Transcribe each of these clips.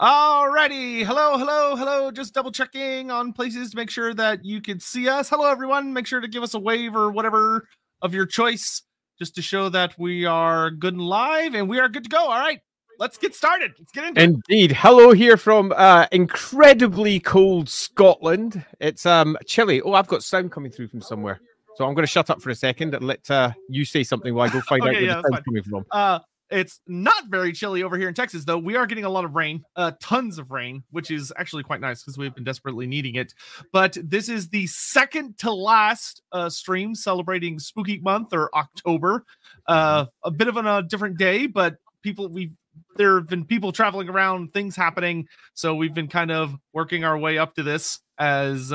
Alrighty, hello, just double checking on places to make sure that you could see us. Hello everyone, make sure to give us a wave or whatever of your choice, just to show that we are good and live and we are good to go. All right, let's get started. Let's get into it. Indeed, hello here from incredibly cold Scotland. It's chilly. Oh, I've got sound coming through from somewhere, so I'm going to shut up for a second and let you say something while I go find out where the sound's coming from. It's not very chilly over here in Texas, though. We are getting a lot of rain, tons of rain, which is actually quite nice because we've been desperately needing it. But this is the second to last stream celebrating Spooky Month or October. A bit of a different day, but there have been people traveling around, things happening. So we've been kind of working our way up to this as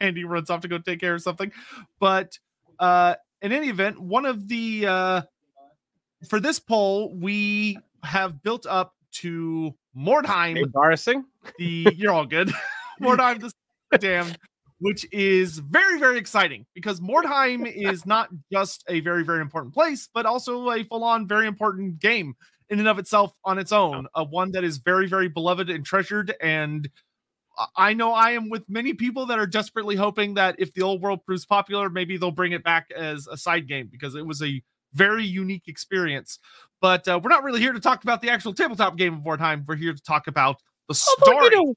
Andy runs off to go take care of something. But in any event, one of the... for this poll, we have built up to Mordheim. Embarrassing. You're all good. Mordheim the Damned, which is very, very exciting because Mordheim is not just a very, very important place, but also a full-on very important game in and of itself on its own. One that is very, very beloved and treasured. And I know I am with many people that are desperately hoping that if the old world proves popular, maybe they'll bring it back as a side game because it was a very unique experience. But we're not really here to talk about the actual tabletop game of Mordheim. We're here to talk about the story. But, you know,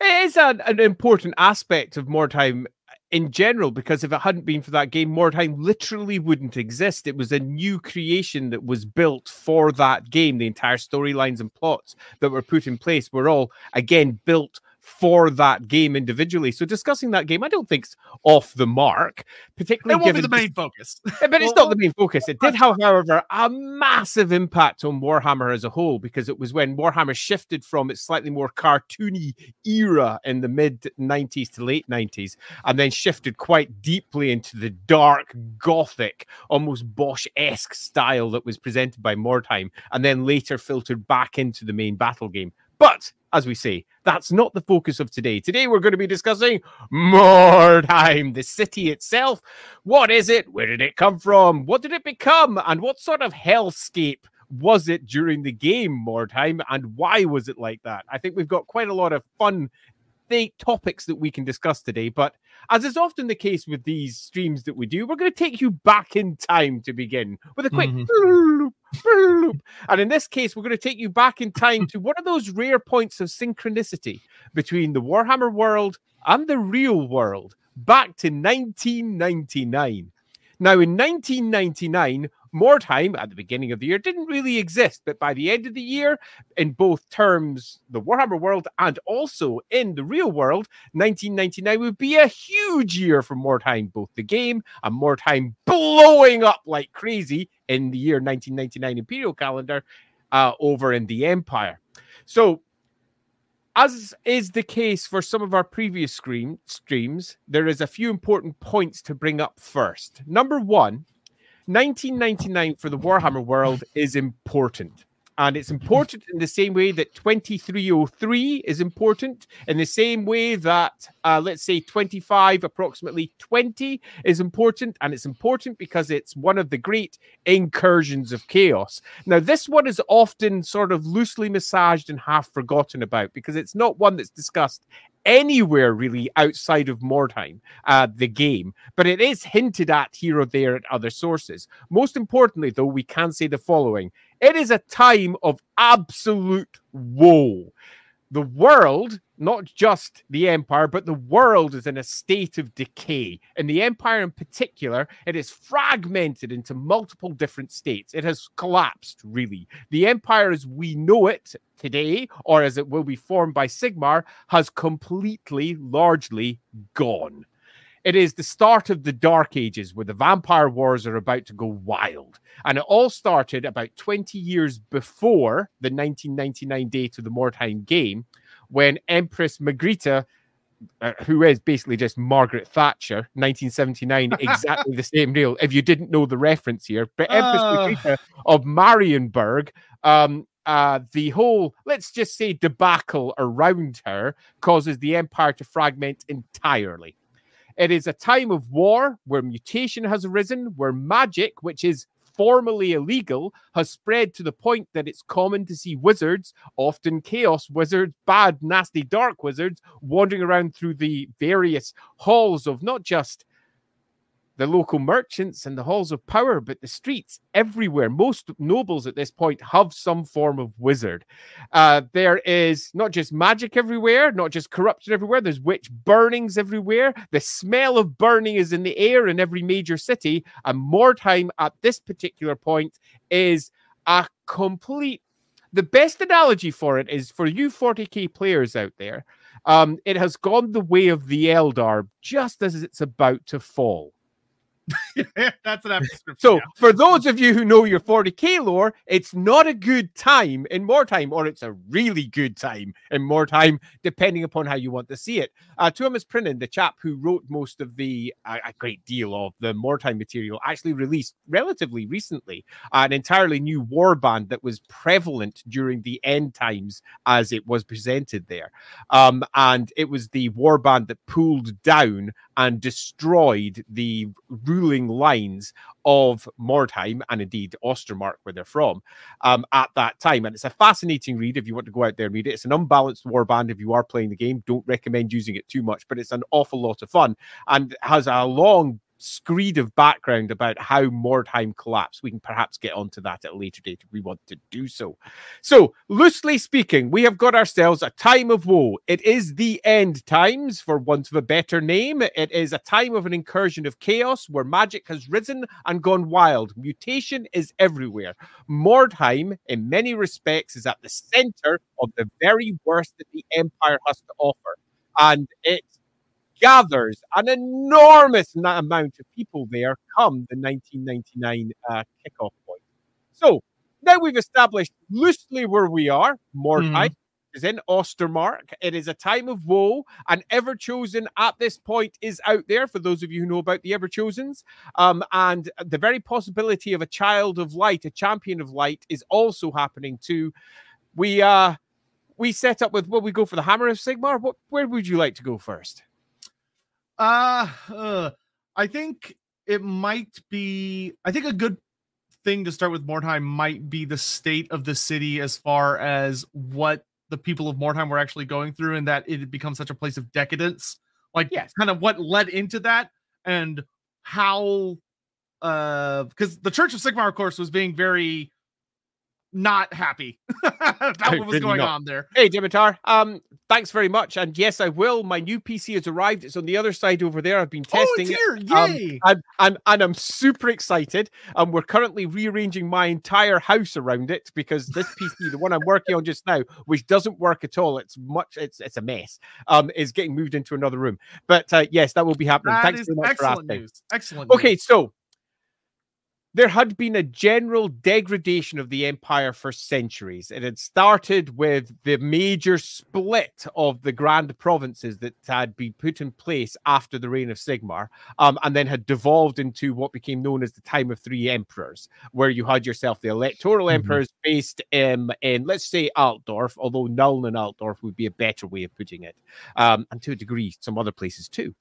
it is an important aspect of Mordheim in general, because if it hadn't been for that game, Mordheim literally wouldn't exist. It was a new creation that was built for that game. The entire storylines and plots that were put in place were all, again, built for that game individually. So discussing that game, I don't think it's off the mark, particularly given... It won't be the main focus. But it's not the main focus. It did have, however, a massive impact on Warhammer as a whole, because it was when Warhammer shifted from its slightly more cartoony era in the mid-90s to late 90s, and then shifted quite deeply into the dark, gothic, almost Bosch-esque style that was presented by Mordheim, and then later filtered back into the main battle game. But, as we say, that's not the focus of today. Today, we're going to be discussing Mordheim, the city itself. What is it? Where did it come from? What did it become? And what sort of hellscape was it during the game, Mordheim? And why was it like that? I think we've got quite a lot of fun topics that we can discuss today. But as is often the case with these streams that we do, we're going to take you back in time to begin with a quick bloop. And in this case, we're going to take you back in time to one of those rare points of synchronicity between the Warhammer world and the real world, back to 1999. Now, in 1999, Mordheim, at the beginning of the year, didn't really exist. But by the end of the year, in both terms, the Warhammer world and also in the real world, 1999 would be a huge year for Mordheim, both the game and Mordheim blowing up like crazy in the year 1999 Imperial calendar over in the Empire. So, as is the case for some of our previous streams, there is a few important points to bring up first. Number one, 1999 for the Warhammer world is important. And it's important in the same way that 2303 is important, in the same way that, let's say, approximately 20 is important. And it's important because it's one of the great incursions of chaos. Now, this one is often sort of loosely massaged and half forgotten about because it's not one that's discussed anywhere really outside of Mordheim, the game, but it is hinted at here or there at other sources. Most importantly, though, we can say the following. It is a time of absolute woe. The world, not just the Empire, but the world is in a state of decay. And the Empire in particular, it is fragmented into multiple different states. It has collapsed, really. The Empire as we know it today, or as it will be formed by Sigmar, has completely, largely gone. It is the start of the Dark Ages, where the vampire wars are about to go wild. And it all started about 20 years before the 1999 date of the Mordheim game, when Empress Magritta, who is basically just Margaret Thatcher, 1979, exactly the same deal, if you didn't know the reference here, but Empress Magritta of Marienburg, the whole, let's just say, debacle around her causes the Empire to fragment entirely. It is a time of war where mutation has arisen, where magic, which is formally illegal, has spread to the point that it's common to see wizards, often chaos wizards, bad, nasty, dark wizards, wandering around through the various halls of not just the local merchants and the halls of power, but the streets everywhere. Most nobles at this point have some form of wizard. There is not just magic everywhere, not just corruption everywhere. There's witch burnings everywhere. The smell of burning is in the air in every major city. And Mordheim at this particular point is a complete... The best analogy for it is for you 40k players out there, it has gone the way of the Eldar just as it's about to fall. That's an apt description. So, yeah. For those of you who know your 40k lore, it's not a good time in Mordheim, or it's a really good time in Mordheim, depending upon how you want to see it. Tuomas Prinin, the chap who wrote most of the, a great deal of the Mordheim material, actually released relatively recently an entirely new war band that was prevalent during the end times as it was presented there. And it was the war band that pulled down and destroyed the ruling lines of Mordheim and indeed Ostermark, where they're from, at that time. And it's a fascinating read if you want to go out there and read it. It's an unbalanced warband if you are playing the game. Don't recommend using it too much, but it's an awful lot of fun and has a long screed of background about how Mordheim collapsed. We can perhaps get onto that at a later date if we want to do so. So, loosely speaking, we have got ourselves a time of woe. It is the end times, for want of a better name. It is a time of an incursion of chaos where magic has risen and gone wild. Mutation is everywhere. Mordheim, in many respects, is at the center of the very worst that the Empire has to offer. And it gathers an enormous amount of people there come the 1999 kickoff point. So now we've established loosely where we are. Mordheim is in Ostermark. It is a time of woe, and Everchosen at this point is out there for those of you who know about the Everchosens. And the very possibility of a child of light, a champion of light, is also happening too. We set up with, well, we go for the Hammer of Sigmar. Where would you like to go first? I think it might be, I think a good thing to start with Mordheim might be the state of the city as far as what the people of Mordheim were actually going through, and that it becomes such a place of decadence, like kind of what led into that, and how, because the Church of Sigmar, of course, was being very not happy about what was going on there. Hey, Dimitar, thanks very much. And yes, I will. My new PC has arrived. It's on the other side over there. I've been testing it. Yay! I'm super excited. We're currently rearranging my entire house around it because this PC, the one I'm working on just now, which doesn't work at all, it's a mess, is getting moved into another room. But yes, that will be happening. Thanks very much for asking. Excellent news. Okay, so there had been a general degradation of the Empire for centuries. It had started with the major split of the Grand Provinces that had been put in place after the reign of Sigmar, and then had devolved into what became known as the Time of Three Emperors, where you had yourself the electoral emperors based in, let's say, Altdorf, although Nuln and Altdorf would be a better way of putting it, and to a degree, some other places too.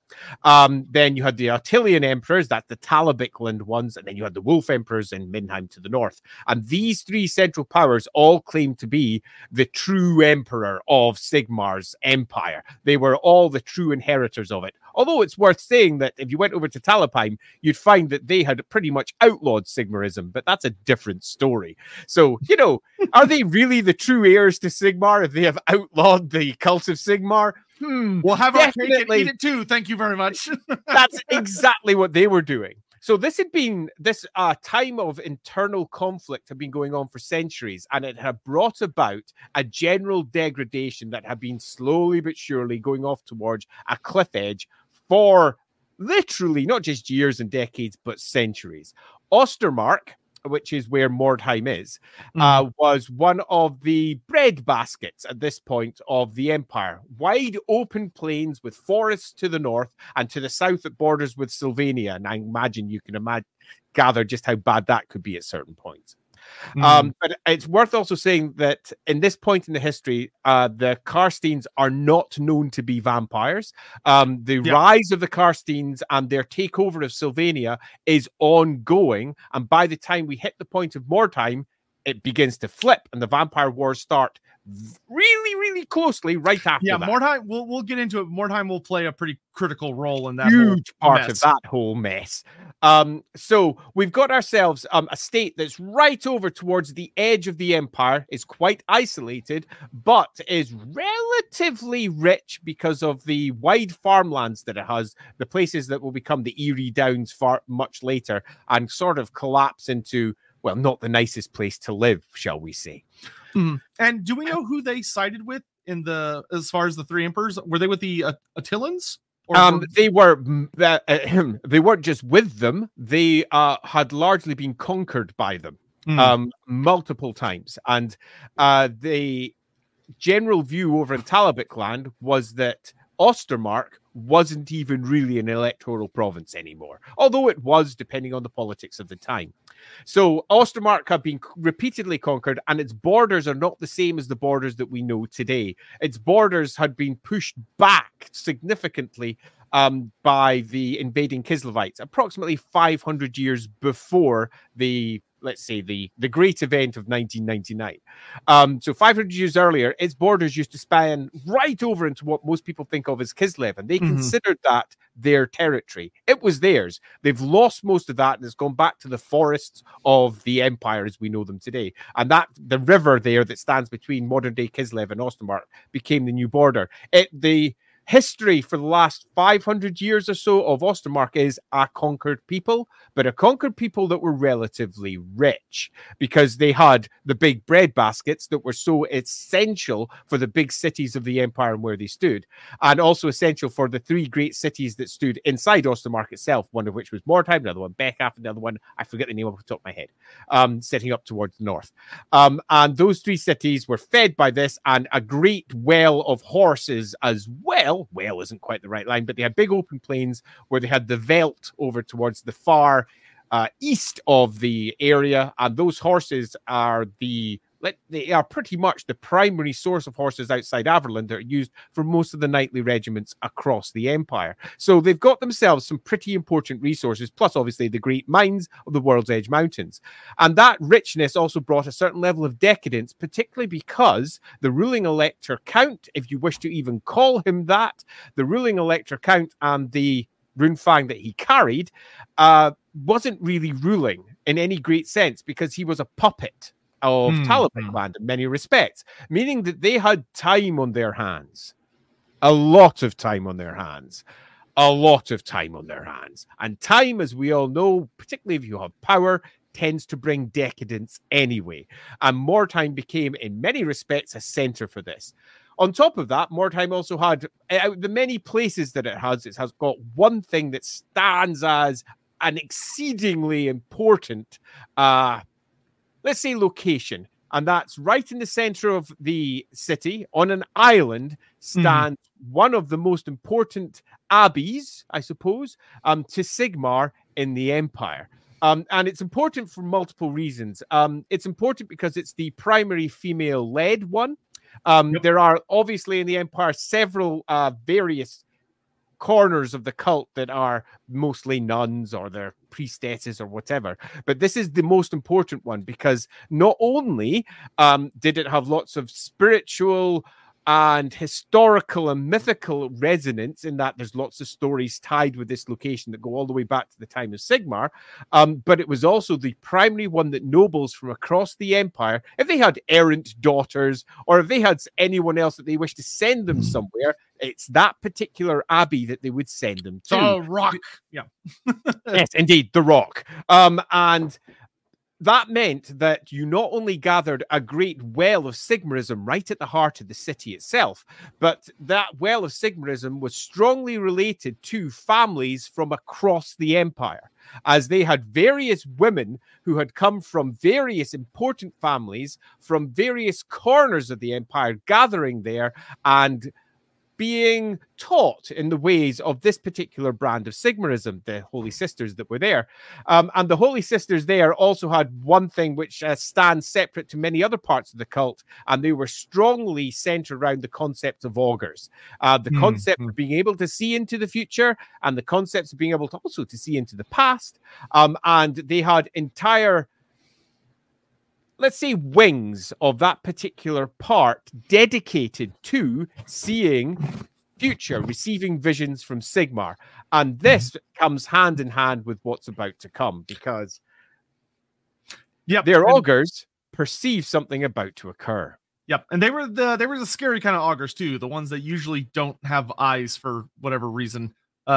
Then you had the Artilian emperors, that's the Talabheim ones, and then you had the Wolf Emperors in Middenheim to the north. And these three central powers all claim to be the true emperor of Sigmar's empire. They were all the true inheritors of it. Although it's worth saying that if you went over to Talabheim, you'd find that they had pretty much outlawed Sigmarism, but that's a different story. So, you know, are they really the true heirs to Sigmar if they have outlawed the cult of Sigmar? We'll have definitely. Our cake and eat it too. Thank you very much. That's exactly what they were doing. So this had been, this time of internal conflict had been going on for centuries, and it had brought about a general degradation that had been slowly but surely going off towards a cliff edge for literally not just years and decades, but centuries. Ostermark, which is where Mordheim is, was one of the bread baskets at this point of the Empire. Wide open plains with forests to the north and to the south that borders with Sylvania. And I imagine you can gather just how bad that could be at certain points. Mm. But it's worth also saying that in this point in the history, the Carsteins are not known to be vampires. The rise of the Carsteins and their takeover of Sylvania is ongoing. And by the time we hit the point of Mordheim, it begins to flip and the vampire wars start really, really closely right after that. Mordheim, we'll get into it. Mordheim will play a pretty critical role in that huge part of that whole mess. So we've got ourselves a state that's right over towards the edge of the empire, is quite isolated, but is relatively rich because of the wide farmlands that it has, the places that will become the Eerie Downs far much later and sort of collapse into, well, not the nicest place to live, shall we say. Mm. And do we know who they sided with in the, as far as the three emperors? Were they with the Attilans? Or they weren't just with them. They had largely been conquered by them multiple times. And the general view over in Talabic land was that Ostermark wasn't even really an electoral province anymore, although it was, depending on the politics of the time. So Ostermark have been repeatedly conquered, and its borders are not the same as the borders that we know today. Its borders had been pushed back significantly by the invading Kislevites, approximately 500 years before the, let's say, the great event of 1999. So 500 years earlier, its borders used to span right over into what most people think of as Kislev, and they considered that their territory. It was theirs. They've lost most of that, and it's gone back to the forests of the empire as we know them today. And that the river there that stands between modern-day Kislev and Ostermark became the new border. The history for the last 500 years or so of Ostermark is a conquered people, but a conquered people that were relatively rich because they had the big bread baskets that were so essential for the big cities of the empire and where they stood, and also essential for the three great cities that stood inside Ostermark itself, one of which was Mordheim, another one Be'lakor, another one, I forget the name off the top of my head, setting up towards the north. And those three cities were fed by this and a great well of horses as well. Well isn't quite the right line, but they had big open plains where they had the veldt over towards the far east of the area, and those horses are they are pretty much the primary source of horses outside Averland that are used for most of the knightly regiments across the empire. So they've got themselves some pretty important resources, plus obviously the great mines of the World's Edge Mountains. And that richness also brought a certain level of decadence, particularly because the ruling elector count, if you wish to even call him that, the ruling elector count and the runefang that he carried wasn't really ruling in any great sense because he was a puppet of Talabheim land in many respects, meaning that they had time on their hands. A lot of time on their hands. A lot of time on their hands. And time, as we all know, particularly if you have power, tends to bring decadence anyway. And Mordheim became, in many respects, a center for this. On top of that, Mordheim also had, out of the many places that it has got one thing that stands as an exceedingly important let's say location, and that's right in the center of the city on an island stands one of the most important abbeys, I suppose, to Sigmar in the empire. And it's important for multiple reasons. It's important because it's the primary female-led one. There are obviously in the empire several various corners of the cult that are mostly nuns or their priestesses or whatever, but this is the most important one because not only did it have lots of spiritual and historical and mythical resonance in that there's lots of stories tied with this location that go all the way back to the time of Sigmar, but it was also the primary one that nobles from across the empire, if they had errant daughters or if they had anyone else that they wished to send them somewhere, it's that particular abbey that they would send them to. The Rock. Yeah. Yes, indeed, the Rock. And that meant that you not only gathered a great well of Sigmarism right at the heart of the city itself, but that well of Sigmarism was strongly related to families from across the empire, as they had various women who had come from various important families from various corners of the empire gathering there and being taught in the ways of this particular brand of Sigmarism, the Holy Sisters that were there. And the Holy Sisters there also had one thing which stands separate to many other parts of the cult, and they were strongly centered around the concept of augurs. The concept of being able to see into the future, and the concepts of being able to also to see into the past. And they had entire, let's say, wings of that particular part dedicated to seeing future, receiving visions from Sigmar. And this comes hand in hand with what's about to come, because their augurs perceive something about to occur. Yep, and they were the scary kind of augurs too, the ones that usually don't have eyes for whatever reason,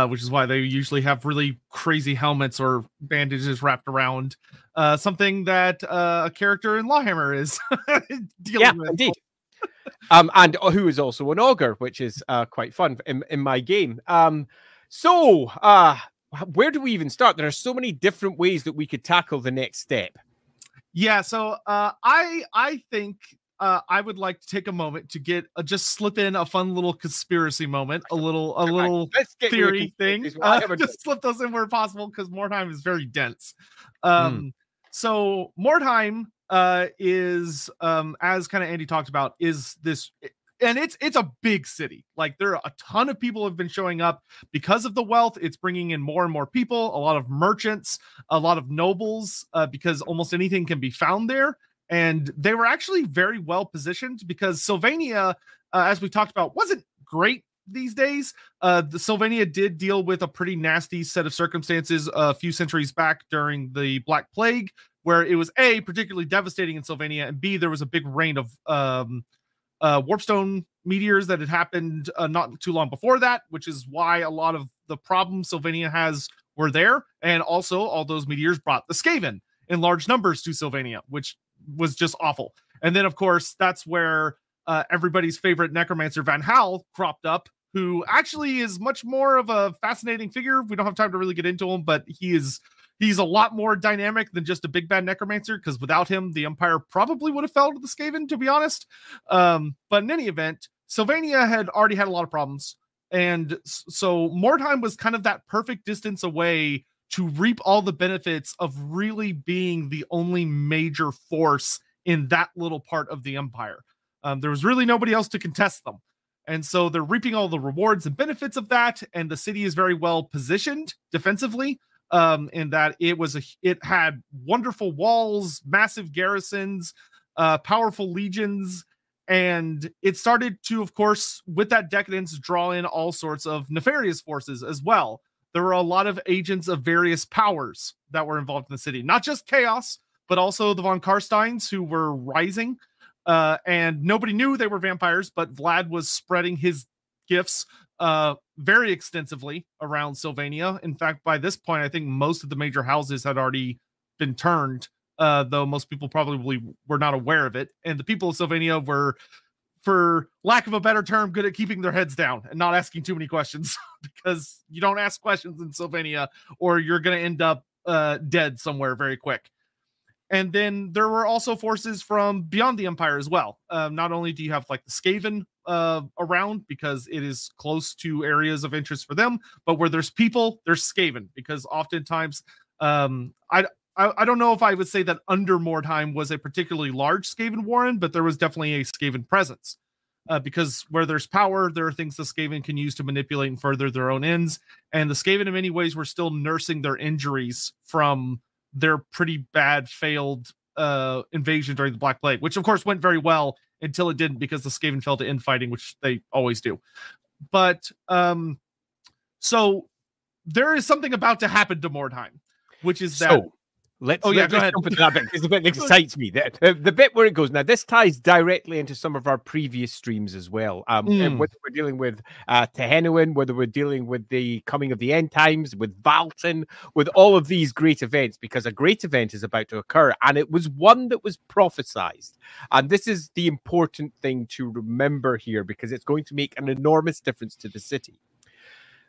which is why they usually have really crazy helmets or bandages wrapped around something that a character in Lawhammer is dealing with. Indeed. And who is also an augur, which is quite fun in my game. So where do we even start? There are so many different ways that we could tackle the next step. Yeah, so I think I would like to take a moment to get just slip in a fun little conspiracy moment, a little theory thing. Just slip those in where possible, because Mordheim is very dense. So Mordheim is, as kind of Andy talked about, is this, and it's a big city. Like, there are a ton of people have been showing up because of the wealth. It's bringing in more and more people, a lot of merchants, a lot of nobles, because almost anything can be found there. And they were actually very well positioned, because Sylvania, as we talked about, wasn't great these days. The Sylvania did deal with a pretty nasty set of circumstances a few centuries back during the Black Plague, where it was A, particularly devastating in Sylvania, and B, there was a big rain of Warpstone meteors that had happened not too long before that, which is why a lot of the problems Sylvania has were there. And also, all those meteors brought the Skaven in large numbers to Sylvania, which was just awful. And then, of course, that's where everybody's favorite necromancer Van Hal cropped up, who actually is much more of a fascinating figure. We don't have time to really get into him, but he's a lot more dynamic than just a big bad necromancer, because without him, the Empire probably would have fell to the Skaven, to be honest. But in any event, Sylvania had already had a lot of problems, and so Mordheim was kind of that perfect distance away to reap all the benefits of really being the only major force in that little part of the Empire. There was really nobody else to contest them. And so they're reaping all the rewards and benefits of that. And the city is very well positioned defensively, in that it had wonderful walls, massive garrisons, powerful legions. And it started to, of course, with that decadence, draw in all sorts of nefarious forces as well. There were a lot of agents of various powers that were involved in the city, not just chaos, but also the von Carsteins, who were rising, and nobody knew they were vampires, but Vlad was spreading his gifts very extensively around Sylvania. In fact, by this point, I think most of the major houses had already been turned, though most people probably were not aware of it. And the people of Sylvania were, for lack of a better term, good at keeping their heads down and not asking too many questions, because you don't ask questions in Sylvania or you're going to end up dead somewhere very quick. And then there were also forces from beyond the Empire as well. Not only do you have like the Skaven around, because it is close to areas of interest for them, but where there's people, there's Skaven, because oftentimes I don't know if I would say that under Mordheim was a particularly large Skaven warren, but there was definitely a Skaven presence, because where there's power, there are things the Skaven can use to manipulate and further their own ends. And the Skaven in many ways were still nursing their injuries from their pretty bad failed invasion during the Black Plague, which of course went very well until it didn't, because the Skaven fell to infighting, which they always do. But so there is something about to happen to Mordheim, which is that... Let's jump into that bit, because the bit that excites me. The bit where it goes. Now, this ties directly into some of our previous streams as well. And whether we're dealing with Tehenowin, whether we're dealing with the coming of the end times, with Valton, with all of these great events, because a great event is about to occur, and it was one that was prophesized. And this is the important thing to remember here, because it's going to make an enormous difference to the city.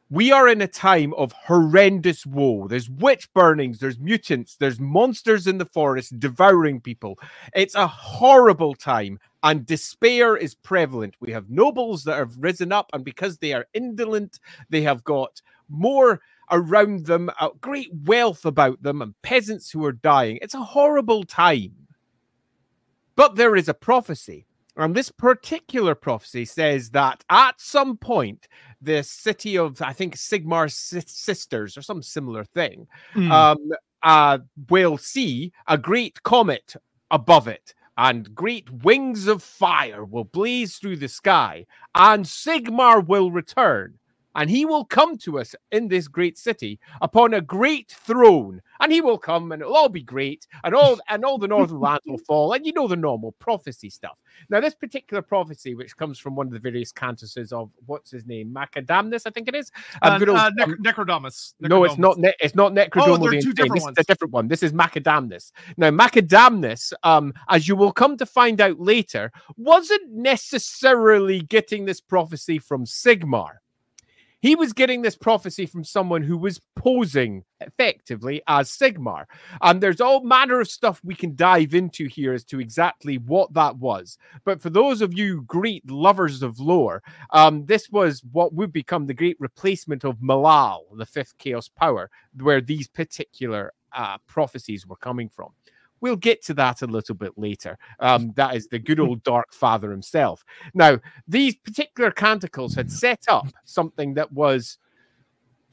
We are in a time of horrendous woe. There's witch burnings, there's mutants, there's monsters in the forest devouring people. It's a horrible time. and despair is prevalent. We have nobles that have risen up, and because they are indolent, they have got more around them, a great wealth about them, and peasants who are dying. It's a horrible time. But there is a prophecy, and this particular prophecy says that at some point, the city of, I think, Sigmar Sisters or some similar thing, will see a great comet above it, and great wings of fire will blaze through the sky, and Sigmar will return. And he will come to us in this great city upon a great throne. And he will come, and it'll all be great. And all the northern lands will fall. And you know the normal prophecy stuff. Now, this particular prophecy, which comes from one of the various cantuses of, what's his name? Macadamnus, I think it is. Necrodamus. No, it's not. It's not Necrodamus. Oh, they're two different ones. This is a different one. This is Macadamnus. Now, Macadamnus, as you will come to find out later, wasn't necessarily getting this prophecy from Sigmar. He was getting this prophecy from someone who was posing effectively as Sigmar. And there's all manner of stuff we can dive into here as to exactly what that was. But for those of you great lovers of lore, this was what would become the great replacement of Malal, the fifth chaos power, where these particular prophecies were coming from. We'll get to that a little bit later. That is the good old Dark Father himself. Now, these particular canticles had set up something that was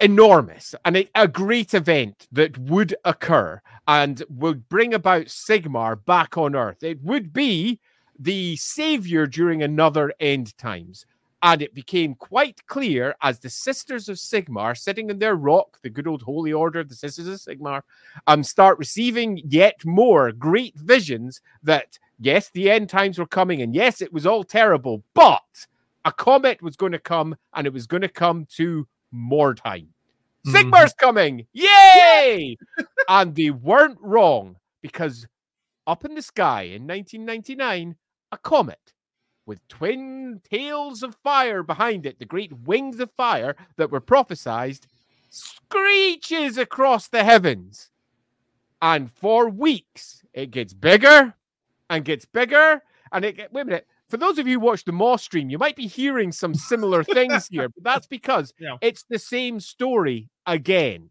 enormous and a great event that would occur and would bring about Sigmar back on Earth. It would be the savior during another end times. And it became quite clear as the Sisters of Sigmar, sitting in their rock, the good old Holy Order, the Sisters of Sigmar, start receiving yet more great visions that, yes, the end times were coming, and yes, it was all terrible, but a comet was going to come, and it was going to come to Mordheim. Sigmar's coming! Yay! Yeah. And they weren't wrong, because up in the sky in 1999, a comet with twin tails of fire behind it, the great wings of fire that were prophesied, screeches across the heavens. And for weeks, it gets bigger and gets bigger. And it wait a minute. For those of you who watch the Maw stream, you might be hearing some similar things here, but that's because it's the same story again.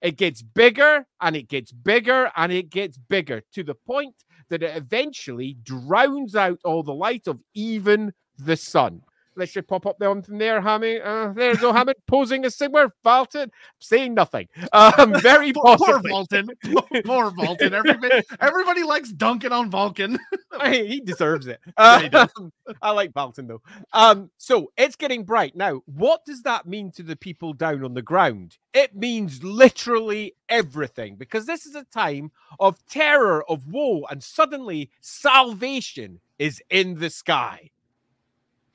It gets bigger and it gets bigger and it gets bigger to the point that it eventually drowns out all the light of even the sun. Let's just pop up the one from there, Hamid. There's no Hamid posing as Sigmar. Valton, saying nothing. Very possibly. Poor Valton. Poor Valton. Everybody likes dunking on Vulcan. He deserves it. Yeah, he I like Valton, though. So it's getting bright. Now, what does that mean to the people down on the ground? It means literally everything, because this is a time of terror, of woe, and suddenly salvation is in the sky.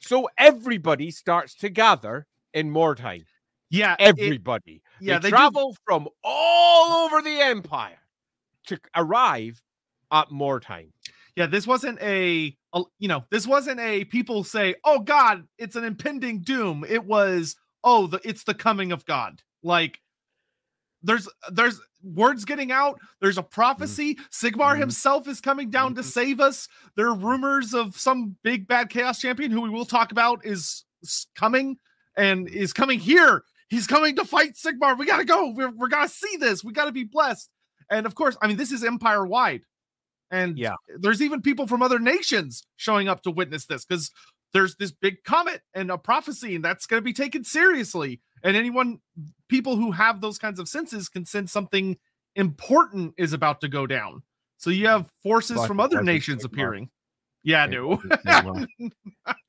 So everybody starts to gather in Mordheim. Yeah, everybody. They travel from all over the empire to arrive at Mordheim. Yeah, this wasn't a people say, "Oh God, it's an impending doom." It was, "Oh, it's the coming of God." Like there's words getting out. There's a prophecy. Sigmar himself is coming down to save us. There are rumors of some big bad chaos champion who we will talk about is coming and is coming here. He's coming to fight Sigmar. We gotta go. We're gonna see this. We gotta be blessed. And of course, I mean, this is empire wide, and there's even people from other nations showing up to witness this because there's this big comet and a prophecy, and that's gonna be taken seriously. And people who have those kinds of senses can sense something important is about to go down. So you have forces from other nations appearing. Yeah, no.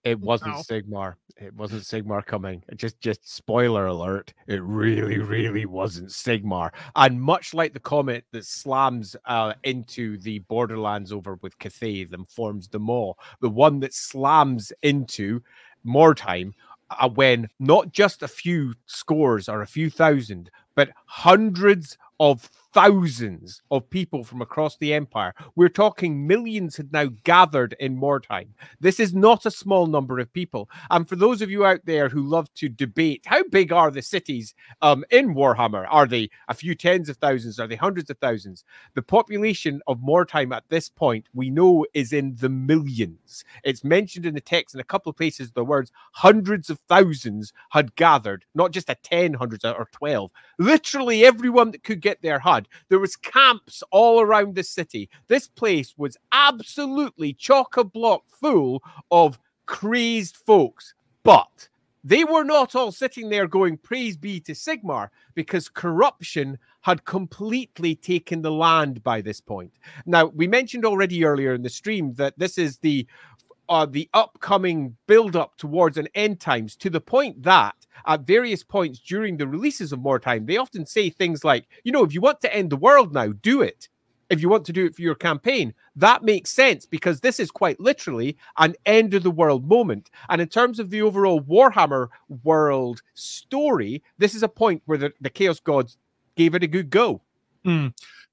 It wasn't Sigmar. It wasn't Sigmar coming. Just spoiler alert. It really, really wasn't Sigmar. And much like the comet that slams into the borderlands over with Cathay and forms the Maw, the one that slams into Mordheim, when not just a few scores or a few thousand, but hundreds of thousands of people from across the empire. We're talking millions had now gathered in Mordheim. This is not a small number of people. And for those of you out there who love to debate, how big are the cities in Warhammer? Are they a few tens of thousands? Are they hundreds of thousands? The population of Mordheim at this point, we know, is in the millions. It's mentioned in the text in a couple of places, the words hundreds of thousands had gathered, not just a 10 hundreds or 12. Literally everyone that could get there had. There was camps all around the city. This place was absolutely chock-a-block full of crazed folks. But they were not all sitting there going, praise be to Sigmar, because corruption had completely taken the land by this point. Now, we mentioned already earlier in the stream that this is the upcoming build-up towards an end times, to the point that at various points during the releases of Mordheim, they often say things like, you know, if you want to end the world now, do it. If you want to do it for your campaign, that makes sense, because this is quite literally an end of the world moment. And in terms of the overall Warhammer world story, this is a point where the Chaos Gods gave it a good go. They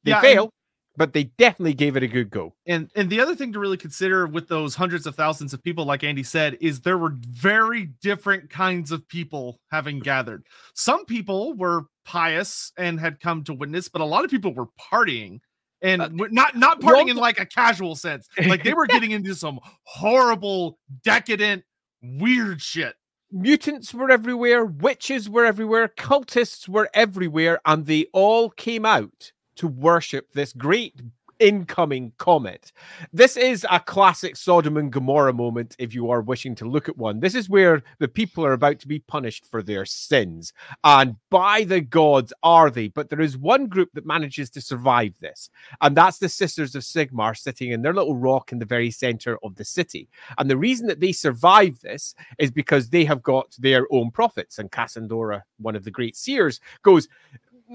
failed. But they definitely gave it a good go. And the other thing to really consider with those hundreds of thousands of people, like Andy said, is there were very different kinds of people having gathered. Some people were pious and had come to witness, but a lot of people were partying. And not partying in like a casual sense. Like they were getting into some horrible, decadent, weird shit. Mutants were everywhere. Witches were everywhere. Cultists were everywhere. And they all came out to worship this great incoming comet. This is a classic Sodom and Gomorrah moment, if you are wishing to look at one. This is where the people are about to be punished for their sins. And by the gods are they. But there is one group that manages to survive this. And that's the Sisters of Sigmar, sitting in their little rock in the very center of the city. And the reason that they survive this is because they have got their own prophets. And Cassandora, one of the great seers, goes,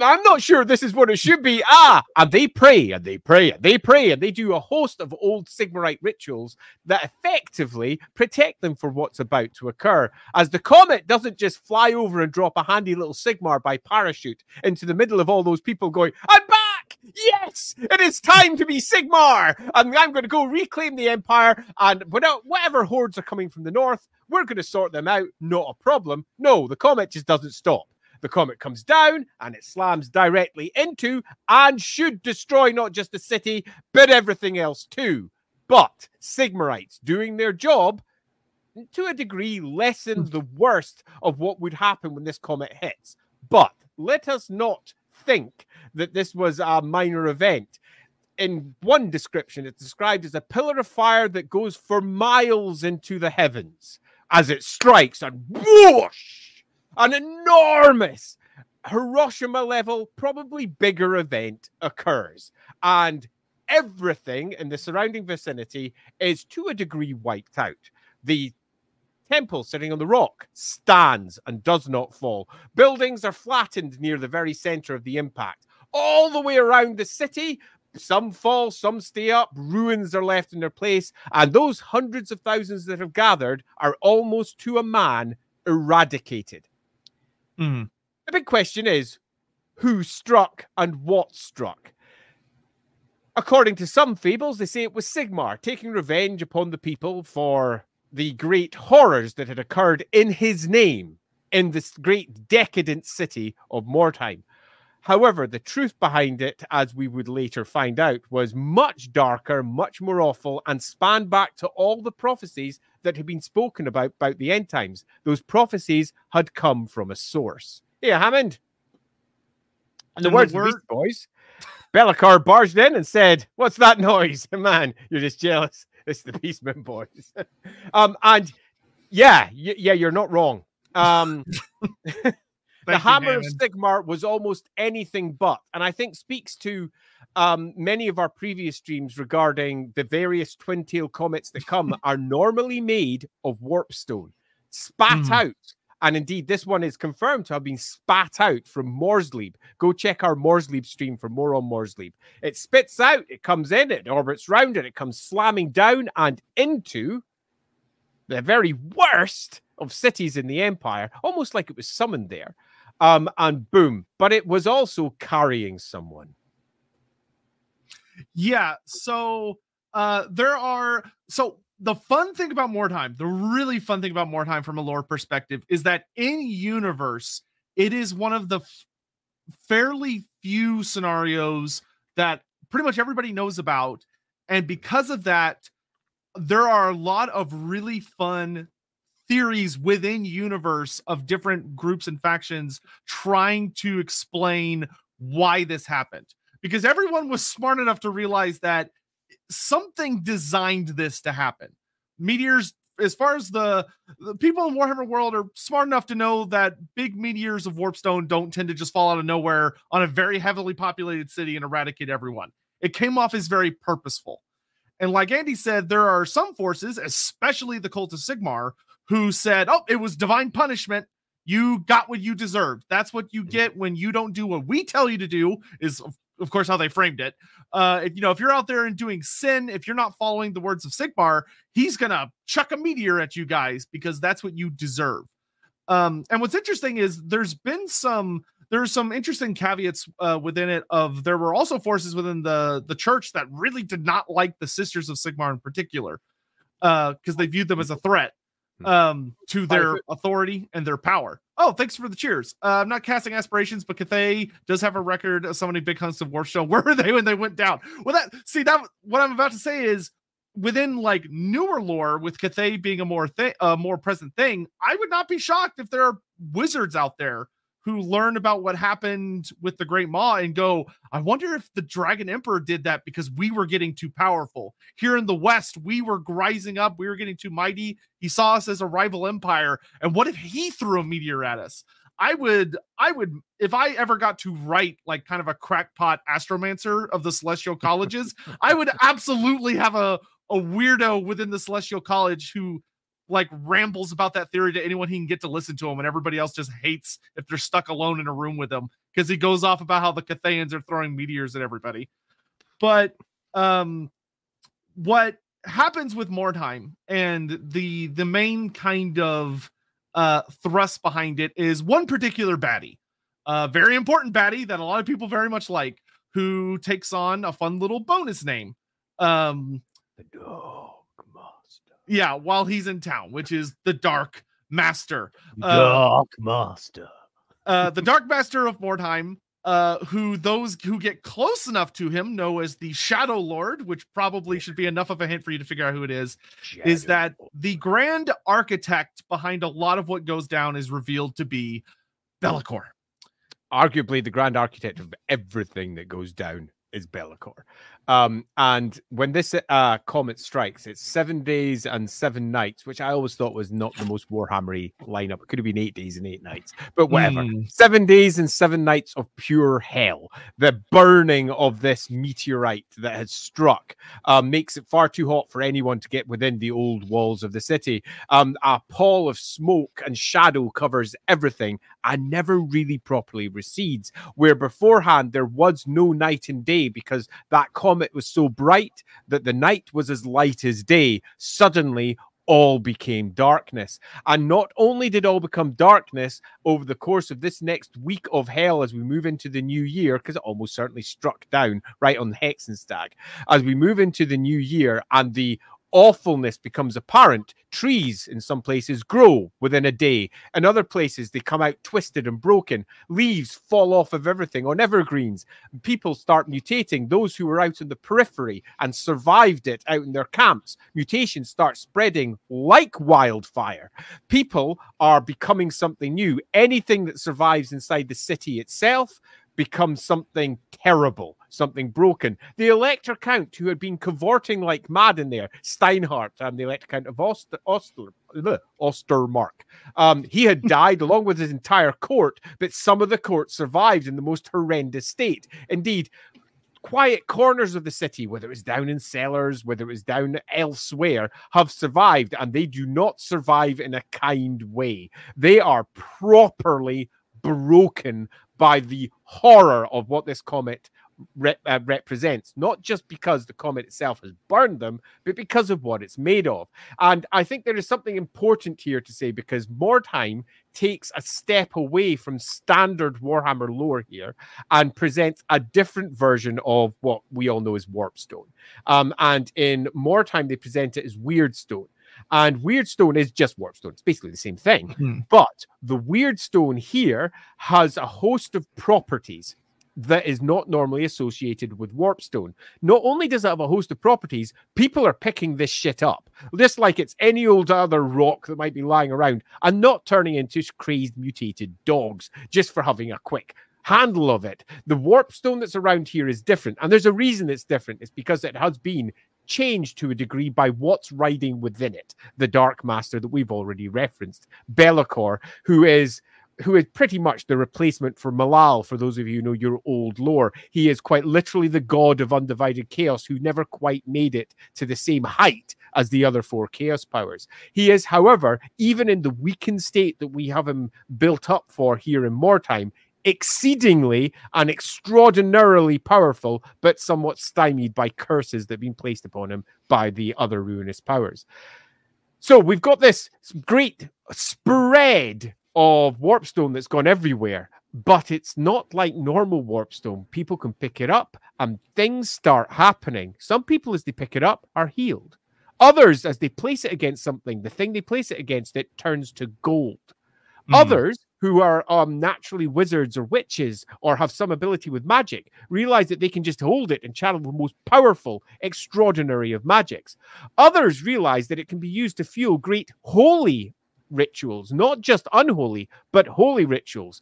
I'm not sure this is what it should be. And they pray, and they pray, and they pray, and they do a host of old Sigmarite rituals that effectively protect them for what's about to occur, as the comet doesn't just fly over and drop a handy little Sigmar by parachute into the middle of all those people going, I'm back! Yes! It is time to be Sigmar! And I'm going to go reclaim the empire, and whatever hordes are coming from the north, we're going to sort them out, not a problem. No, the comet just doesn't stop. The comet comes down and it slams directly into and should destroy not just the city, but everything else too. But Sigmarites, doing their job, to a degree, lessen the worst of what would happen when this comet hits. But let us not think that this was a minor event. In one description, it's described as a pillar of fire that goes for miles into the heavens as it strikes and whoosh! An enormous Hiroshima-level, probably bigger event occurs. And everything in the surrounding vicinity is, to a degree, wiped out. The temple sitting on the rock stands and does not fall. Buildings are flattened near the very center of the impact. All the way around the city, some fall, some stay up, ruins are left in their place. And those hundreds of thousands that have gathered are almost to a man eradicated. The big question is, who struck and what struck? According to some fables, they say it was Sigmar taking revenge upon the people for the great horrors that had occurred in his name in this great decadent city of Mordheim. However, the truth behind it, as we would later find out, was much darker, much more awful, and spanned back to all the prophecies that had been spoken about the end times. Those prophecies had come from a source. Yeah, Hammond. And the words of these boys. Be'lakor barged in and said, what's that noise? Man, you're just jealous. It's the Beastmen boys. And yeah, you're not wrong. The hammer of Sigmar was almost anything but, and I think speaks to many of our previous streams regarding the various twin-tailed comets that come are normally made of warpstone, spat out. And indeed, this one is confirmed to have been spat out from Morrslieb. Go check our Morrslieb stream for more on Morrslieb. It spits out, it comes in, it orbits round, and it comes slamming down and into the very worst of cities in the empire, almost like it was summoned there. And boom. But it was also carrying someone. Yeah, so the fun thing about Mordheim, the really fun thing about Mordheim from a lore perspective, is that in universe, it is one of the fairly few scenarios that pretty much everybody knows about. And because of that, there are a lot of really fun theories within universe of different groups and factions trying to explain why this happened. Because everyone was smart enough to realize that something designed this to happen. Meteors, as far as the people in Warhammer World are smart enough to know that big meteors of Warpstone don't tend to just fall out of nowhere on a very heavily populated city and eradicate everyone. It came off as very purposeful. And like Andy said, there are some forces, especially the Cult of Sigmar, who said, oh, it was divine punishment. You got what you deserved. That's what you get when you don't do what we tell you to do, is of course how they framed it. If you're out there and doing sin, if you're not following the words of Sigmar, he's going to chuck a meteor at you guys because that's what you deserve. And what's interesting is there's some interesting caveats within it of there were also forces within the church that really did not like the Sisters of Sigmar in particular because they viewed them as a threat to their authority and their power. Oh, thanks for the cheers. I'm not casting aspirations, but Cathay does have a record of so many big hunts of Warpstone. Where were they when they went down? Well, what I'm about to say is within like newer lore, with Cathay being a more present thing, I would not be shocked if there are wizards out there who learn about what happened with the Great Maw and go, I wonder if the Dragon Emperor did that because we were getting too powerful. Here in the West, we were rising up. We were getting too mighty. He saw us as a rival empire. And what if he threw a meteor at us? I would, if I ever got to write like kind of a crackpot astromancer of the Celestial Colleges, I would absolutely have a weirdo within the Celestial College who like rambles about that theory to anyone he can get to listen to him, and everybody else just hates if they're stuck alone in a room with him because he goes off about how the Cathayans are throwing meteors at everybody. But what happens with Mordheim and the main kind of thrust behind it is one particular baddie, very important baddie that a lot of people very much like, who takes on a fun little bonus name. Yeah, while he's in town, which is the Dark Master. The Dark Master of Mordheim, who those who get close enough to him know as the Shadow Lord, which probably should be enough of a hint for you to figure out who it is, is that the grand architect behind a lot of what goes down is revealed to be Be'lakor. Arguably the grand architect of everything that goes down is Be'lakor. And when this comet strikes, it's 7 days and 7 nights, which I always thought was not the most Warhammery lineup. It could have been 8 days and 8 nights, but whatever. 7 days and 7 nights of pure hell. The burning of this meteorite that has struck makes it far too hot for anyone to get within the old walls of the city. A pall of smoke and shadow covers everything and never really properly recedes, where beforehand there was no night and day because that comet was so bright that the night was as light as day. Suddenly, all became darkness. And not only did all become darkness over the course of this next week of hell as we move into the new year, because it almost certainly struck down right on Hexenstag, as we move into the new year and the awfulness becomes apparent. Trees in some places grow within a day. In other places, they come out twisted and broken. Leaves fall off of everything on evergreens. People start mutating. Those who were out in the periphery and survived it out in their camps, mutations start spreading like wildfire. People are becoming something new. Anything that survives inside the city itself becomes something terrible, something broken. The Elector Count, who had been cavorting like mad in there, Steinhardt, the Elector Count of Ostermark. He had died along with his entire court, but some of the court survived in the most horrendous state. Indeed, quiet corners of the city, whether it was down in cellars, whether it was down elsewhere, have survived, and they do not survive in a kind way. They are properly broken by the horror of what this comet represents, not just because the comet itself has burned them, but because of what it's made of. And I think there is something important here to say, because Mordheim takes a step away from standard Warhammer lore here and presents a different version of what we all know as Warpstone. And in Mordheim, they present it as Weirdstone. And Weirdstone is just Warpstone. It's basically the same thing. Mm-hmm. But the Weirdstone here has a host of properties that is not normally associated with Warpstone. Not only does it have a host of properties, people are picking this shit up, just like it's any old other rock that might be lying around, and not turning into crazed, mutated dogs just for having a quick handle of it. The Warpstone that's around here is different, and there's a reason it's different. It's because it has been changed to a degree by what's riding within it. The Dark Master that we've already referenced, Be'lakor, who is pretty much the replacement for Malal, for those of you who know your old lore. He is quite literally the god of undivided chaos, who never quite made it to the same height as the other four chaos powers. He is, however, even in the weakened state that we have him built up for here in Mordheim, exceedingly and extraordinarily powerful, but somewhat stymied by curses that have been placed upon him by the other ruinous powers. So we've got this great spread of Warpstone that's gone everywhere, but it's not like normal Warpstone. People can pick it up and things start happening. Some people, as they pick it up, are healed. Others, as they place it against something, the thing they place it against, it turns to gold. Mm. Others, who are naturally wizards or witches or have some ability with magic, realize that they can just hold it and channel the most powerful, extraordinary of magics. Others realize that it can be used to fuel great holy rituals, not just unholy, but holy rituals.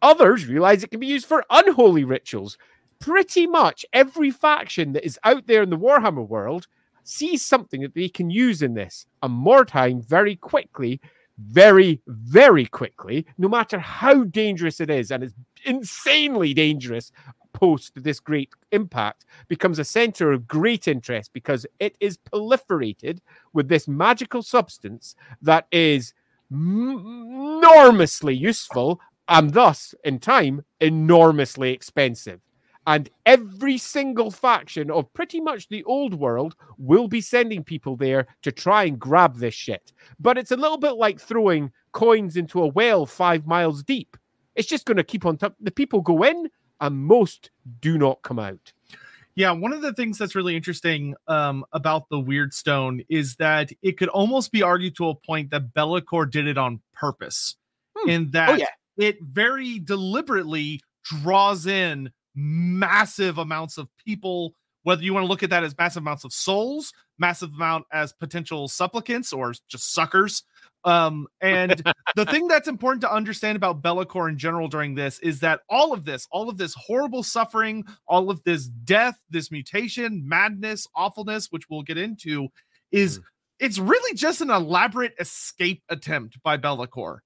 Others realize it can be used for unholy rituals. Pretty much every faction that is out there in the Warhammer world sees something that they can use in this. And Mordheim very quickly, very, very quickly, no matter how dangerous it is, and it's insanely dangerous post this great impact, becomes a center of great interest, because it is proliferated with this magical substance that is enormously useful and thus, in time, enormously expensive. And every single faction of pretty much the old world will be sending people there to try and grab this shit. But it's a little bit like throwing coins into a well 5 miles deep. It's just going to keep on top. The people go in and most do not come out. Yeah, one of the things that's really interesting about the Weirdstone is that it could almost be argued to a point that Be'lakor did it on purpose. In that it very deliberately draws in massive amounts of people, whether you want to look at that as massive amounts of souls, massive amount as potential supplicants or just suckers. And the thing that's important to understand about Be'lakor in general during this is that all of this horrible suffering, all of this death, this mutation, madness, awfulness, which we'll get into, is it's really just an elaborate escape attempt by Be'lakor.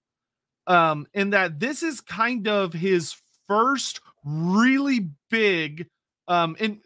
In that this is kind of his first really big, in the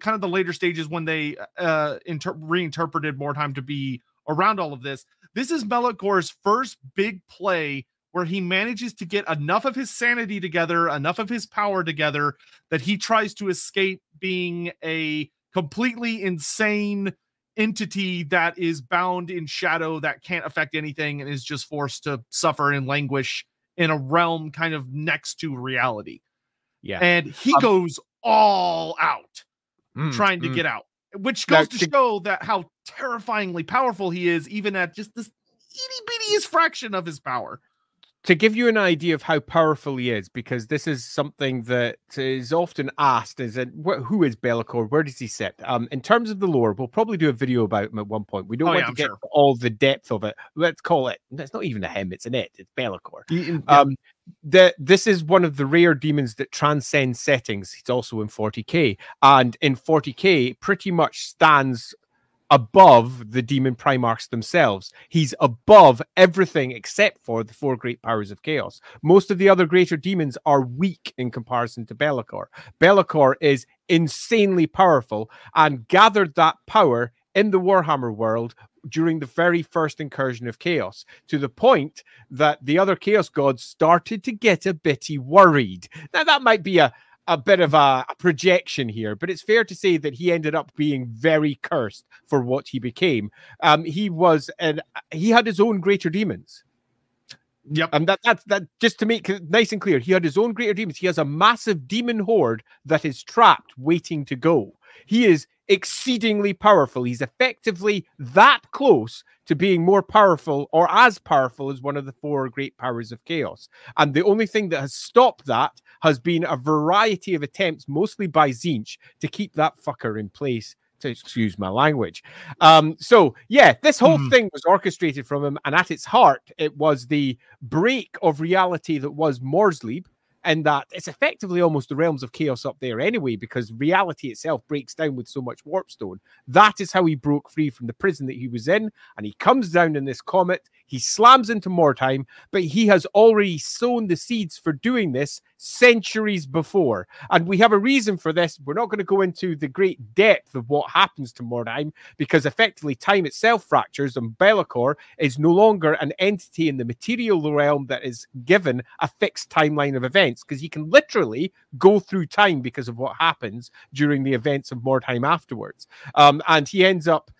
kind of the later stages when they reinterpreted Mordheim to be around all of this. This is Be'lakor's first big play where he manages to get enough of his sanity together, enough of his power together, that he tries to escape being a completely insane entity that is bound in shadow, that can't affect anything and is just forced to suffer and languish in a realm kind of next to reality. Yeah. And he goes all out trying to get out, which goes to show that how terrifyingly powerful he is, even at just this itty-bittiest fraction of his power. To give you an idea of how powerful he is, because this is something that is often asked, is that who is Be'lakor? Where does he sit? In terms of the lore, we'll probably do a video about him at one point. We don't want to get to all the depth of it. Let's call it, that's not even a him, it's an it, it's Be'lakor. This is one of the rare demons that transcends settings. He's also in 40k. And in 40k, pretty much stands above the demon primarchs themselves. He's above everything except for the four great powers of chaos. Most of the other greater demons are weak in comparison to Be'lakor. Be'lakor is insanely powerful and gathered that power in the Warhammer world during the very first incursion of chaos, to the point that the other chaos gods started to get a bitty worried. Now that might be a a bit of a projection here, but it's fair to say that he ended up being very cursed for what he became. He had his own greater demons. Yep. And that just to make it nice and clear, he had his own greater demons. He has a massive demon horde that is trapped, waiting to go. He is exceedingly powerful. He's effectively that close to being more powerful, or as powerful as one of the four great powers of chaos. And the only thing that has stopped that has been a variety of attempts, mostly by Tzeentch, to keep that fucker in place. To excuse my language. This whole thing was orchestrated from him, and at its heart, it was the break of reality that was Morrslieb, and that it's effectively almost the realms of chaos up there anyway, because reality itself breaks down with so much warpstone. That is how he broke free from the prison that he was in, and he comes down in this comet, he slams into Mordheim, but he has already sown the seeds for doing this centuries before. And we have a reason for this. We're not going to go into the great depth of what happens to Mordheim, because effectively time itself fractures, and Be'lakor is no longer an entity in the material realm that is given a fixed timeline of events, because he can literally go through time because of what happens during the events of Mordheim afterwards. And he ends up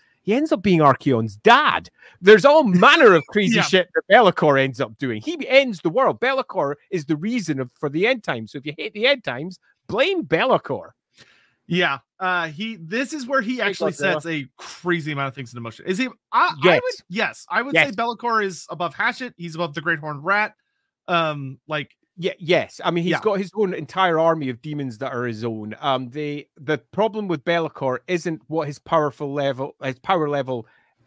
being Archaon's dad. There's all manner of crazy shit that Be'lakor ends up doing. He ends the world. Be'lakor is the reason for the end times. So if you hate the end times, blame Be'lakor. Yeah. This is where he actually sets a crazy amount of things into motion. Is he? I would say Be'lakor is above Hatchet. He's above the Great Horned Rat. He's got his own entire army of demons that are his own. The problem with Be'lakor isn't what his power level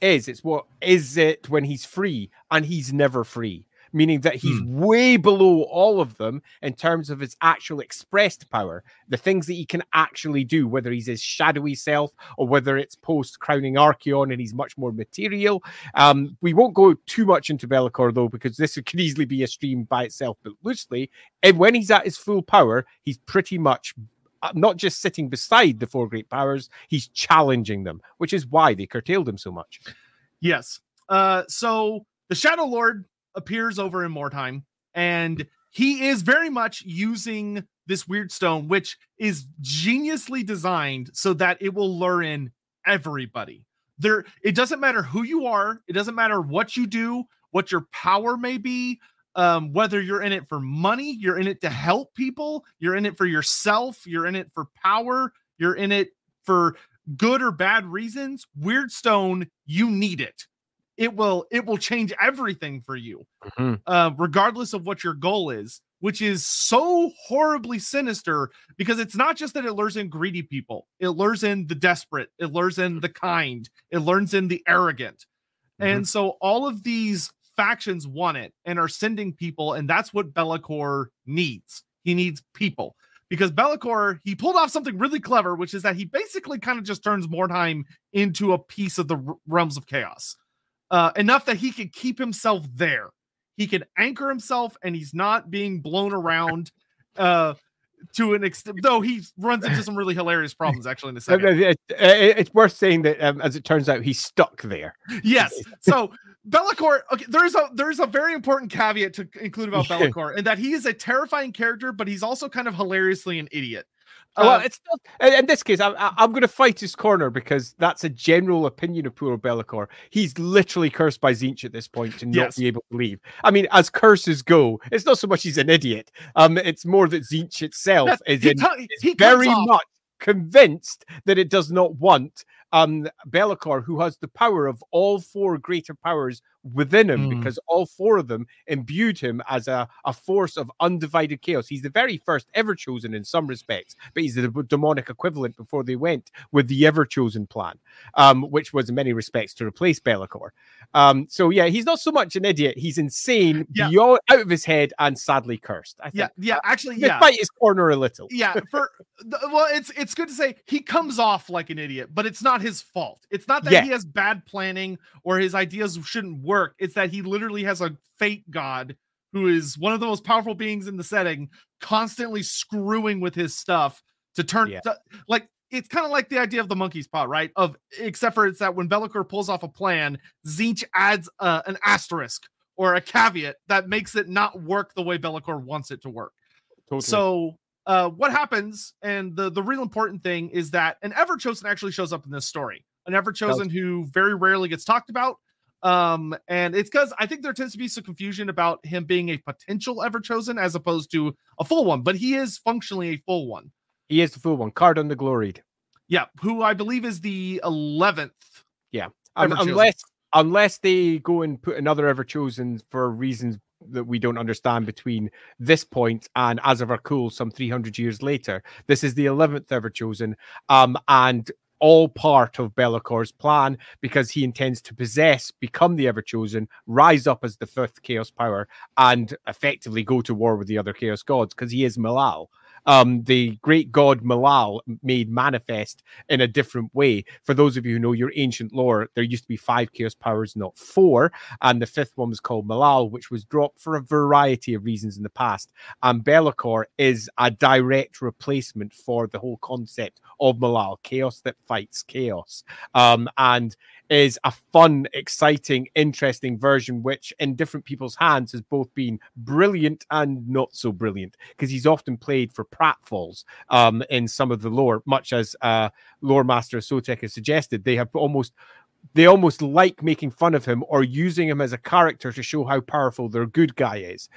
is. It's what is it when he's free, and he's never free, meaning that he's way below all of them in terms of his actual expressed power, the things that he can actually do, whether he's his shadowy self or whether it's post-crowning Archaon and he's much more material. We won't go too much into Be'lakor, though, because this could easily be a stream by itself, but loosely, and when he's at his full power, he's pretty much not just sitting beside the four great powers, he's challenging them, which is why they curtailed him so much. Yes. So the Shadow Lord appears over in Mordheim, and he is very much using this Weirdstone, which is geniusly designed so that it will lure in everybody. It doesn't matter who you are, it doesn't matter what you do, what your power may be, whether you're in it for money, you're in it to help people, you're in it for yourself, you're in it for power, you're in it for good or bad reasons. Weirdstone, you need it. It will change everything for you, regardless of what your goal is, which is so horribly sinister, because it's not just that it lures in greedy people. It lures in the desperate. It lures in the kind. It lures in the arrogant. And so all of these factions want it and are sending people, and that's what Be'lakor needs. He needs people. Because Be'lakor, he pulled off something really clever, which is that he basically kind of just turns Mordheim into a piece of the realms of chaos. Enough that he could keep himself there. He can anchor himself, and he's not being blown around to an extent, though he runs into some really hilarious problems, actually, in a second. It's worth saying that, as it turns out, he's stuck there. Yes. So Be'lakor, okay, there's a very important caveat to include about Be'lakor, and that he is a terrifying character, but he's also kind of hilariously an idiot. Well, it's not, in this case, I'm going to fight his corner, because that's a general opinion of poor Be'lakor. He's literally cursed by Tzeentch at this point to not be able to leave. I mean, as curses go, it's not so much he's an idiot. It's more that Tzeentch itself is very much convinced that it does not want Be'lakor, who has the power of all four greater powers within him, because all four of them imbued him as a force of undivided chaos. He's the very first ever chosen in some respects, but he's the demonic equivalent before they went with the ever chosen plan, which was in many respects to replace Be'lakor. He's not so much an idiot, he's insane, beyond out of his head, and sadly cursed, I think. Despite his corner a little. It's good to say he comes off like an idiot, but it's not his fault. It's not that he has bad planning or his ideas shouldn't work. It's that he literally has a fake god who is one of the most powerful beings in the setting, constantly screwing with his stuff to turn it's kind of like the idea of the monkey's paw, right? Except for it's that when Be'lakor pulls off a plan, Tzeentch adds an asterisk or a caveat that makes it not work the way Be'lakor wants it to work. Totally. So what happens, and the real important thing is that an Everchosen actually shows up in this story. An Everchosen who very rarely gets talked about. And it's because I think there tends to be some confusion about him being a potential Everchosen as opposed to a full one, but he is functionally a full one. He is the full one. Cardoon the Gloried. Yeah, who I believe is the 11th. Yeah, unless they go and put another Everchosen for reasons that we don't understand between this point and as of our cool some 300 years later. This is the 11th Everchosen, and all part of Be'lakor's plan, because he intends to possess, become the Everchosen, rise up as the 5th Chaos Power, and effectively go to war with the other Chaos Gods, because he is Malal. The great god Malal made manifest in a different way. For those of you who know your ancient lore, there used to be 5 Chaos Powers, not 4, and the 5th one was called Malal, which was dropped for a variety of reasons in the past. And Be'lakor is a direct replacement for the whole concept of Malal, chaos that fights chaos, and is a fun, exciting, interesting version, which in different people's hands has both been brilliant and not so brilliant, because he's often played for pratfalls in some of the lore, much as lore master Sotek has suggested. They almost like making fun of him or using him as a character to show how powerful their good guy is.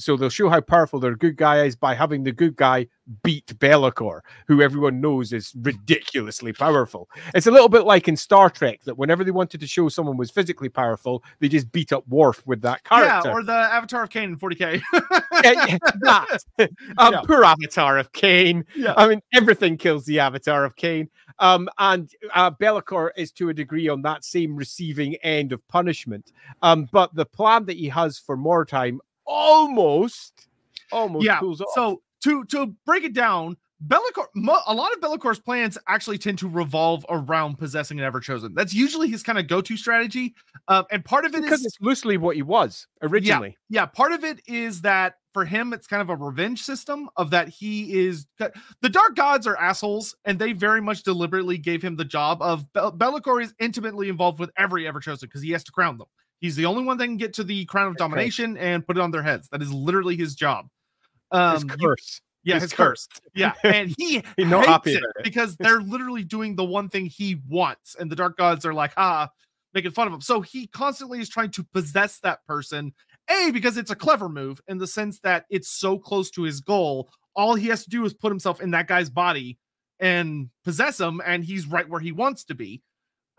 So they'll show how powerful their good guy is by having the good guy beat Be'lakor, who everyone knows is ridiculously powerful. It's a little bit like in Star Trek, that whenever they wanted to show someone was physically powerful, they just beat up Worf with that character. Yeah, or the Avatar of Kane in 40K. Yeah. Poor Avatar of Kane. Yeah. I mean, everything kills the Avatar of Kane. And Be'lakor is to a degree on that same receiving end of punishment. But the plan that he has for Mordheim almost pulls off. So to break it down, Be'lakor, a lot of Bellacor's plans actually tend to revolve around possessing an Everchosen. That's usually his kind of go-to strategy. And part of it because it's loosely what he was originally. Yeah, part of it is that for him, it's kind of a revenge system of that he is... The Dark Gods are assholes, and they very much deliberately gave him the job of... Be'lakor is intimately involved with every Everchosen because he has to crown them. He's the only one that can get to the crown of domination and put it on their heads. That is literally his job. His curse. He's cursed. Yeah, and he hates happy it because they're literally doing the one thing he wants, and the Dark Gods are like, making fun of him. So he constantly is trying to possess that person, A, because it's a clever move in the sense that it's so close to his goal. All he has to do is put himself in that guy's body and possess him, and he's right where he wants to be.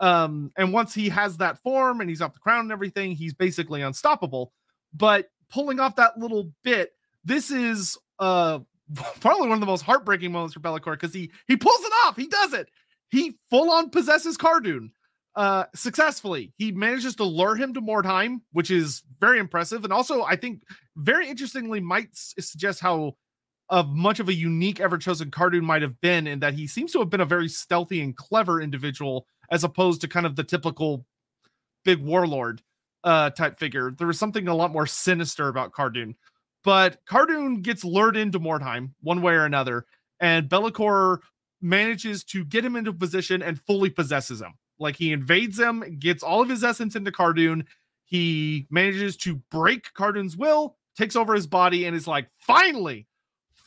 And once he has that form and he's off the crown and everything, he's basically unstoppable. But pulling off that little bit, this is... probably one of the most heartbreaking moments for Be'lakor, because he pulls it off. He does it. He full-on possesses Cardoon successfully. He manages to lure him to Mordheim, which is very impressive. And also, I think, very interestingly, might suggest how much of a unique Everchosen Cardoon might have been, in that he seems to have been a very stealthy and clever individual, as opposed to kind of the typical big warlord type figure. There was something a lot more sinister about Cardoon. But Cardoon gets lured into Mordheim one way or another, and Be'lakor manages to get him into position and fully possesses him. Like, he invades him, gets all of his essence into Cardoon. He manages to break Cardoon's will, takes over his body, and is like, finally.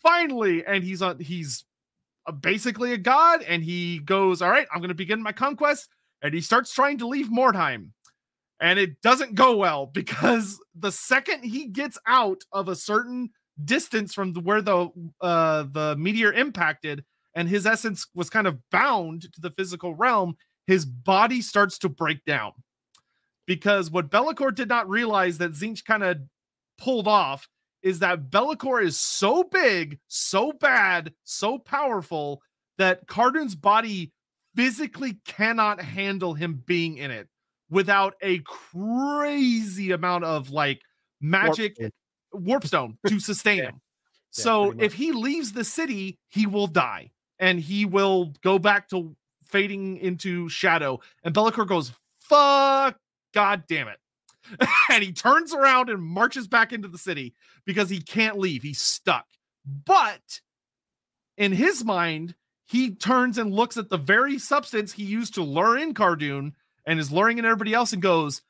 And he's basically a god, and he goes, all right, I'm going to begin my conquest. And he starts trying to leave Mordheim. And it doesn't go well, because the second he gets out of a certain distance from where the meteor impacted, and his essence was kind of bound to the physical realm, his body starts to break down. Because what Be'lakor did not realize that Zinch kind of pulled off is that Be'lakor is so big, so bad, so powerful that Cardoon's body physically cannot handle him being in it, without a crazy amount of like magic warpstone to sustain him. So if he leaves the city, he will die, and he will go back to fading into shadow. And Be'lakor goes, fuck, God damn it. And he turns around and marches back into the city because he can't leave. He's stuck. But in his mind, he turns and looks at the very substance he used to lure in Cardoon, and is luring in everybody else, and goes,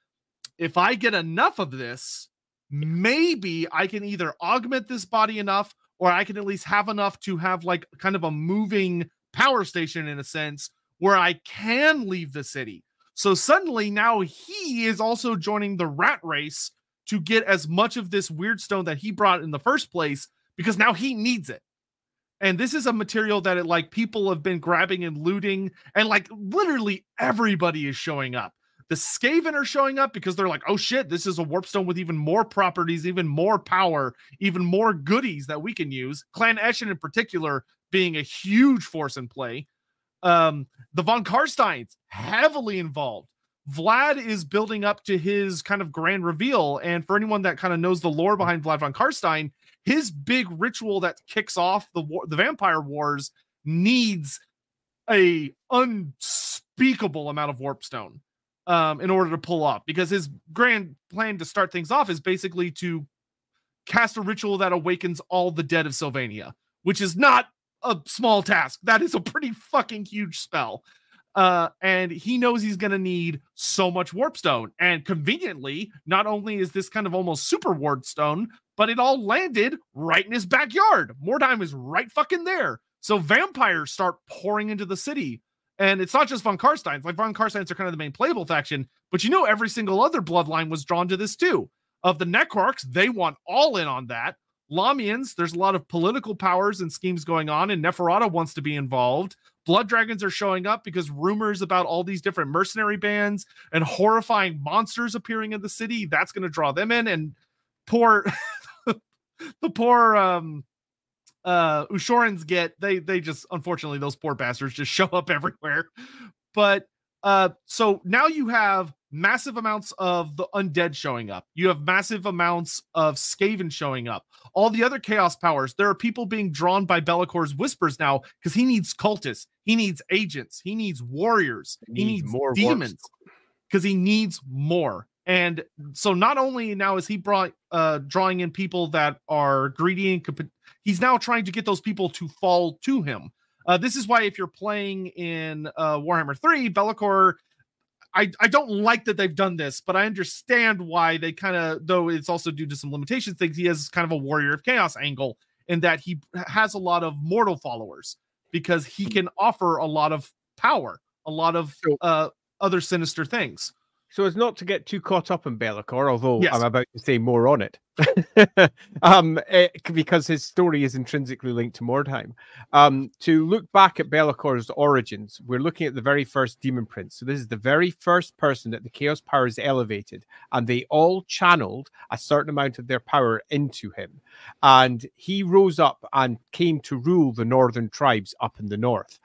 if I get enough of this, maybe I can either augment this body enough or I can at least have enough to have like kind of a moving power station in a sense where I can leave the city. So suddenly now he is also joining the rat race to get as much of this weird stone that he brought in the first place, because now he needs it. And this is a material that it, like, people have been grabbing and looting, and like literally everybody is showing up. The Skaven are showing up because they're like, oh shit, this is a Warpstone with even more properties, even more power, even more goodies that we can use. Clan Eshin in particular being a huge force in play. The von Carsteins heavily involved. Vlad is building up to his kind of grand reveal. And for anyone that kind of knows the lore behind Vlad von Carstein, his big ritual that kicks off the Vampire Wars needs a unspeakable amount of Warpstone in order to pull off, because his grand plan to start things off is basically to cast a ritual that awakens all the dead of Sylvania, which is not a small task. That is a pretty fucking huge spell. And he knows he's going to need so much Warpstone. And conveniently, not only is this kind of almost super Warpstone, but it all landed right in his backyard. Mordheim is right fucking there. So vampires start pouring into the city. And it's not just von Carsteins. Like, von Carsteins are kind of the main playable faction, but you know every single other bloodline was drawn to this too. Of the Necrarchs, they want all in on that. Lamians, there's a lot of political powers and schemes going on, and Neferata wants to be involved. Blood dragons are showing up because rumors about all these different mercenary bands and horrifying monsters appearing in the city, that's going to draw them in. And poor, the poor Ushorans get, they just, unfortunately, those poor bastards just show up everywhere. But so now you have massive amounts of the undead showing up. You have massive amounts of Skaven showing up. All the other chaos powers. There are people being drawn by Bellacor's whispers now because he needs cultists. He needs agents. He needs warriors. He needs more demons because he needs more. And so not only now is he drawing in people that are greedy and he's now trying to get those people to fall to him. This is why if you're playing in Warhammer 3, Be'lakor, I don't like that they've done this, but I understand why they kind of, though it's also due to some limitations things, he has kind of a Warrior of Chaos angle in that he has a lot of mortal followers because he can offer a lot of power, a lot of other sinister things. So as not to get too caught up in Be'lakor, although yes. I'm about to say more on it, because his story is intrinsically linked to Mordheim. To look back at Be'lakor's origins, we're looking at the very first Demon Prince. So this is the very first person that the Chaos Power is elevated, and they all channeled a certain amount of their power into him. And he rose up and came to rule the northern tribes up in the north.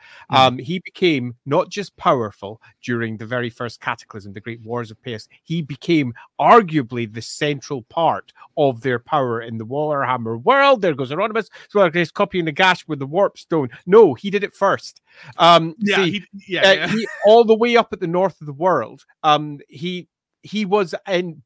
He became not just powerful during the very first Cataclysm, the Great War, of Chaos, he became arguably the central part of their power in the Warhammer world. There goes Anonymous. So like he's copying the gash with the Warpstone. No, he did it first. He, all the way up at the north of the world. He was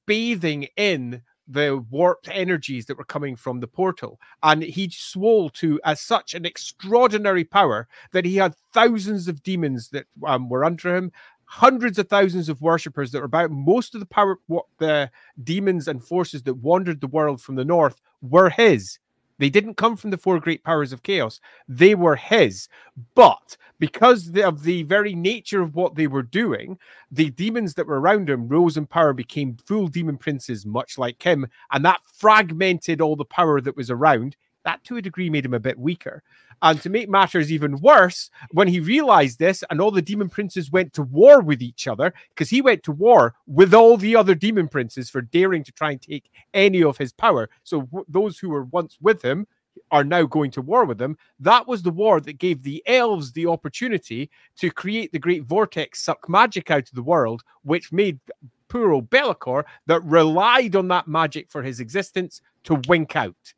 bathing in the warped energies that were coming from the portal, and he swole to such an extraordinary power that he had thousands of demons that were under him. Hundreds of thousands of worshippers that were about. Most of the power, the demons and forces that wandered the world from the north were his. They didn't come from the four great powers of chaos. They were his. But because of the very nature of what they were doing, the demons that were around him rose in power and became full demon princes, much like him. And that fragmented all the power that was around. That, to a degree, made him a bit weaker. And to make matters even worse, when he realized this and all the demon princes went to war with each other, because he went to war with all the other demon princes for daring to try and take any of his power. So those who were once with him are now going to war with him. That was the war that gave the elves the opportunity to create the great vortex, suck magic out of the world, which made poor old Be'lakor, that relied on that magic for his existence, to wink out.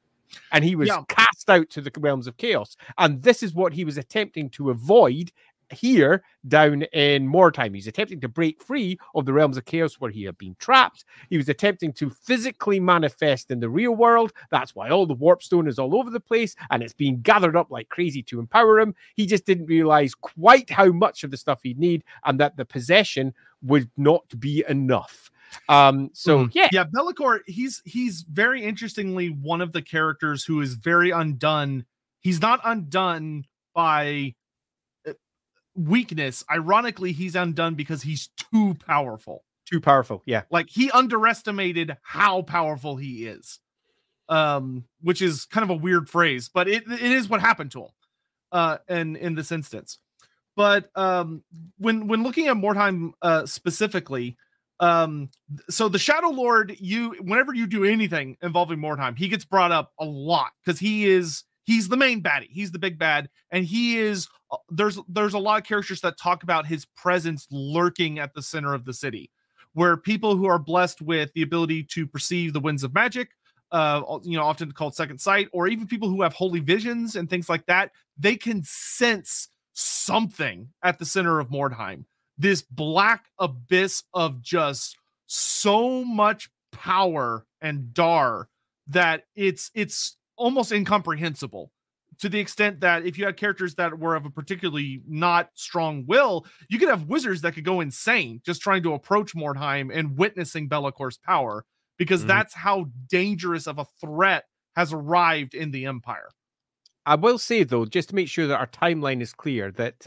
And he was cast out to the realms of chaos. And this is what he was attempting to avoid here down in Mordheim. He's attempting to break free of the realms of chaos where he had been trapped. He was attempting to physically manifest in the real world. That's why all the Warpstone is all over the place, and it's being gathered up like crazy to empower him. He just didn't realize quite how much of the stuff he'd need, and that the possession would not be enough. So Be'lakor, he's very interestingly one of the characters who is very undone. He's not undone by weakness. Ironically, he's undone because he's too powerful. Too powerful, yeah. Like, he underestimated how powerful he is, which is kind of a weird phrase, but it is what happened to him, and in this instance. But when looking at Mordheim specifically, so the Shadow Lord, whenever you do anything involving Mordheim, he gets brought up a lot because he's the main baddie, he's the big bad, and he is. There's a lot of characters that talk about his presence lurking at the center of the city, where people who are blessed with the ability to perceive the winds of magic, often called second sight, or even people who have holy visions and things like that, they can sense something at the center of Mordheim. This black abyss of just so much power and dar that it's almost incomprehensible, to the extent that if you had characters that were of a particularly not strong will, you could have wizards that could go insane just trying to approach Mordheim and witnessing Bellacor's power, because that's how dangerous of a threat has arrived in the Empire. I will say, though, just to make sure that our timeline is clear, that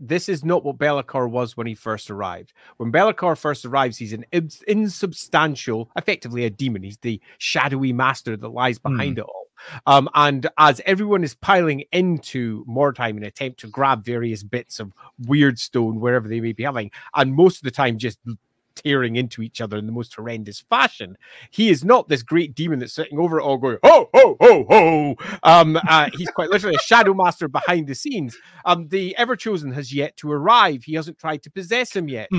this is not what Be'lakor was when he first arrived. When Be'lakor first arrives, he's an insubstantial, effectively a demon. He's the shadowy master that lies behind it all. And as everyone is piling into Mordheim in an attempt to grab various bits of Weirdstone, wherever they may be having, and most of the time just tearing into each other in the most horrendous fashion, he is not this great demon that's sitting over it all going, ho, ho, ho, ho. He's quite literally a shadow master behind the scenes. The Everchosen has yet to arrive. He hasn't tried to possess him yet.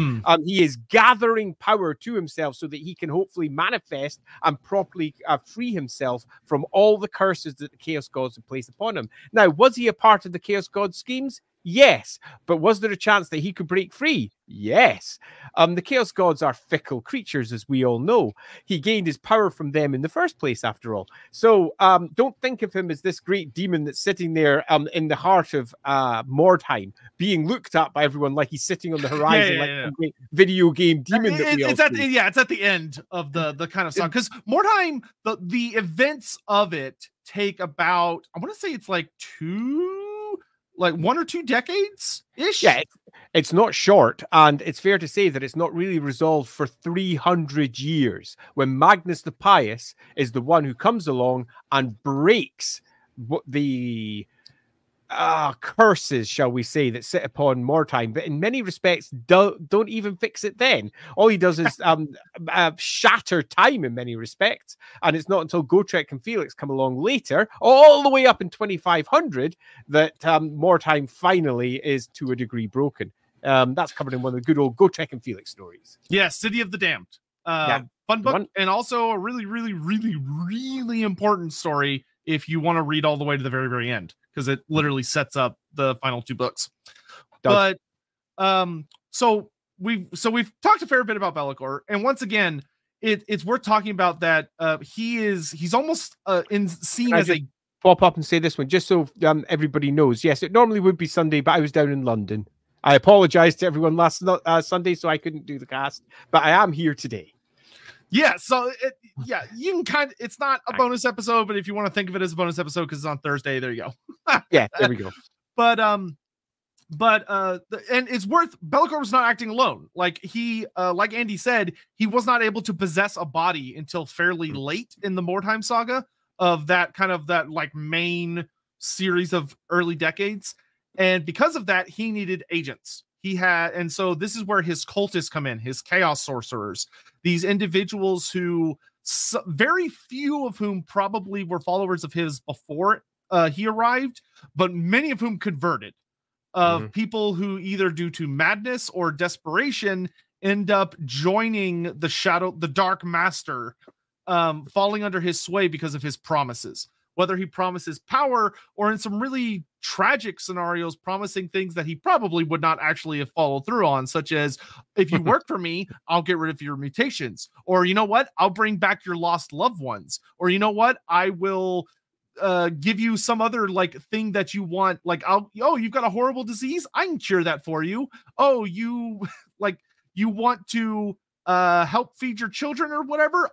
He is gathering power to himself so that he can hopefully manifest and properly free himself from all the curses that the Chaos Gods have placed upon him. Now, was he a part of the Chaos God's schemes? Yes. But was there a chance that he could break free? Yes. The Chaos Gods are fickle creatures, as we all know. He gained his power from them in the first place, after all. So don't think of him as this great demon that's sitting there in the heart of Mordheim, being looked at by everyone like he's sitting on the horizon, like a great video game demon. It's at the end of the kind of song. Because Mordheim, the events of it take about, I want to say it's like 1 or 2 decades ish. Yeah, it's not short, and it's fair to say that it's not really resolved for 300 years, when Magnus the Pious is the one who comes along and breaks the curses, shall we say, that sit upon Mordheim. But in many respects, don't even fix it then. All he does is shatter time in many respects. And it's not until Gotrek and Felix come along later, all the way up in 2500, that Mordheim finally is to a degree broken. That's covered in one of the good old Gotrek and Felix stories. Yeah, City of the Damned. Fun book, and also a really, really, really, really important story if you want to read all the way to the very, very end, because it literally sets up the final 2 books. Does. But so we've talked a fair bit about Be'lakor, and once again, it's worth talking about that he's almost seen as a pop up and say this one just so everybody knows. Yes, it normally would be Sunday, but I was down in London. I apologize to everyone last Sunday, so I couldn't do the cast, but I am here today. Yeah, so you can it's not a bonus episode, but if you want to think of it as a bonus episode because it's on Thursday, there you go. Yeah, there we go. And it's worth, Be'lakor was not acting alone. Like he, like Andy said, he was not able to possess a body until fairly late in the Mordheim saga of that like main series of early decades, and because of that, he needed agents. And so this is where his cultists come in, his chaos sorcerers, these individuals who very few of whom probably were followers of his before he arrived, but many of whom converted people who either due to madness or desperation end up joining the Dark Master, falling under his sway because of his promises, whether he promises power or in some really tragic scenarios, promising things that he probably would not actually have followed through on, such as, if you work for me, I'll get rid of your mutations. Or, you know what? I'll bring back your lost loved ones. Or, you know what? I will give you some other like thing that you want. Like, you've got a horrible disease. I can cure that for you. Oh, you want to help feed your children or whatever.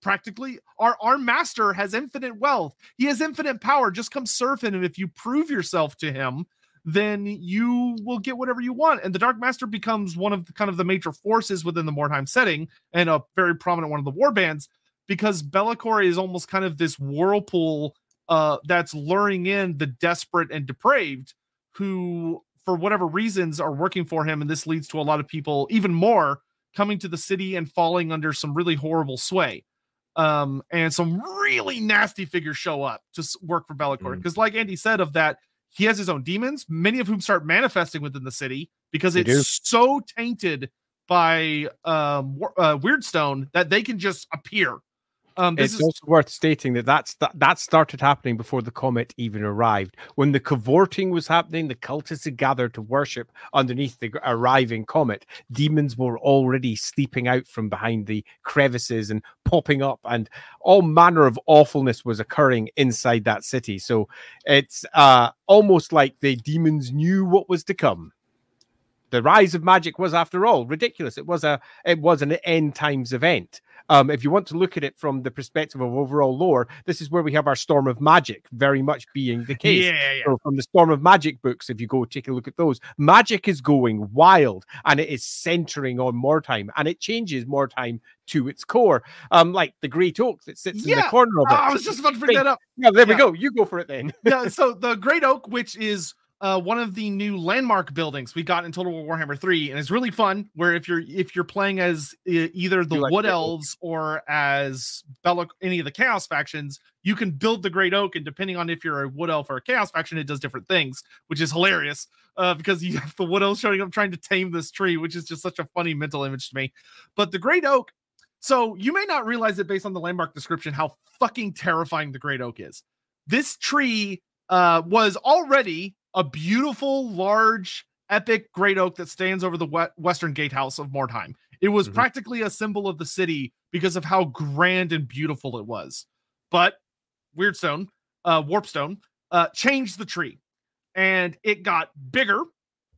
Practically our master has infinite wealth. He has infinite power. Just come serve him. And if you prove yourself to him, then you will get whatever you want. And the Dark Master becomes one of the kind of the major forces within the Mordheim setting and a very prominent one of the war bands, because Be'lakor is almost kind of this whirlpool that's luring in the desperate and depraved who, for whatever reasons, are working for him. And this leads to a lot of people, even more, coming to the city and falling under some really horrible sway. And some really nasty figures show up to work for Be'lakor. Because like Andy said of that, he has his own demons, many of whom start manifesting within the city because it's so tainted by Weirdstone that they can just appear. It's also worth stating that that started happening before the comet even arrived. When the cavorting was happening, the cultists had gathered to worship underneath the arriving comet. Demons were already sleeping out from behind the crevices and popping up, and all manner of awfulness was occurring inside that city. So it's almost like the demons knew what was to come. The rise of magic was, after all, ridiculous. It was an end times event. If you want to look at it from the perspective of overall lore, this is where we have our Storm of Magic very much being the case. So from the Storm of Magic books, if you go take a look at those, magic is going wild and it is centering on Mordheim, and it changes Mordheim to its core, like the great oak that sits in the corner of it. I was just about to bring that up. Yeah, there we go. You go for it then. So the great oak, which is one of the new landmark buildings we got in Total War Warhammer 3, and it's really fun. Where if you're playing as either the Wood Elves or as any of the Chaos factions, you can build the Great Oak, and depending on if you're a Wood Elf or a Chaos faction, it does different things, which is hilarious because you have the Wood Elves showing up trying to tame this tree, which is just such a funny mental image to me. But the Great Oak, so you may not realize it based on the landmark description how fucking terrifying the Great Oak is. This tree was already a beautiful, large, epic great oak that stands over the western gatehouse of Mordheim. It was practically a symbol of the city because of how grand and beautiful it was. But Weirdstone, Warpstone, changed the tree, and it got bigger,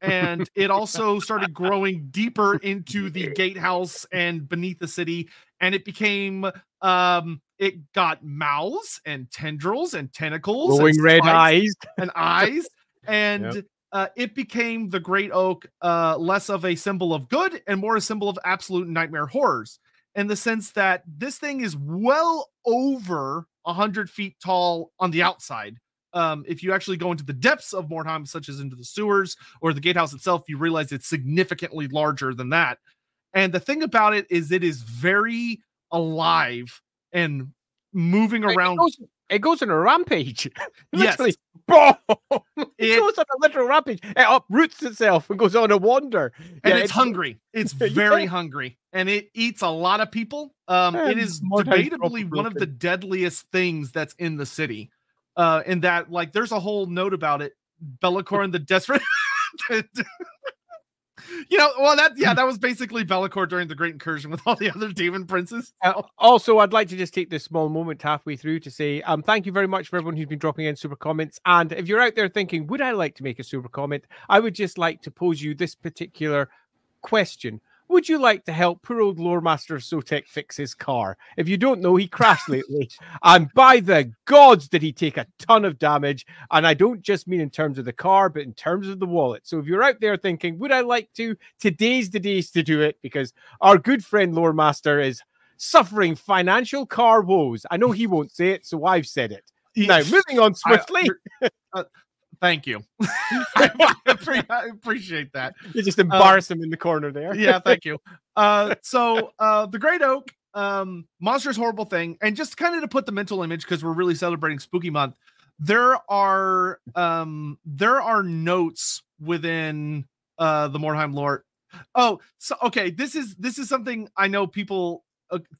and it also started growing deeper into the gatehouse and beneath the city, and it became... it got mouths and tendrils and tentacles, glowing red eyes and eyes. And it became the Great Oak, less of a symbol of good and more a symbol of absolute nightmare horrors, in the sense that this thing is well over 100 feet tall on the outside. If you actually go into the depths of Mordheim, such as into the sewers or the gatehouse itself, you realize it's significantly larger than that. And the thing about it is very alive and moving around. It goes on a rampage. Literally. Yes. It goes on a literal rampage. It uproots itself and goes on a wander. And it's hungry. It's very hungry. And it eats a lot of people. It is debatably one of the deadliest things that's in the city. In that, like, there's a whole note about it. Be'lakor and the Desperate... You know, well, that was basically Be'lakor during the Great Incursion with all the other demon princes. Also, I'd like to just take this small moment halfway through to say thank you very much for everyone who's been dropping in super comments. And if you're out there thinking, would I like to make a super comment? I would just like to pose you this particular question. Would you like to help poor old lore master Sotek fix his car? If you don't know, he crashed lately. And by the gods, did he take a ton of damage. And I don't just mean in terms of the car, but in terms of the wallet. So if you're out there thinking, would I like to? Today's the days to do it, because our good friend lore master is suffering financial car woes. I know he won't say it, so I've said it. Now, moving on swiftly. Thank you. I appreciate that. You just embarrass him in the corner there. Yeah, thank you. So the Great Oak, monstrous, horrible thing. And just kind of to put the mental image, because we're really celebrating Spooky Month, there are notes within the Mordheim lore. Oh, so okay, this is something I know people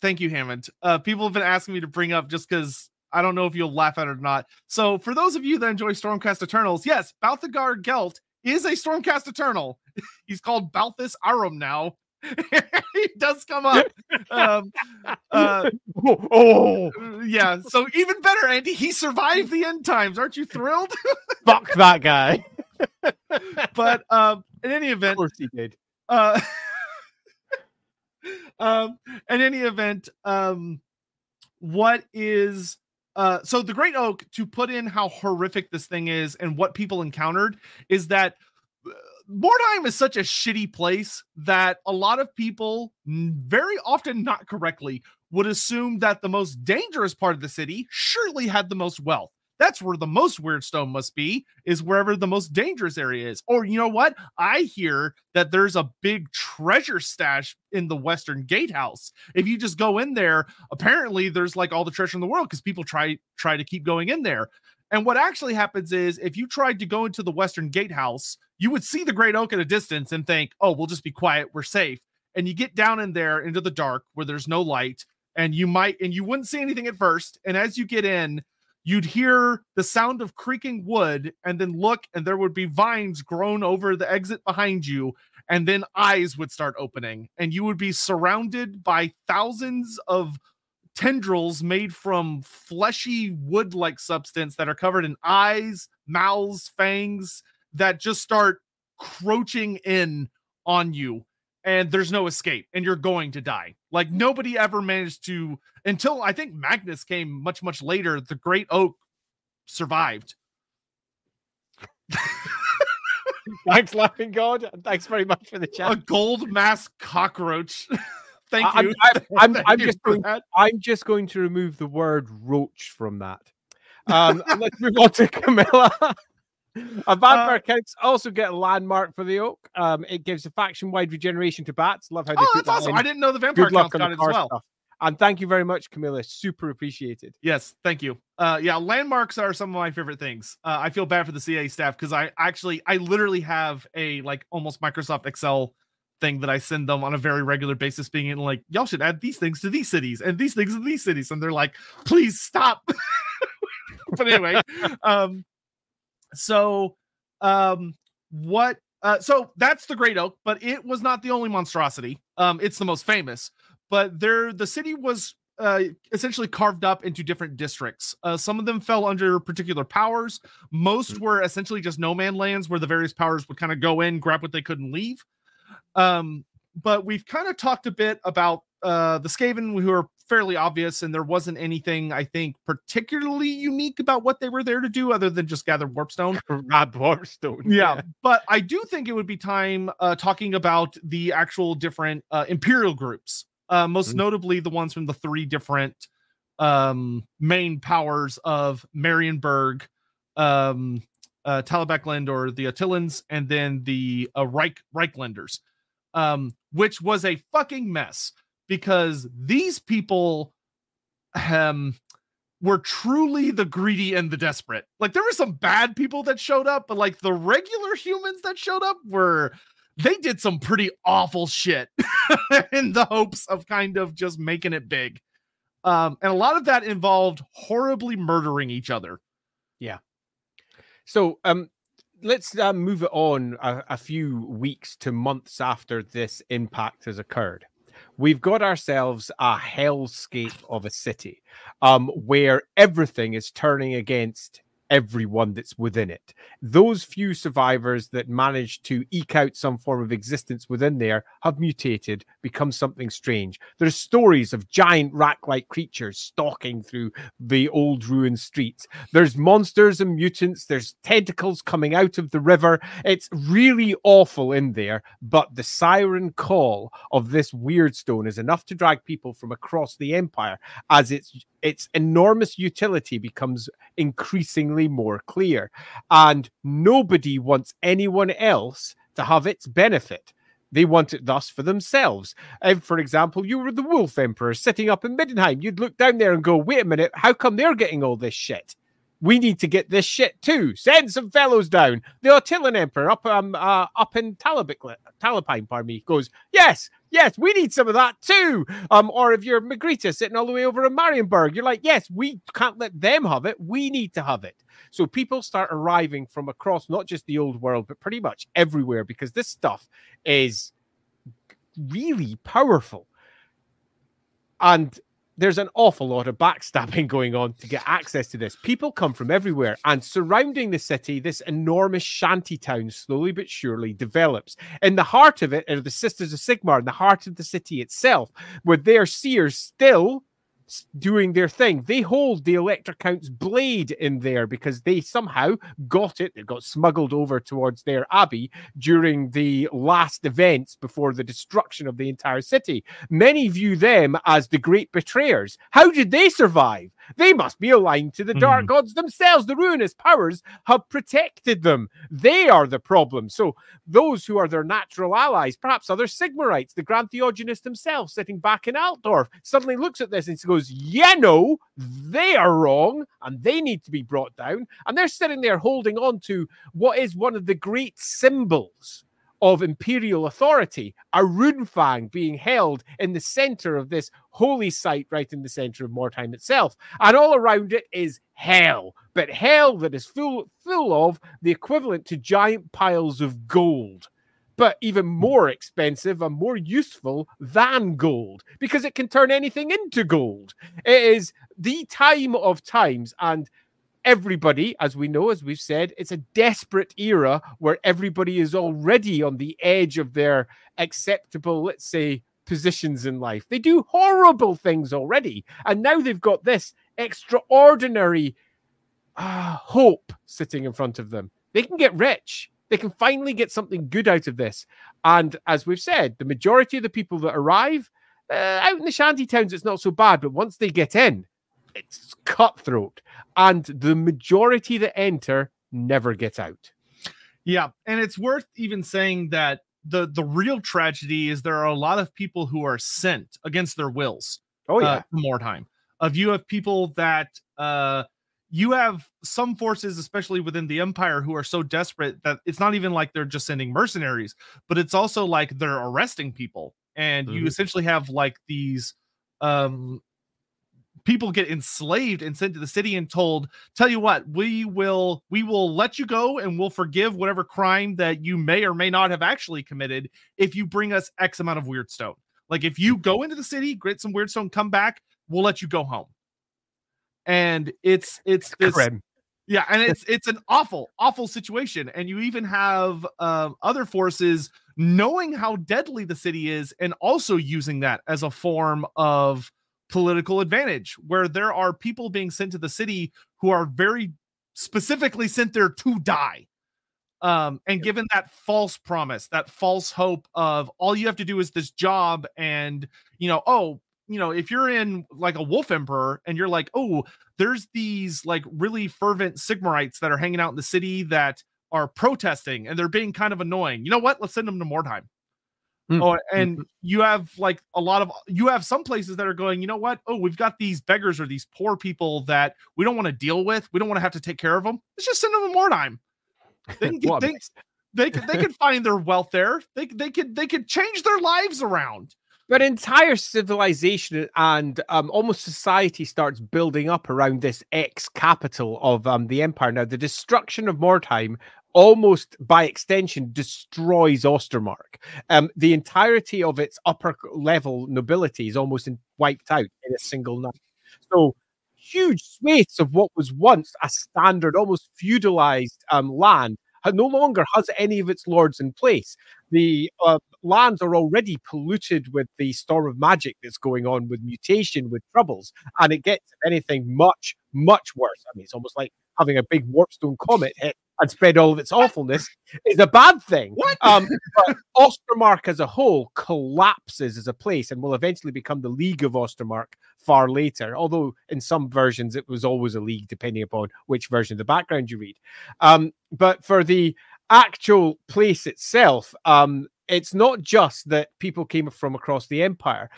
thank you, Hammond. People have been asking me to bring up just because I don't know if you'll laugh at it or not. So for those of you that enjoy Stormcast Eternals, yes, Balthasar Gelt is a Stormcast Eternal. He's called Balthas Arum now. He does come up. Yeah. So even better, Andy, he survived the end times. Aren't you thrilled? Fuck that guy. But in any event, of course he did. In any event, what is so the Great Oak, to put in how horrific this thing is and what people encountered, is that Mordheim is such a shitty place that a lot of people, very often not correctly, would assume that the most dangerous part of the city surely had the most wealth. That's where the most Weirdstone must be, is wherever the most dangerous area is. Or you know what? I hear that there's a big treasure stash in the Western Gatehouse. If you just go in there, apparently there's like all the treasure in the world because people try to keep going in there. And what actually happens is if you tried to go into the Western Gatehouse, you would see the Great Oak at a distance and think, oh, we'll just be quiet. We're safe. And you get down in there into the dark where there's no light, and you wouldn't see anything at first. And as you get in, you'd hear the sound of creaking wood, and then look, and there would be vines grown over the exit behind you, and then eyes would start opening, and you would be surrounded by thousands of tendrils made from fleshy wood-like substance that are covered in eyes, mouths, fangs, that just start crouching in on you, and there's no escape, and you're going to die. Like, nobody ever managed to, until I think Magnus came much, much later, the Great Oak survived. Thanks, Laughing God. Thanks very much for the chat. A gold mask cockroach. Thank you. I'm just going to remove the word roach from that. Let's move on to Camilla. A vampire counts also get a landmark for the oak. It gives a faction-wide regeneration to bats. Love how they that's awesome. I didn't know the vampire counts got it as well. Stuff. And thank you very much, Camilla. Super appreciated. Yes, thank you. Yeah, landmarks are some of my favorite things. I feel bad for the CA staff because I literally have a like almost Microsoft Excel thing that I send them on a very regular basis, being like, y'all should add these things to these cities and these things to these cities, and they're like, please stop. But anyway, so that's the Great Oak, but it was not the only monstrosity. It's the most famous, but the city was essentially carved up into different districts. Some of them fell under particular powers. Most were essentially just no man lands where the various powers would kind of go in, grab what they couldn't leave. But we've kind of talked a bit about the Skaven, who are fairly obvious, and there wasn't anything I think particularly unique about what they were there to do other than just gather Warpstone. Rob Warpstone. Yeah, but I do think it would be time talking about the actual different Imperial groups, most notably the ones from the three different main powers of Marienburg, Talabheim, or the Attilans, and then the Reichlanders, which was a fucking mess. Because these people were truly the greedy and the desperate. Like, there were some bad people that showed up, but like the regular humans that showed up they did some pretty awful shit in the hopes of kind of just making it big. And a lot of that involved horribly murdering each other. Yeah. So, let's move it on a few weeks to months after this impact has occurred. We've got ourselves a hellscape of a city where everything is turning against everyone that's within it. Those few survivors that managed to eke out some form of existence within there have mutated, become something strange. There's stories of giant rat-like creatures stalking through the old ruined streets. There's monsters and mutants. There's tentacles coming out of the river. It's really awful in there, but the siren call of this Weirdstone is enough to drag people from across the empire as its enormous utility becomes increasingly more clear, and nobody wants anyone else to have its benefit. They want it thus for themselves. If, for example, you were the Wolf Emperor sitting up in Middenheim, you'd look down there and go, wait a minute, how come they're getting all this shit? We need to get this shit too. Send some fellows down. The Attilan Emperor up in Talabheim, pardon me, goes, yes, we need some of that too. Or if you're Magritta sitting all the way over in Marienburg, you're like, yes, we can't let them have it. We need to have it. So people start arriving from across not just the old world, but pretty much everywhere, because this stuff is really powerful. And there's an awful lot of backstabbing going on to get access to this. People come from everywhere, and surrounding the city, this enormous shanty town slowly but surely develops. In the heart of it are the Sisters of Sigmar, in the heart of the city itself, where their seers still doing their thing. They hold the Electric Count's blade in there because they somehow got it. It got smuggled over towards their abbey during the last events before the destruction of the entire city. Many view them as the great betrayers. How did they survive? They must be aligned to the dark gods themselves. The ruinous powers have protected them. They are the problem. So those who are their natural allies, perhaps other Sigmarites, the Grand Theogenist himself sitting back in Altdorf, suddenly looks at this and goes, yeah, no, they are wrong and they need to be brought down. And they're sitting there holding on to what is one of the great symbols of imperial authority, a runefang being held in the center of this holy site, right in the center of Mordheim itself. And all around it is hell, but hell that is full of the equivalent to giant piles of gold, but even more expensive and more useful than gold, because it can turn anything into gold. It is the time of times, and everybody, as we know, as we've said, it's a desperate era where everybody is already on the edge of their acceptable, let's say, positions in life. They do horrible things already, and now they've got this extraordinary hope sitting in front of them. They can get rich. They can finally get something good out of this. And as we've said, the majority of the people that arrive out in the shanty towns, it's not so bad. But once they get in, it's cutthroat. And the majority that enter never get out. Yeah. And it's worth even saying that the real tragedy is there are a lot of people who are sent against their wills. Oh, yeah. To Mordheim. You have people that... you have some forces, especially within the Empire, who are so desperate that it's not even like they're just sending mercenaries, but it's also like they're arresting people. And you essentially have like these people get enslaved and sent to the city and told, tell you what, we will let you go and we'll forgive whatever crime that you may or may not have actually committed if you bring us X amount of Weirdstone. Like if you go into the city, grit some Weirdstone, come back, we'll let you go home. And it's this, yeah, and it's an awful, awful situation. And you even have other forces knowing how deadly the city is and also using that as a form of political advantage, where there are people being sent to the city who are very specifically sent there to die. And given that false promise, that false hope of all you have to do is this job and, you know, oh, you know, if you're in like a wolf emperor and you're like, oh, there's these like really fervent Sigmarites that are hanging out in the city that are protesting and they're being kind of annoying. You know what? Let's send them to Mordheim. Oh, and you have like a lot of, you have some places that are going, you know what? Oh, we've got these beggars or these poor people that we don't want to deal with. We don't want to have to take care of them. Let's just send them to Mordheim. They can get, they could find their wealth there. They could change their lives around. But entire civilization and almost society starts building up around this ex-capital of the Empire. Now, the destruction of Mordheim almost by extension destroys Ostermark. The entirety of its upper-level nobility is almost wiped out in a single night. So huge swathes of what was once a standard, almost feudalized land no longer has any of its lords in place. The lands are already polluted with the storm of magic that's going on, with mutation, with troubles, and it gets, if anything, much, much worse. I mean, it's almost like having a big Warpstone comet hit and spread all of its awfulness is a bad thing. What? But Ostermark as a whole collapses as a place and will eventually become the League of Ostermark far later, although in some versions it was always a league, depending upon which version of the background you read. But for the actual place itself, it's not just that people came from across the Empire.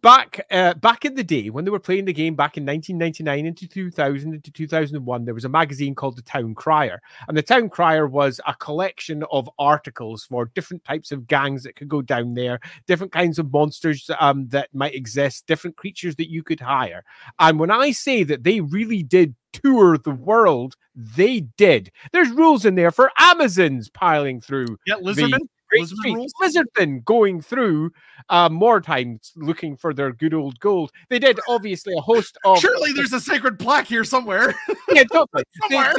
Back in the day, when they were playing the game back in 1999 into 2000 into 2001, there was a magazine called The Town Crier. And The Town Crier was a collection of articles for different types of gangs that could go down there, different kinds of monsters that might exist, different creatures that you could hire. And when I say that they really did tour the world, they did. There's rules in there for Amazons piling through. Yeah, lizardmen. Lizardmen going through Mordheim looking for their good old gold. They did obviously a host of. Surely there's a sacred plaque here somewhere. Yeah, totally. Somewhere.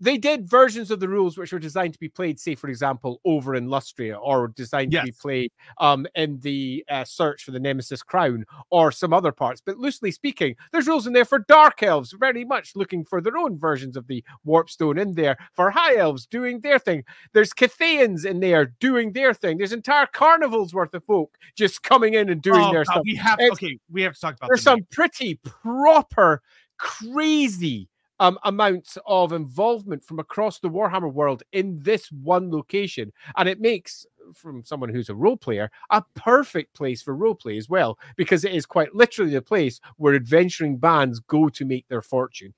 They did versions of the rules which were designed to be played, say, for example, over in Lustria, or designed to be played in the search for the Nemesis Crown or some other parts. But loosely speaking, there's rules in there for Dark Elves, very much looking for their own versions of the Warpstone in there, for High Elves doing their thing. There's Cathayans in there doing their thing. There's entire carnivals worth of folk just coming in and doing their stuff. We have to talk about there's some pretty proper, crazy amounts of involvement from across the Warhammer world in this one location, and it makes, from someone who's a role player, a perfect place for role play as well, because it is quite literally the place where adventuring bands go to make their fortune.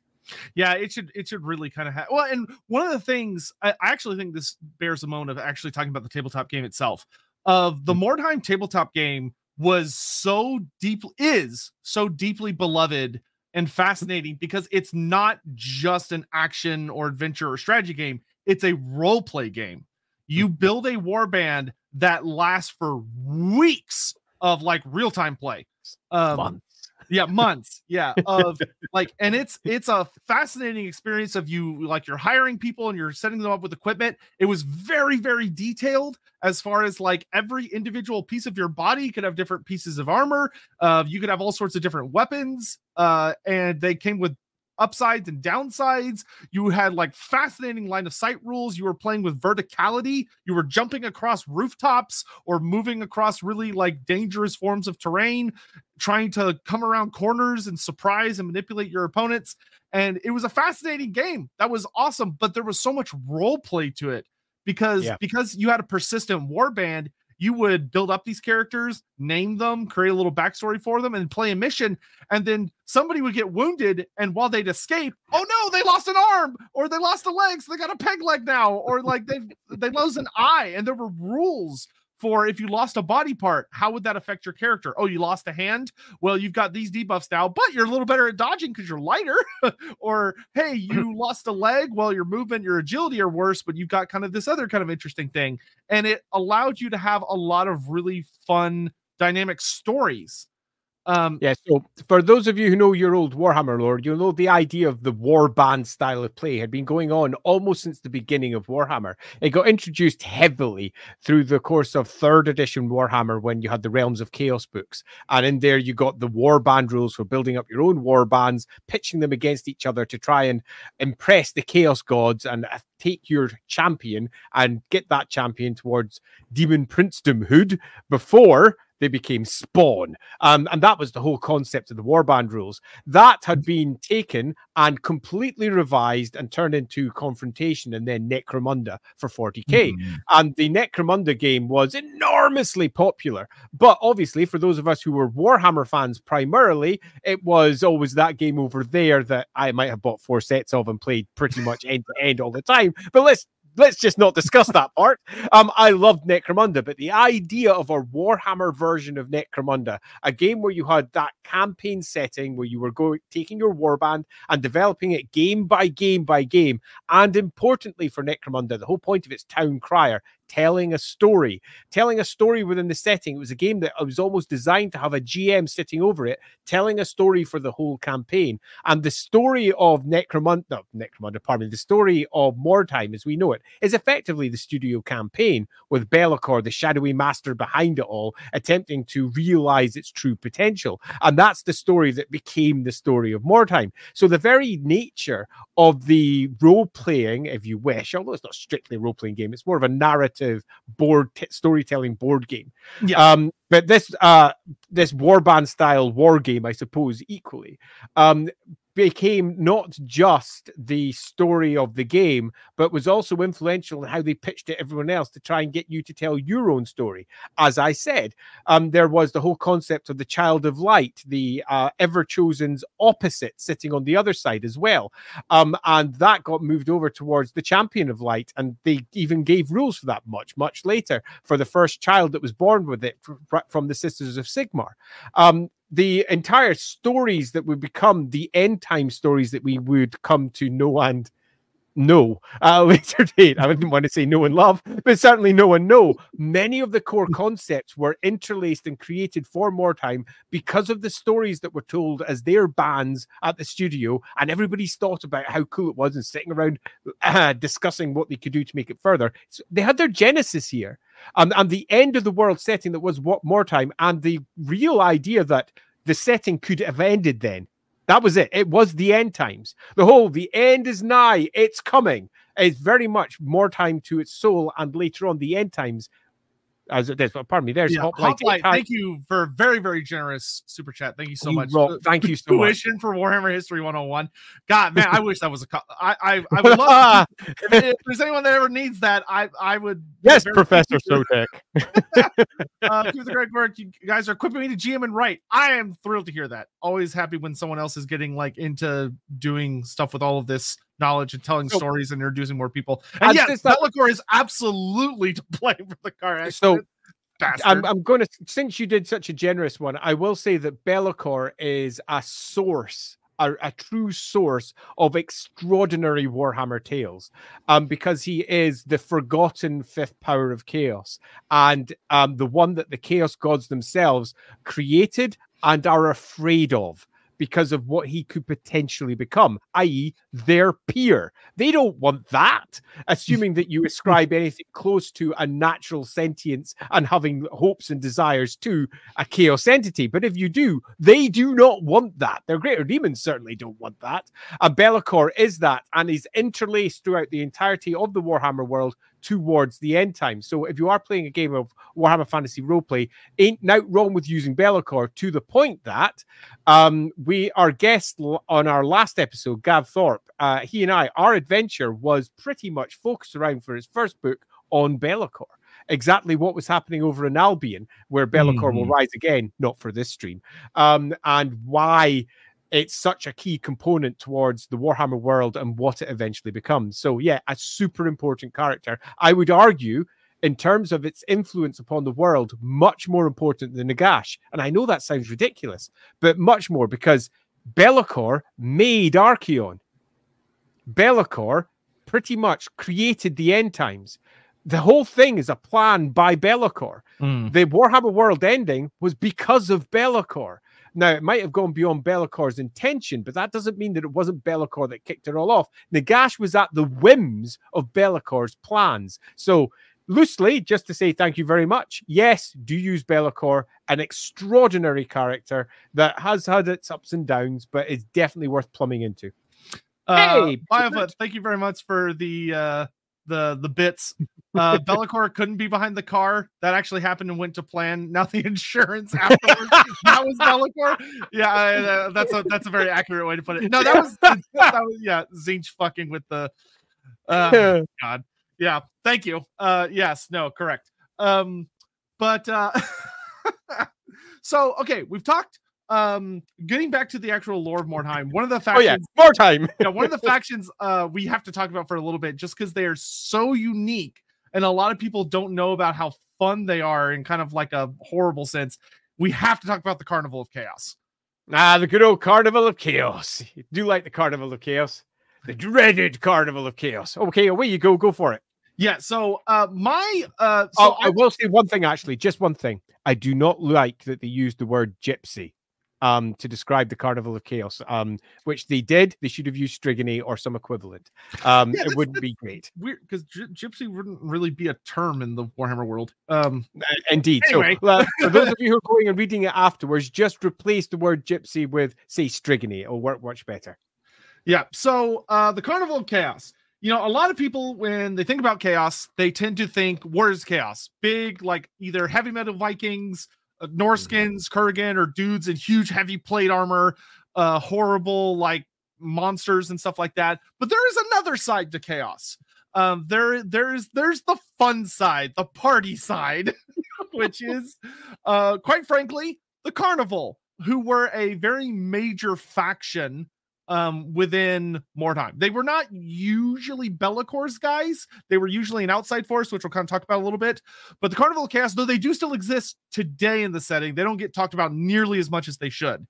Yeah, it should really kind of have. Well, and one of the things I actually think this bears a moment of actually talking about the tabletop game itself. Of the Mordheim tabletop game is so deeply beloved and fascinating, because it's not just an action or adventure or strategy game. It's a role play game. You build a warband that lasts for weeks of like real time play. Months. Yeah. Months. Yeah. Of like, and it's a fascinating experience of you, like, you're hiring people and you're setting them up with equipment. It was very, very detailed as far as like every individual piece of your body. You could have different pieces of armor. You could have all sorts of different weapons. And they came with upsides and downsides. You had like fascinating line of sight rules. You were playing with verticality. You were jumping across rooftops or moving across really like dangerous forms of terrain, trying to come around corners and surprise and manipulate your opponents. And it was a fascinating game. That was awesome. But there was so much role play to it, because you had a persistent warband. You would build up these characters, name them, create a little backstory for them, and play a mission. And then somebody would get wounded, and while they'd escape, oh no, they lost an arm, or they lost a leg, so they got a peg leg now, or like they lost an eye. And there were rules for if you lost a body part, how would that affect your character? Oh, you lost a hand? Well, you've got these debuffs now, but you're a little better at dodging because you're lighter. Or, hey, you lost a leg? Well, your movement, your agility are worse, but you've got kind of this other kind of interesting thing. And it allowed you to have a lot of really fun, dynamic stories. So for those of you who know your old Warhammer lore, you'll know the idea of the warband style of play had been going on almost since the beginning of Warhammer. It got introduced heavily through the course of 3rd edition Warhammer when you had the Realms of Chaos books. And in there, you got the warband rules for building up your own warbands, pitching them against each other to try and impress the Chaos Gods and take your champion and get that champion towards Demon Princedomhood before they became Spawn. And that was the whole concept of the warband rules. That had been taken and completely revised and turned into Confrontation and then Necromunda for 40k. Mm-hmm. And the Necromunda game was enormously popular. But obviously, for those of us who were Warhammer fans primarily, it was always that game over there that I might have bought 4 sets of and played pretty much end to end all the time. But let's just not discuss that part. I loved Necromunda, but the idea of a Warhammer version of Necromunda, a game where you had that campaign setting where you were taking your warband and developing it game by game by game, and importantly for Necromunda, the whole point of its town crier, telling a story within the setting. It was a game that was almost designed to have a GM sitting over it, telling a story for the whole campaign. And the story of the story of Mordheim as we know it is effectively the studio campaign, with Be'lakor, the shadowy master behind it all, attempting to realize its true potential. And that's the story that became the story of Mordheim. So the very nature of the role-playing, if you wish, although it's not strictly a role-playing game, it's more of a narrative storytelling board game. Yeah. But this warband style war game, I suppose, equally became not just the story of the game, but was also influential in how they pitched to everyone else to try and get you to tell your own story. As I said, there was the whole concept of the Child of Light, the Everchosen's opposite sitting on the other side as well. And that got moved over towards the Champion of Light, and they even gave rules for that much, much later for the first child that was born with it from the Sisters of Sigmar. The entire stories that would become the end time stories that we would come to know and no, entertain. I didn't want to say no and love, but certainly no and no. Many of the core concepts were interlaced and created for Mordheim because of the stories that were told as their bands at the studio, and everybody's thought about how cool it was and sitting around discussing what they could do to make it further. So they had their genesis here, and the end of the world setting that was what Mordheim, and the real idea that the setting could have ended then. That was it. It was the end times. The whole, the end is nigh, it's coming. It's very much Mordheim to its soul, and later on the end times, as it is. Well, pardon me, there's Hoplite. Thank you for very, very generous super chat. Thank you so much. Thank you so much. Tuition for Warhammer History 101. God, man, I wish that was a... I would love... if there's anyone that ever needs that, I would... Yes, Professor Sotek. Keep the great work. You guys are equipping me to GM and write. I am thrilled to hear that. Always happy when someone else is getting like into doing stuff with all of this knowledge and telling stories and introducing more people. And yes, Be'lakor is absolutely to blame for the car accident. So I'm going to, since you did such a generous one, I will say that Be'lakor is a source, a true source of extraordinary Warhammer tales, because he is the forgotten fifth power of chaos, and the one that the chaos gods themselves created and are afraid of, because of what he could potentially become, i.e. their peer. They don't want that, assuming that you ascribe anything close to a natural sentience and having hopes and desires to a chaos entity. But if you do, they do not want that. Their greater demons certainly don't want that. And Be'lakor is that, and is interlaced throughout the entirety of the Warhammer world towards the end time. So if you are playing a game of Warhammer Fantasy Roleplay, ain't nothing wrong with using Be'lakor, to the point that we, our guest on our last episode, Gav Thorpe, he and I, our adventure was pretty much focused around, for his first book, on Be'lakor. Exactly what was happening over in Albion, where Be'lakor will rise again, not for this stream, and why it's such a key component towards the Warhammer world and what it eventually becomes. So yeah, a super important character. I would argue, in terms of its influence upon the world, much more important than Nagash. And I know that sounds ridiculous, but much more, because Be'lakor made Archaon. Be'lakor pretty much created the end times. The whole thing is a plan by Be'lakor. The Warhammer world ending was because of Be'lakor. Now, it might have gone beyond Be'lakor's intention, but that doesn't mean that it wasn't Be'lakor that kicked it all off. Nagash was at the whims of Be'lakor's plans. So, loosely, just to say thank you very much, yes, do use Be'lakor, an extraordinary character that has had its ups and downs, but is definitely worth plumbing into. Hey, Biofoot, thank you very much for the bits. Be'lakor couldn't be behind the car. That actually happened and went to plan. Now the insurance afterwards. That was Be'lakor. Yeah, that's a very accurate way to put it. No, that was yeah, Zinch fucking with the God. Yeah, thank you. Yes, no, correct. But so okay, we've talked. Getting back to the actual lore of Mordheim, one of the factions, Mordheim. Yeah, one of the factions we have to talk about for a little bit, just because they are so unique and a lot of people don't know about how fun they are in kind of like a horrible sense. We have to talk about the Carnival of Chaos. The good old Carnival of Chaos. You do like the Carnival of Chaos? The dreaded Carnival of Chaos. Okay, away you go. Go for it. Yeah, so I will say one thing, actually, just one thing. I do not like that they used the word gypsy to describe the Carnival of Chaos, which they did. They should have used Strigony or some equivalent. It wouldn't be great. Weird, because gypsy wouldn't really be a term in the Warhammer world. Indeed. Anyway. So for those of you who are going and reading it afterwards, just replace the word gypsy with, say, Strigony. It'll work much better. Yeah, so the Carnival of Chaos. You know, a lot of people, when they think about chaos, they tend to think Warriors Chaos. Big, like, either heavy metal Vikings, Norskins, Kurgan, or dudes in huge heavy plate armor, horrible like monsters and stuff like that. But there is another side to chaos. There's the fun side, the party side, which is quite frankly the Carnival, who were a very major faction within Mordheim. They were not usually Bellacor's guys. They were usually an outside force, which we'll kind of talk about a little bit. But the Carnival of Chaos, though they do still exist today in the setting, they don't get talked about nearly as much as they should.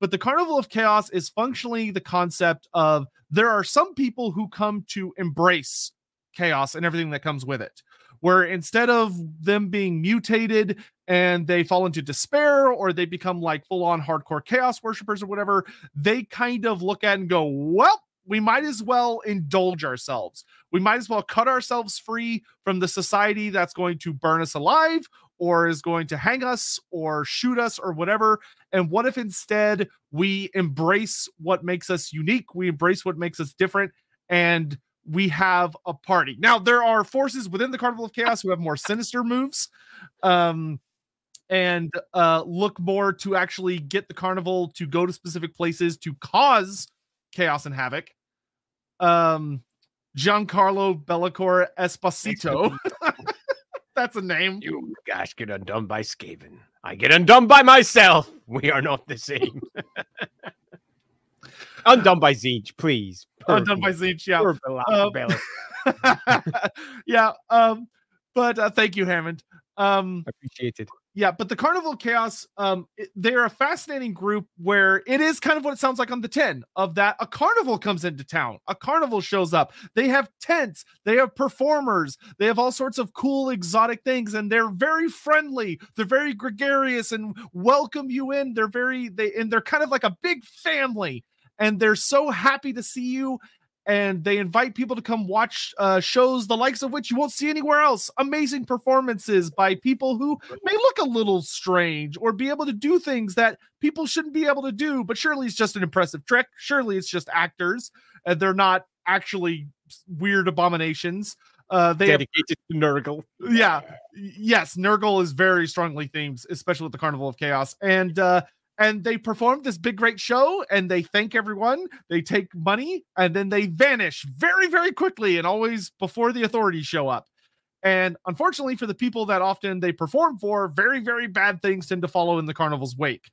But the Carnival of Chaos is functionally the concept of there are some people who come to embrace chaos and everything that comes with it, where instead of them being mutated and they fall into despair or they become like full-on hardcore chaos worshippers or whatever, they kind of look at and go, well, we might as well indulge ourselves. We might as well cut ourselves free from the society that's going to burn us alive or is going to hang us or shoot us or whatever. And what if instead we embrace what makes us unique, we embrace what makes us different, and we have a party. Now, there are forces within the Carnival of Chaos who have more sinister moves and look more to actually get the carnival to go to specific places to cause chaos and havoc. Giancarlo Be'lakor Esposito. That's a name. You guys get undone by Skaven. I get undone by myself. We are not the same. Undone by Zeech, please. Undone by Zeech, yeah. Yeah, but thank you, Hammond. Appreciated. Yeah, but the Carnival of Chaos, they're a fascinating group where it is kind of what it sounds like on the tin of that a carnival comes into town, a carnival shows up. They have tents, they have performers, they have all sorts of cool exotic things, and they're very friendly. They're very gregarious and welcome you in. They're they're kind of like a big family, and they're so happy to see you. And they invite people to come watch shows, the likes of which you won't see anywhere else. Amazing performances by people who may look a little strange or be able to do things that people shouldn't be able to do. But surely it's just an impressive trick. Surely it's just actors. And they're not actually weird abominations. They dedicated to Nurgle. Yeah. Yes, Nurgle is very strongly themed, especially with the Carnival of Chaos. And they perform this big, great show, and they thank everyone. They take money, and then they vanish very, very quickly, and always before the authorities show up. And unfortunately for the people that often they perform for, very, very bad things tend to follow in the carnival's wake,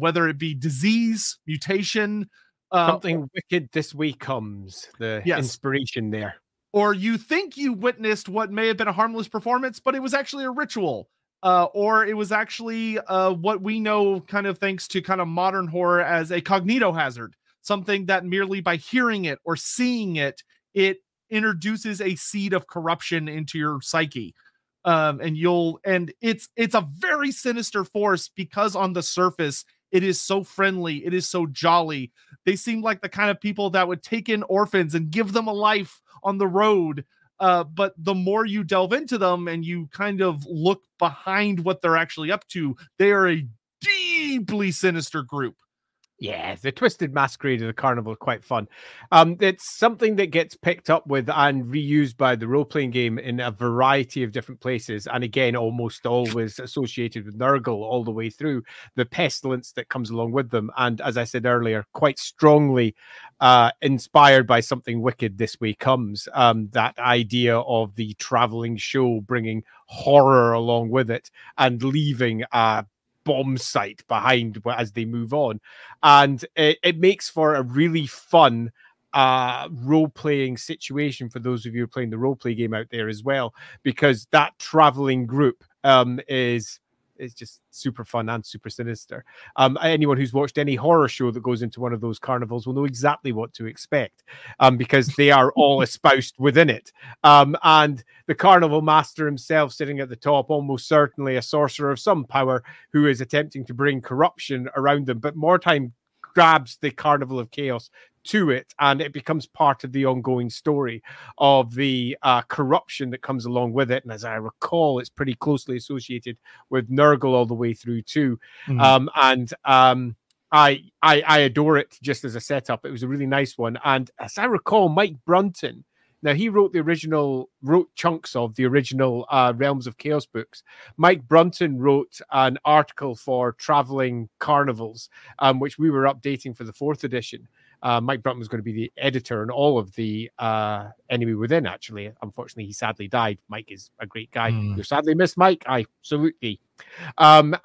whether it be disease, mutation. Something wicked this week comes, the inspiration there. Or you think you witnessed what may have been a harmless performance, but it was actually a ritual. Or it was actually what we know kind of thanks to kind of modern horror as a cognitohazard, something that merely by hearing it or seeing it, it introduces a seed of corruption into your psyche. And it's a very sinister force because on the surface, it is so friendly. It is so jolly. They seem like the kind of people that would take in orphans and give them a life on the road. But the more you delve into them and you kind of look behind what they're actually up to, they are a deeply sinister group. Yeah, the Twisted Masquerade of the Carnival, quite fun. It's something that gets picked up with and reused by the role-playing game in a variety of different places. And again, almost always associated with Nurgle all the way through the pestilence that comes along with them. And as I said earlier, quite strongly inspired by Something Wicked This Way Comes. That idea of the traveling show bringing horror along with it and leaving a bomb site behind as they move on, and it makes for a really fun role-playing situation for those of you playing the role-play game out there as well, because that traveling group is just super fun and super sinister. Anyone who's watched any horror show that goes into one of those carnivals will know exactly what to expect, because they are all espoused within it. And the carnival master himself sitting at the top, almost certainly a sorcerer of some power who is attempting to bring corruption around them. But Mordheim grabs the Carnival of Chaos to it, and it becomes part of the ongoing story of the corruption that comes along with it. And as I recall, it's pretty closely associated with Nurgle all the way through too. Mm-hmm. I adore it just as a setup. It was a really nice one. And as I recall, Mike Brunton, now he wrote chunks of the original Realms of Chaos books. Mike Brunton wrote an article for Traveling Carnivals, which we were updating for the 4th edition. Mike Brunton was going to be the editor and all of the Enemy Within, actually. Unfortunately, he sadly died. Mike is a great guy. Mm. You sadly missed Mike. I salute thee. And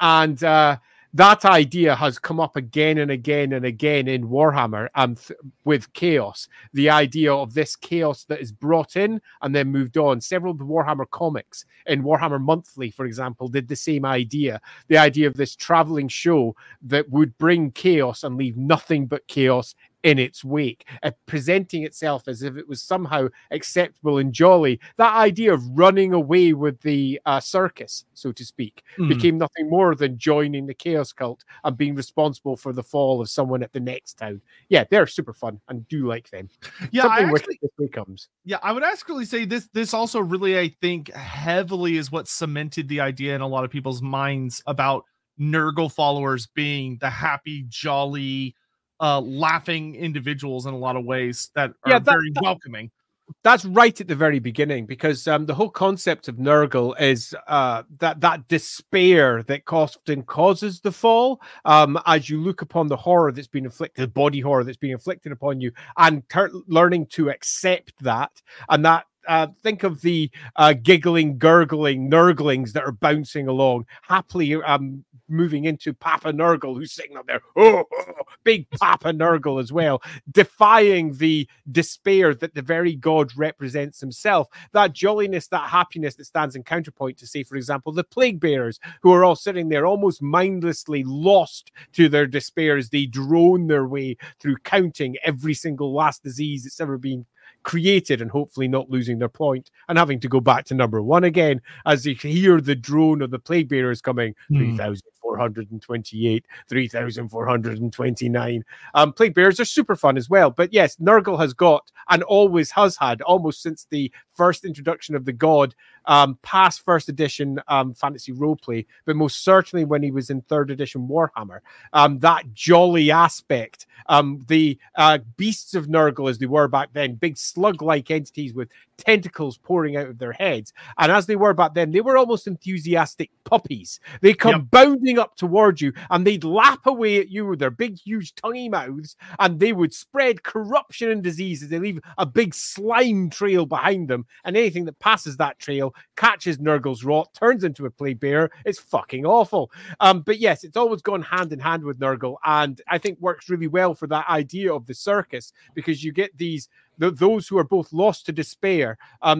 that idea has come up again and again and again in Warhammer and with Chaos. The idea of this chaos that is brought in and then moved on. Several of the Warhammer comics in Warhammer Monthly, for example, did the same idea. The idea of this traveling show that would bring chaos and leave nothing but chaos in its wake, presenting itself as if it was somehow acceptable and jolly. That idea of running away with the circus, so to speak, became nothing more than joining the chaos cult and being responsible for the fall of someone at the next town. Yeah, they're super fun and do like them. Yeah, I would actually say this also really, I think, heavily is what cemented the idea in a lot of people's minds about Nurgle followers being the happy, jolly, laughing individuals in a lot of ways that are very welcoming. That's right at the very beginning, because the whole concept of Nurgle is that despair that often causes the fall. As you look upon the horror that's been inflicted, the body horror that's been inflicted upon you, and learning to accept that, and that think of the giggling, gurgling Nurglings that are bouncing along, happily moving into Papa Nurgle, who's sitting up there, big Papa Nurgle as well, defying the despair that the very god represents himself. That jolliness, that happiness that stands in counterpoint to, say, for example, the plague bearers, who are all sitting there almost mindlessly lost to their despair as they drone their way through counting every single last disease that's ever been created, and hopefully not losing their point and having to go back to number one again as they hear the drone of the plague bearers coming. 3,428, 3,429. Plague bearers are super fun as well. But yes, Nurgle has got, and always has had, almost since the first introduction of the god, past first edition fantasy roleplay, but most certainly when he was in third edition Warhammer, that jolly aspect, the beasts of Nurgle as they were back then, big slug-like entities with tentacles pouring out of their heads. And as they were back then, they were almost enthusiastic puppies. They come bounding up towards you, and they'd lap away at you with their big, huge, tonguey mouths, and they would spread corruption and disease as they leave a big slime trail behind them. And anything that passes that trail catches Nurgle's rot, turns into a plague bearer. It's fucking awful. But yes, it's always gone hand in hand with Nurgle, and I think works really well for that idea of the circus, because you get these... those who are both lost to despair,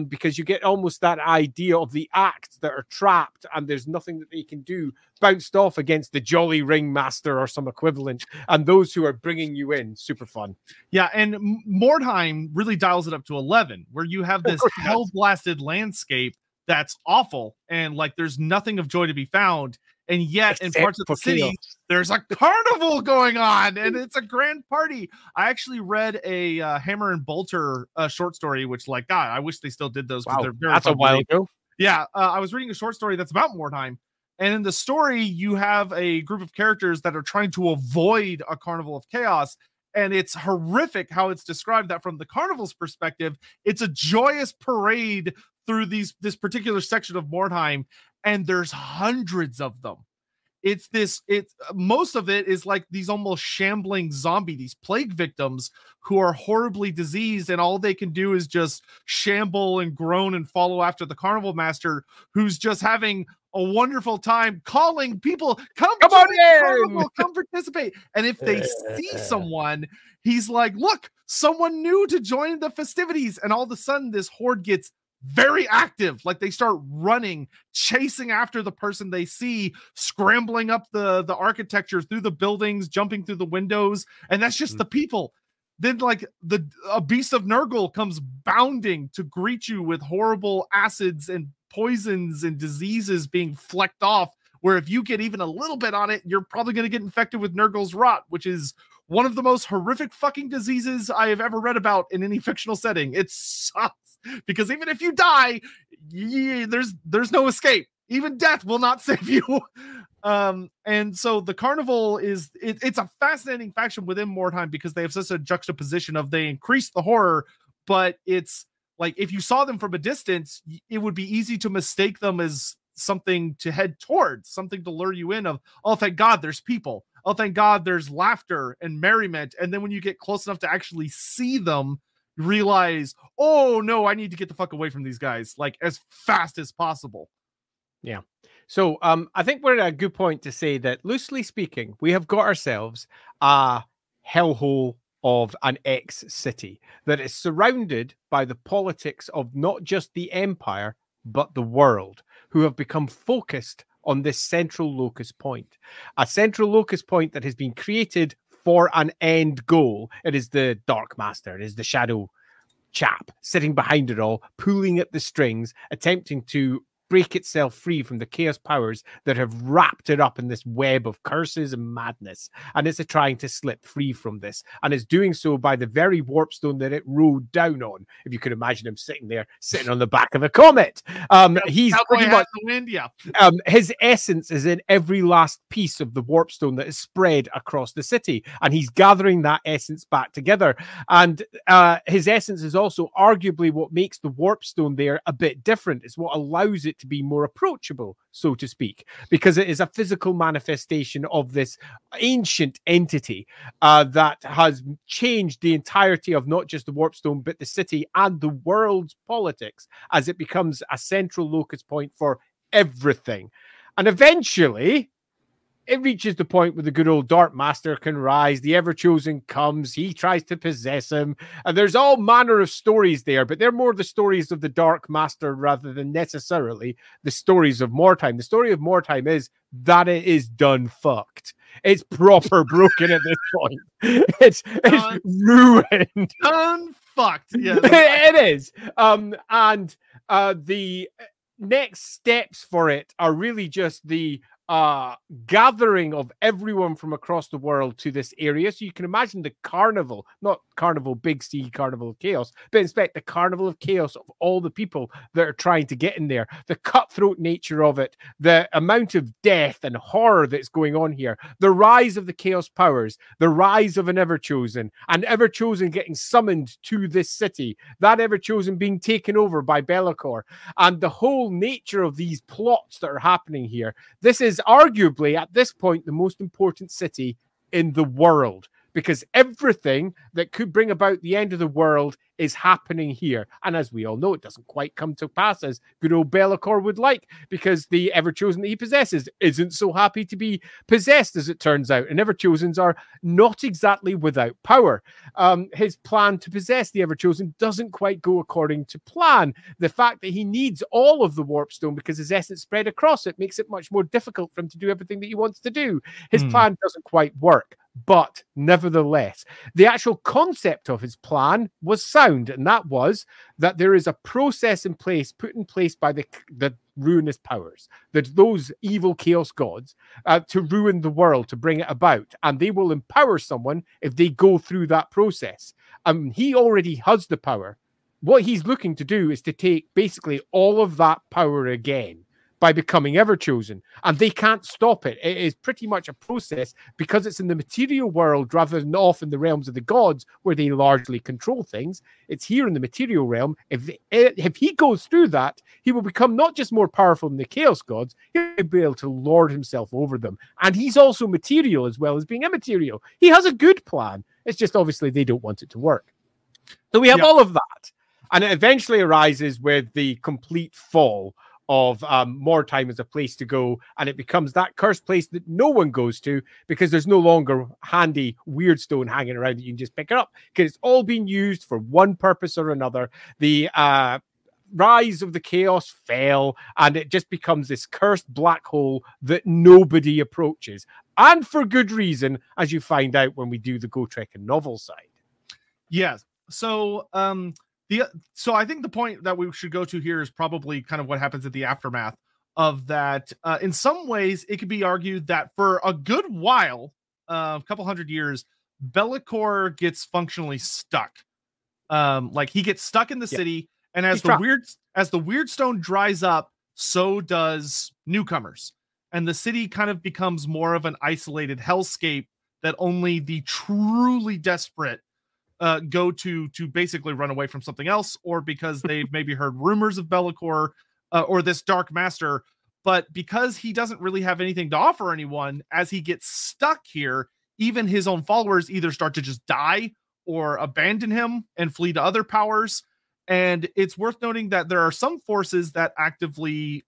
because you get almost that idea of the acts that are trapped and there's nothing that they can do, bounced off against the jolly ringmaster or some equivalent, and those who are bringing you in. Super fun. Yeah, and Mordheim really dials it up to 11, where you have this hell-blasted landscape that's awful, and like there's nothing of joy to be found, and yet in parts of the city there's a carnival going on, and it's a grand party. I actually read a Hammer and Bolter short story, which, like, God, I wish they still did those. Wow, that's a while ago. Yeah, I was reading a short story that's about Mordheim, and in the story you have a group of characters that are trying to avoid a carnival of chaos, and it's horrific how it's described that from the carnival's perspective, it's a joyous parade through this particular section of Mordheim, and there's hundreds of them. Most of it is like these almost shambling these plague victims who are horribly diseased, and all they can do is just shamble and groan and follow after the carnival master, who's just having a wonderful time calling people, come on in, carnival, come participate. And if they see someone, he's like, look, someone new to join the festivities. And all of a sudden this horde gets very active. Like, they start running, chasing after the person they see, scrambling up the architecture, through the buildings, jumping through the windows. And that's just the people. Then, like, a beast of Nurgle comes bounding to greet you with horrible acids and poisons and diseases being flecked off, where if you get even a little bit on it, you're probably going to get infected with Nurgle's rot, which is one of the most horrific fucking diseases I have ever read about in any fictional setting. It sucks, because even if you die, there's no escape. Even death will not save you. And so the carnival is, it's a fascinating faction within Mordheim, because they have such a juxtaposition of, they increase the horror, but it's like, if you saw them from a distance, it would be easy to mistake them as something to head towards, something to lure you in of, oh, thank God there's people. Oh, thank God there's laughter and merriment. And then when you get close enough to actually see them, realize, oh no, I need to get the fuck away from these guys, like, as fast as possible. Yeah. So I think we're at a good point to say that, loosely speaking, we have got ourselves a hellhole of an ex-city that is surrounded by the politics of not just the empire, but the world, who have become focused on this central locus point. A central locus point that has been created for an end goal. It is the Dark Master. It is the shadow chap sitting behind it all, pulling at the strings, attempting to break itself free from the chaos powers that have wrapped it up in this web of curses and madness. And it's trying to slip free from this. And it's doing so by the very warpstone that it rode down on. If you could imagine him sitting there, sitting on the back of a comet. He's pretty much, his essence is in every last piece of the warpstone that is spread across the city. And he's gathering that essence back together. And his essence is also arguably what makes the warpstone there a bit different. It's what allows it to be more approachable, so to speak, because it is a physical manifestation of this ancient entity that has changed the entirety of not just the Warpstone, but the city and the world's politics as it becomes a central locus point for everything. And eventually, it reaches the point where the good old Dark Master can rise. The Ever-Chosen comes. He tries to possess him. And there's all manner of stories there, but they're more the stories of the Dark Master rather than necessarily the stories of Mordheim. The story of Mordheim is that it is done fucked. It's proper broken at this point. It's ruined. Done fucked. Yeah. It is. The next steps for it are really just the gathering of everyone from across the world to this area. So you can imagine the carnival, not carnival big C, carnival of chaos, but inspect the carnival of chaos of all the people that are trying to get in there, the cutthroat nature of it, the amount of death and horror that's going on here, the rise of the chaos powers, the rise of an Ever-Chosen, and Ever-Chosen getting summoned to this city, that Ever-Chosen being taken over by Be'lakor, and the whole nature of these plots that are happening here. This is arguably at this point the most important city in the world, because everything that could bring about the end of the world is happening here. And as we all know, it doesn't quite come to pass as good old Be'lakor would like, because the Ever-Chosen that he possesses isn't so happy to be possessed, as it turns out. And Ever-Chosens are not exactly without power. His plan to possess the Ever-Chosen doesn't quite go according to plan. The fact that he needs all of the Warpstone because his essence spread across it makes it much more difficult for him to do everything that he wants to do. His plan doesn't quite work. But nevertheless, the actual concept of his plan was sound, and that was that there is a process in place, put in place by the ruinous powers, that those evil chaos gods, to ruin the world, to bring it about, and they will empower someone if they go through that process. He already has the power. What he's looking to do is to take basically all of that power again by becoming Ever-Chosen, and they can't stop it. It is pretty much a process, because it's in the material world rather than off in the realms of the gods where they largely control things. It's here in the material realm. If he goes through that, he will become not just more powerful than the chaos gods, he'll be able to lord himself over them. And he's also material as well as being immaterial. He has a good plan. It's just obviously they don't want it to work. So we have all of that. And it eventually arises with the complete fall of Mordheim as a place to go, and it becomes that cursed place that no one goes to, because there's no longer handy weird stone hanging around that you can just pick it up, because it's all been used for one purpose or another. The rise of the chaos fell, and it just becomes this cursed black hole that nobody approaches, and for good reason, as you find out when we do the Gotrek and novel side. Yes. So so I think the point that we should go to here is probably kind of what happens at the aftermath of that. In some ways, it could be argued that for a good while, a couple hundred years, Be'lakor gets functionally stuck. Like he gets stuck in the city, and as the weird stone dries up, so does newcomers, and the city kind of becomes more of an isolated hellscape that only the truly desperate go to basically run away from something else, or because they've maybe heard rumors of Be'lakor or this Dark Master. But because he doesn't really have anything to offer anyone, as he gets stuck here, even his own followers either start to just die or abandon him and flee to other powers. And it's worth noting that there are some forces that actively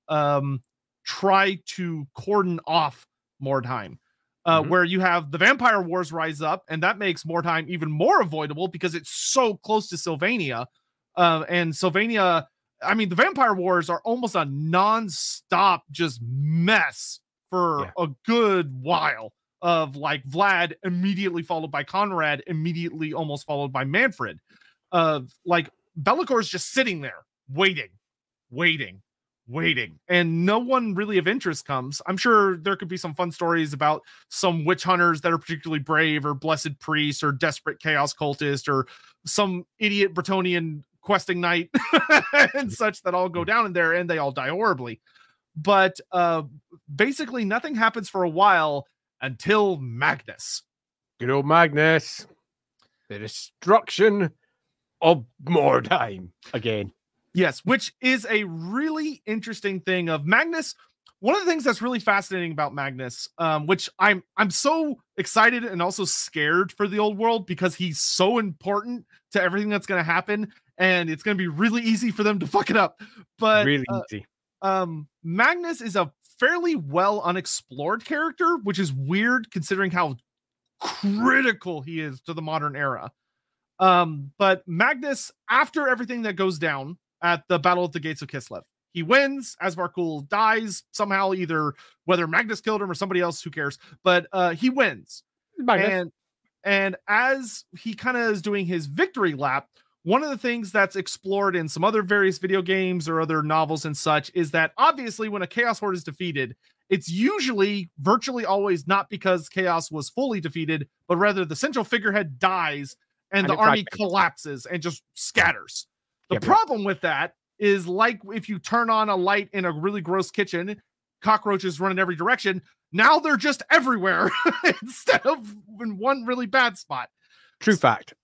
try to cordon off Mordheim, where you have the vampire wars rise up, and that makes Mordheim even more avoidable because it's so close to Sylvania. And Sylvania, I mean, the vampire wars are almost a non-stop just mess for a good while, of like Vlad immediately followed by Conrad, immediately almost followed by Manfred. Like Be'lakor is just sitting there waiting, and no one really of interest comes. I'm sure there could be some fun stories about some witch hunters that are particularly brave, or blessed priests, or desperate chaos cultist, or some idiot Bretonian questing knight and such that all go down in there and they all die horribly. But basically nothing happens for a while until Magnus. Good old Magnus. The destruction of Mordheim again. Yes, which is a really interesting thing of Magnus. One of the things that's really fascinating about Magnus, which I'm so excited and also scared for the old world, because he's so important to everything that's going to happen, and it's going to be really easy for them to fuck it up. But really easy. Magnus is a fairly well unexplored character, which is weird considering how critical he is to the modern era. But Magnus, after everything that goes down at the Battle at the Gates of Kislev, he wins. Asvarkul dies somehow, either whether Magnus killed him or somebody else, who cares? But he wins. And as he kind of is doing his victory lap, one of the things that's explored in some other various video games or other novels and such is that obviously when a Chaos Horde is defeated, it's usually virtually always not because Chaos was fully defeated, but rather the central figurehead dies and the army collapses and just scatters. The problem with that is, like, if you turn on a light in a really gross kitchen, cockroaches run in every direction. Now they're just everywhere instead of in one really bad spot. True fact.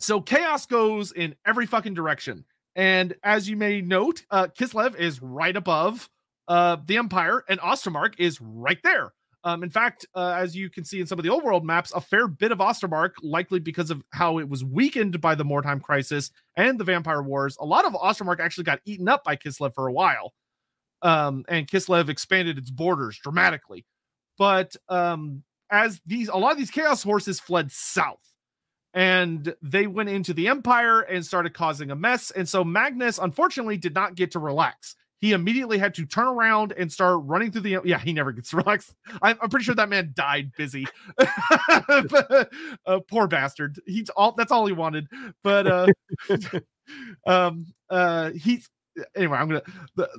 So chaos goes in every fucking direction. And as you may note, Kislev is right above the Empire, and Ostermark is right there. In fact, as you can see in some of the old world maps, a fair bit of Ostermark, likely because of how it was weakened by the Mordheim crisis and the Vampire Wars, a lot of Ostermark actually got eaten up by Kislev for a while. And Kislev expanded its borders dramatically. But as a lot of these chaos horses fled south, and they went into the Empire and started causing a mess. And so Magnus, unfortunately, did not get to relax. He immediately had to turn around and start running through the... Yeah, he never gets to relax. I'm pretty sure that man died busy. Poor bastard. That's all he wanted. But anyway,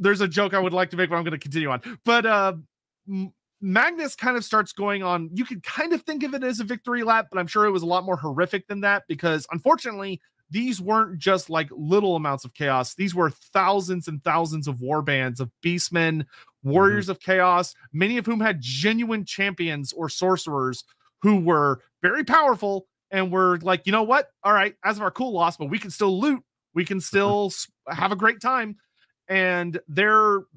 there's a joke I would like to make, but I'm going to continue on. But Magnus kind of starts going on. You could kind of think of it as a victory lap, but I'm sure it was a lot more horrific than that, because unfortunately these weren't just like little amounts of chaos. These were thousands and thousands of war bands of beastmen, warriors of chaos, many of whom had genuine champions or sorcerers who were very powerful and were like, you know what? All right, Asvarkul lost, but we can still loot. We can still have a great time. And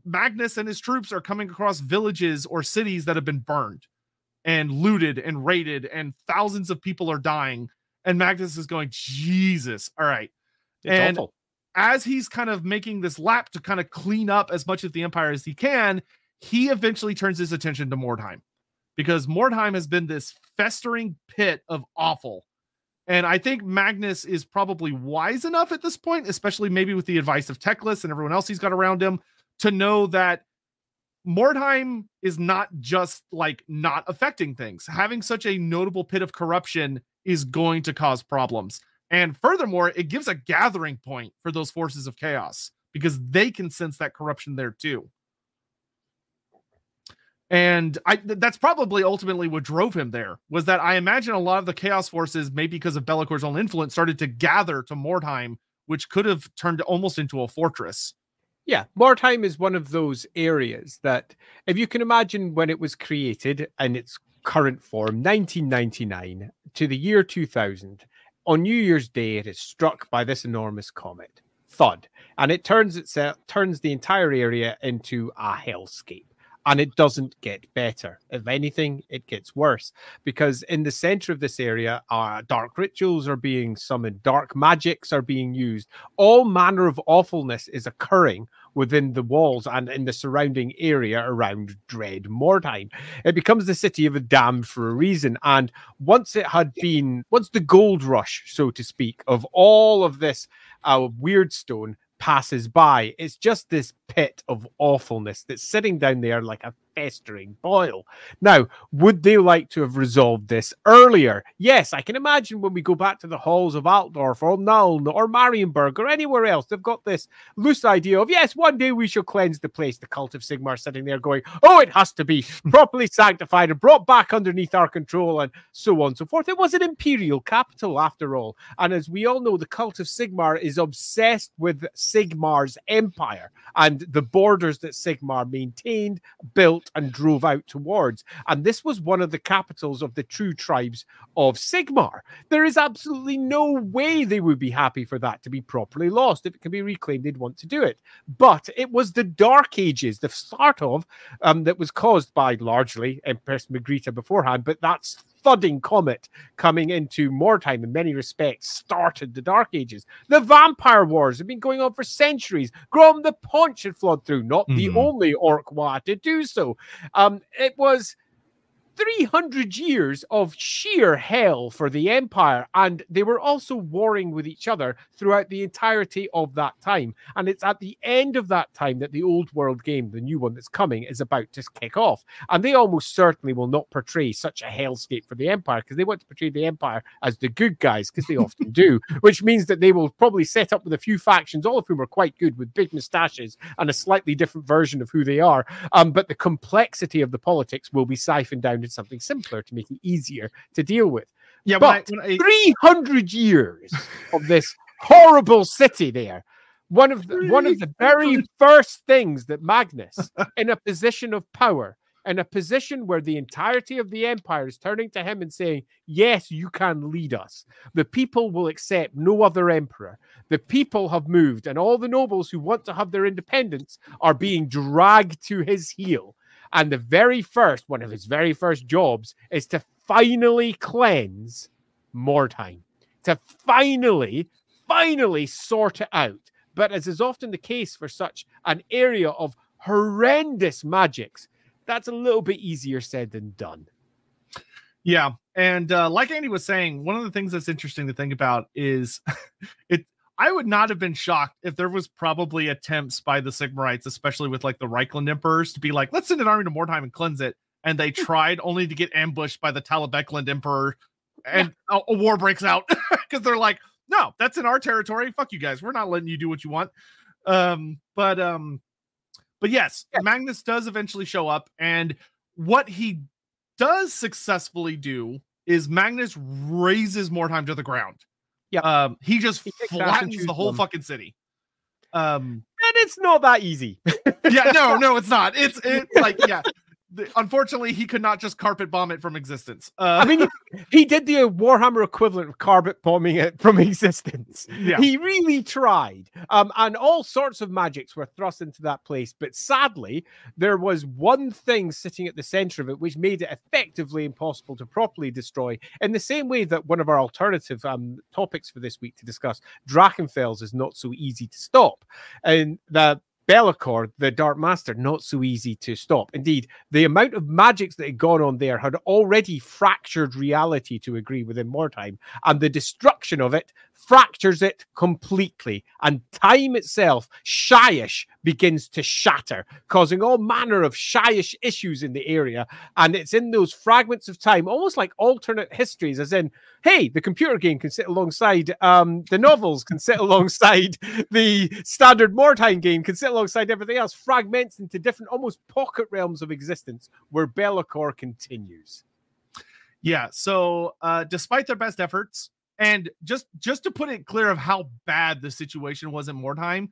Magnus and his troops are coming across villages or cities that have been burned and looted and raided, and thousands of people are dying. And Magnus is going, Jesus, all right. It's awful. As he's kind of making this lap to kind of clean up as much of the Empire as he can, he eventually turns his attention to Mordheim, because Mordheim has been this festering pit of awful. And I think Magnus is probably wise enough at this point, especially maybe with the advice of Teclis and everyone else he's got around him, to know that Mordheim is not just like not affecting things. Having such a notable pit of corruption is going to cause problems. And furthermore, it gives a gathering point for those forces of chaos, because they can sense that corruption there too. And that's probably ultimately what drove him there, was that I imagine a lot of the chaos forces, maybe because of Bellacor's own influence, started to gather to Mordheim, which could have turned almost into a fortress. Yeah, Mordheim is one of those areas that, if you can imagine when it was created in its current form, 1999 to the year 2000, on New Year's Day, it is struck by this enormous comet, thud, and it turns the entire area into a hellscape. And it doesn't get better. If anything, it gets worse, because in the center of this area, dark rituals are being summoned, dark magics are being used. All manner of awfulness is occurring within the walls and in the surrounding area around Dread Mordheim. It becomes the city of the damned for a reason. And once it had been, once the gold rush, so to speak, of all of this Weirdstone passes by, it's just this pit of awfulness that's sitting down there like a festering boil. Now, would they like to have resolved this earlier? Yes, I can imagine when we go back to the halls of Altdorf or Nuln or Marienburg or anywhere else, they've got this loose idea of, yes, one day we shall cleanse the place. The cult of Sigmar sitting there going, oh, it has to be properly sanctified and brought back underneath our control and so on and so forth. It was an imperial capital after all. And as we all know, the cult of Sigmar is obsessed with Sigmar's empire and the borders that Sigmar maintained, built, and drove out towards. And this was one of the capitals of the true tribes of Sigmar. There is absolutely no way they would be happy for that to be properly lost. If it can be reclaimed, they'd want to do it. But it was the Dark Ages, the start of, that was caused by largely Empress Magritta beforehand, but that's thudding comet coming into Mordheim in many respects started the Dark Ages. The vampire wars have been going on for centuries. Grom the Paunch had flowed through, not the only orc war to do so. It was 300 years of sheer hell for the empire, and they were also warring with each other throughout the entirety of that time. And it's at the end of that time that the old world game, the new one that's coming, is about to kick off. And they almost certainly will not portray such a hellscape for the empire, because they want to portray the empire as the good guys, because they often do, which means that they will probably set up with a few factions, all of whom are quite good with big mustaches and a slightly different version of who they are. But the complexity of the politics will be siphoned down something simpler to make it easier to deal with. Yeah, but when I... 300 years of this horrible city there. One of the very first things that Magnus, in a position of power, in a position where the entirety of the empire is turning to him and saying, yes, you can lead us. The people will accept no other emperor. The people have moved, and all the nobles who want to have their independence are being dragged to his heel. And the very first, one of his very first jobs is to finally cleanse Mordheim, to finally sort it out. But as is often the case for such an area of horrendous magics, that's a little bit easier said than done. Yeah. And like Andy was saying, one of the things that's interesting to think about is I would not have been shocked if there was probably attempts by the Sigmarites, especially with like the Reichland emperors, to be like, let's send an army to Mordheim and cleanse it. And they tried, only to get ambushed by the Talabheim emperor, and a war breaks out because they're like, no, that's in our territory. Fuck you guys. We're not letting you do what you want. But yes, yeah. Magnus does eventually show up. And what he does successfully do is Magnus raises Mordheim to the ground. Yeah, he just flattens the whole fucking city. And it's not that easy. Yeah, no, it's not. It's like, yeah. Unfortunately, he could not just carpet bomb it from existence. I mean, he did the Warhammer equivalent of carpet bombing it from existence. Yeah. He really tried. And all sorts of magics were thrust into that place. But sadly, there was one thing sitting at the center of it, which made it effectively impossible to properly destroy. In the same way that one of our alternative topics for this week to discuss, Drachenfels, is not so easy to stop. And the Be'lakor, the Dark Master, not so easy to stop. Indeed, the amount of magics that had gone on there had already fractured reality to agree within Mordheim, and the destruction of it fractures it completely, and time itself, Shyish, begins to shatter, causing all manner of Shyish issues in the area. And it's in those fragments of time, almost like alternate histories, as in, hey, the computer game can sit alongside the novels, can sit alongside the standard Mordheim game, can sit alongside everything else, fragments into different, almost pocket realms of existence, where Be'lakor continues. Yeah, so despite their best efforts, and just to put it clear of how bad the situation was in Mordheim,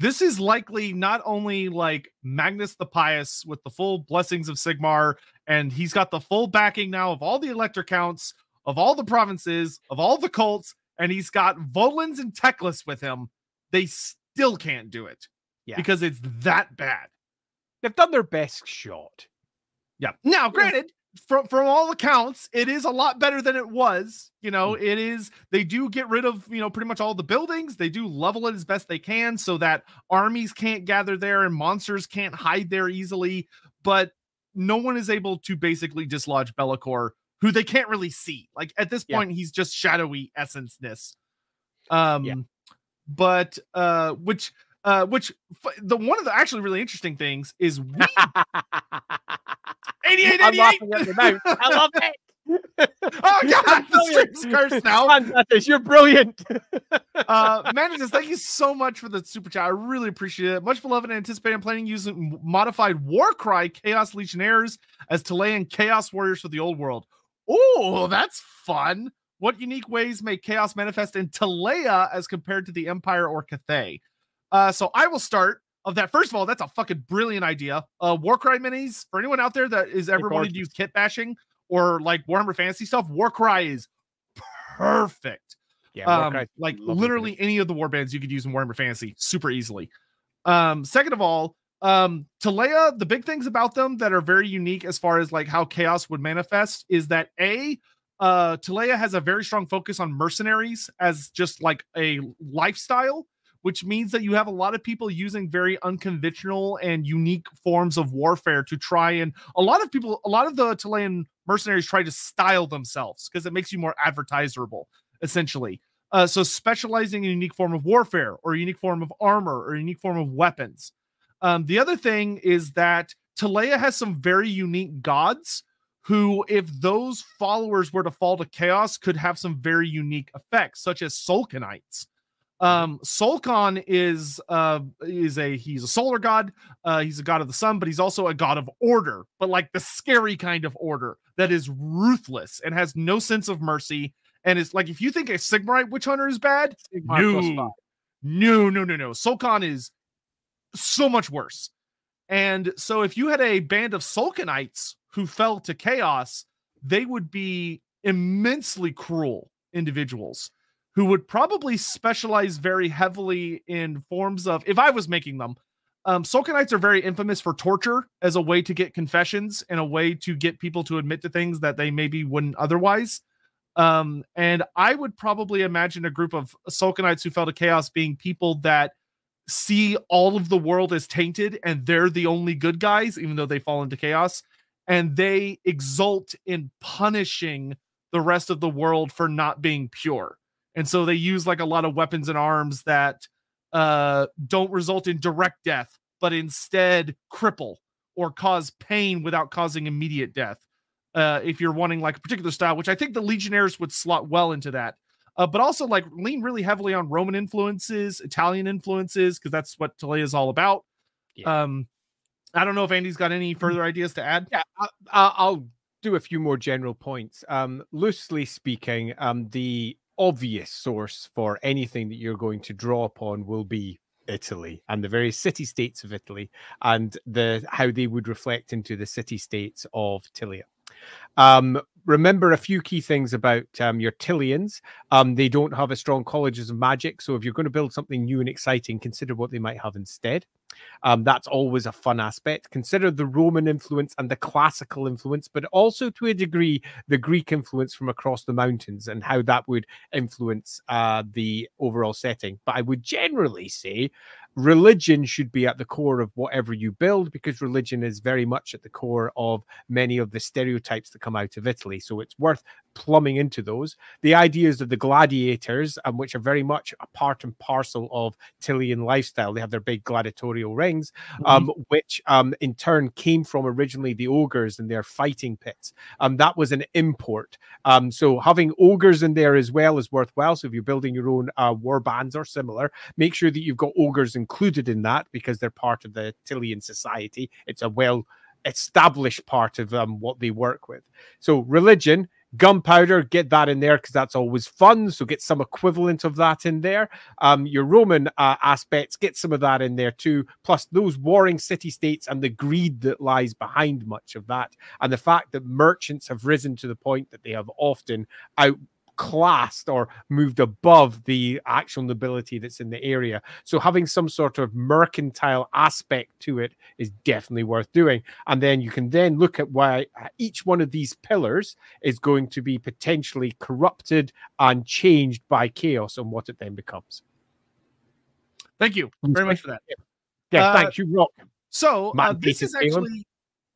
this is likely not only like Magnus the Pious with the full blessings of Sigmar, and he's got the full backing now of all the elector counts, of all the provinces, of all the cults, and he's got Volans and Teclis with him. They still can't do it. Yeah. Because it's that bad. They've done their best shot. Yeah. Now, granted, from all accounts, it is a lot better than it was. You know, it is, they do get rid of, you know, pretty much all the buildings. They do level it as best they can so that armies can't gather there and monsters can't hide there easily. But no one is able to basically dislodge Be'lakor, who they can't really see. Like at this point, he's just shadowy essence-ness. But which the one of the actually really interesting things is we 88, 88. I'm laughing at the notes. I love it. Oh god, the stream's cursed now. You're brilliant. Magnus, thank you so much for the super chat. I really appreciate it. Much beloved and anticipated planning using modified Warcry Chaos Legionnaires as Tilea and Chaos Warriors for the old world. Oh, that's fun. What unique ways make chaos manifest in Tilea as compared to the Empire or Cathay? So I will start of that. First of all, that's a fucking brilliant idea. Warcry minis, for anyone out there that is ever wanting to use kit bashing or like Warhammer Fantasy stuff, Warcry is perfect. Yeah, like literally any of the warbands you could use in Warhammer Fantasy super easily. Second of all, Tilea, the big things about them that are very unique as far as like how chaos would manifest is that Tilea has a very strong focus on mercenaries as just like a lifestyle, which means that you have a lot of people using very unconventional and unique forms of warfare to try and a lot of the Tilean mercenaries try to style themselves because it makes you more advertiserable, essentially. So specializing in a unique form of warfare or a unique form of armor or a unique form of weapons. The other thing is that Tilea has some very unique gods who, if those followers were to fall to chaos, could have some very unique effects, such as Solcanites. Solcon he's a solar god. He's a god of the sun, but he's also a god of order, but like the scary kind of order that is ruthless and has no sense of mercy. And it's like, if you think a Sigmarite witch hunter is bad, no. Solcon is so much worse. And so if you had a band of Solcanites who fell to chaos, they would be immensely cruel individuals who would probably specialize very heavily in forms of, if I was making them, Solcanites are very infamous for torture as a way to get confessions and a way to get people to admit to things that they maybe wouldn't otherwise. And I would probably imagine a group of Solcanites who fell to chaos being people that see all of the world as tainted and they're the only good guys, even though they fall into chaos. And they exult in punishing the rest of the world for not being pure. And so they use like a lot of weapons and arms that don't result in direct death, but instead cripple or cause pain without causing immediate death. If you're wanting like a particular style, which I think the Legionnaires would slot well into that. But also like lean really heavily on Roman influences, Italian influences, because that's what Tilea is all about. Yeah. I don't know if Andy's got any further ideas to add. Yeah, I'll do a few more general points. Loosely speaking, the obvious source for anything that you're going to draw upon will be Italy and the various city-states of Italy and how they would reflect into the city-states of Tilea. Remember a few key things about your Tileans. They don't have a strong colleges of magic, so if you're going to build something new and exciting, consider what they might have instead. That's always a fun aspect. Consider the Roman influence and the classical influence, but also to a degree the Greek influence from across the mountains and how that would influence the overall setting. But I would generally say religion should be at the core of whatever you build, because religion is very much at the core of many of the stereotypes that come out of Italy. So it's worth plumbing into those. The ideas of the gladiators, which are very much a part and parcel of Tilean lifestyle. They have their big gladiatorial rings, which in turn came from originally the ogres and their fighting pits. That was an import. So having ogres in there as well is worthwhile. So if you're building your own war bands or similar, make sure that you've got ogres included in that, because they're part of the Tilean society. It's a well-established part of what they work with. So religion, gunpowder, get that in there because that's always fun. So get some equivalent of that in there. Your Roman aspects, get some of that in there too. Plus those warring city-states and the greed that lies behind much of that. And the fact that merchants have risen to the point that they have often out classed or moved above the actual nobility that's in the area. So having some sort of mercantile aspect to it is definitely worth doing. And then you can then look at why each one of these pillars is going to be potentially corrupted and changed by chaos and what it then becomes. Thank you very much for that. Yeah, thanks. You rock. So this is actually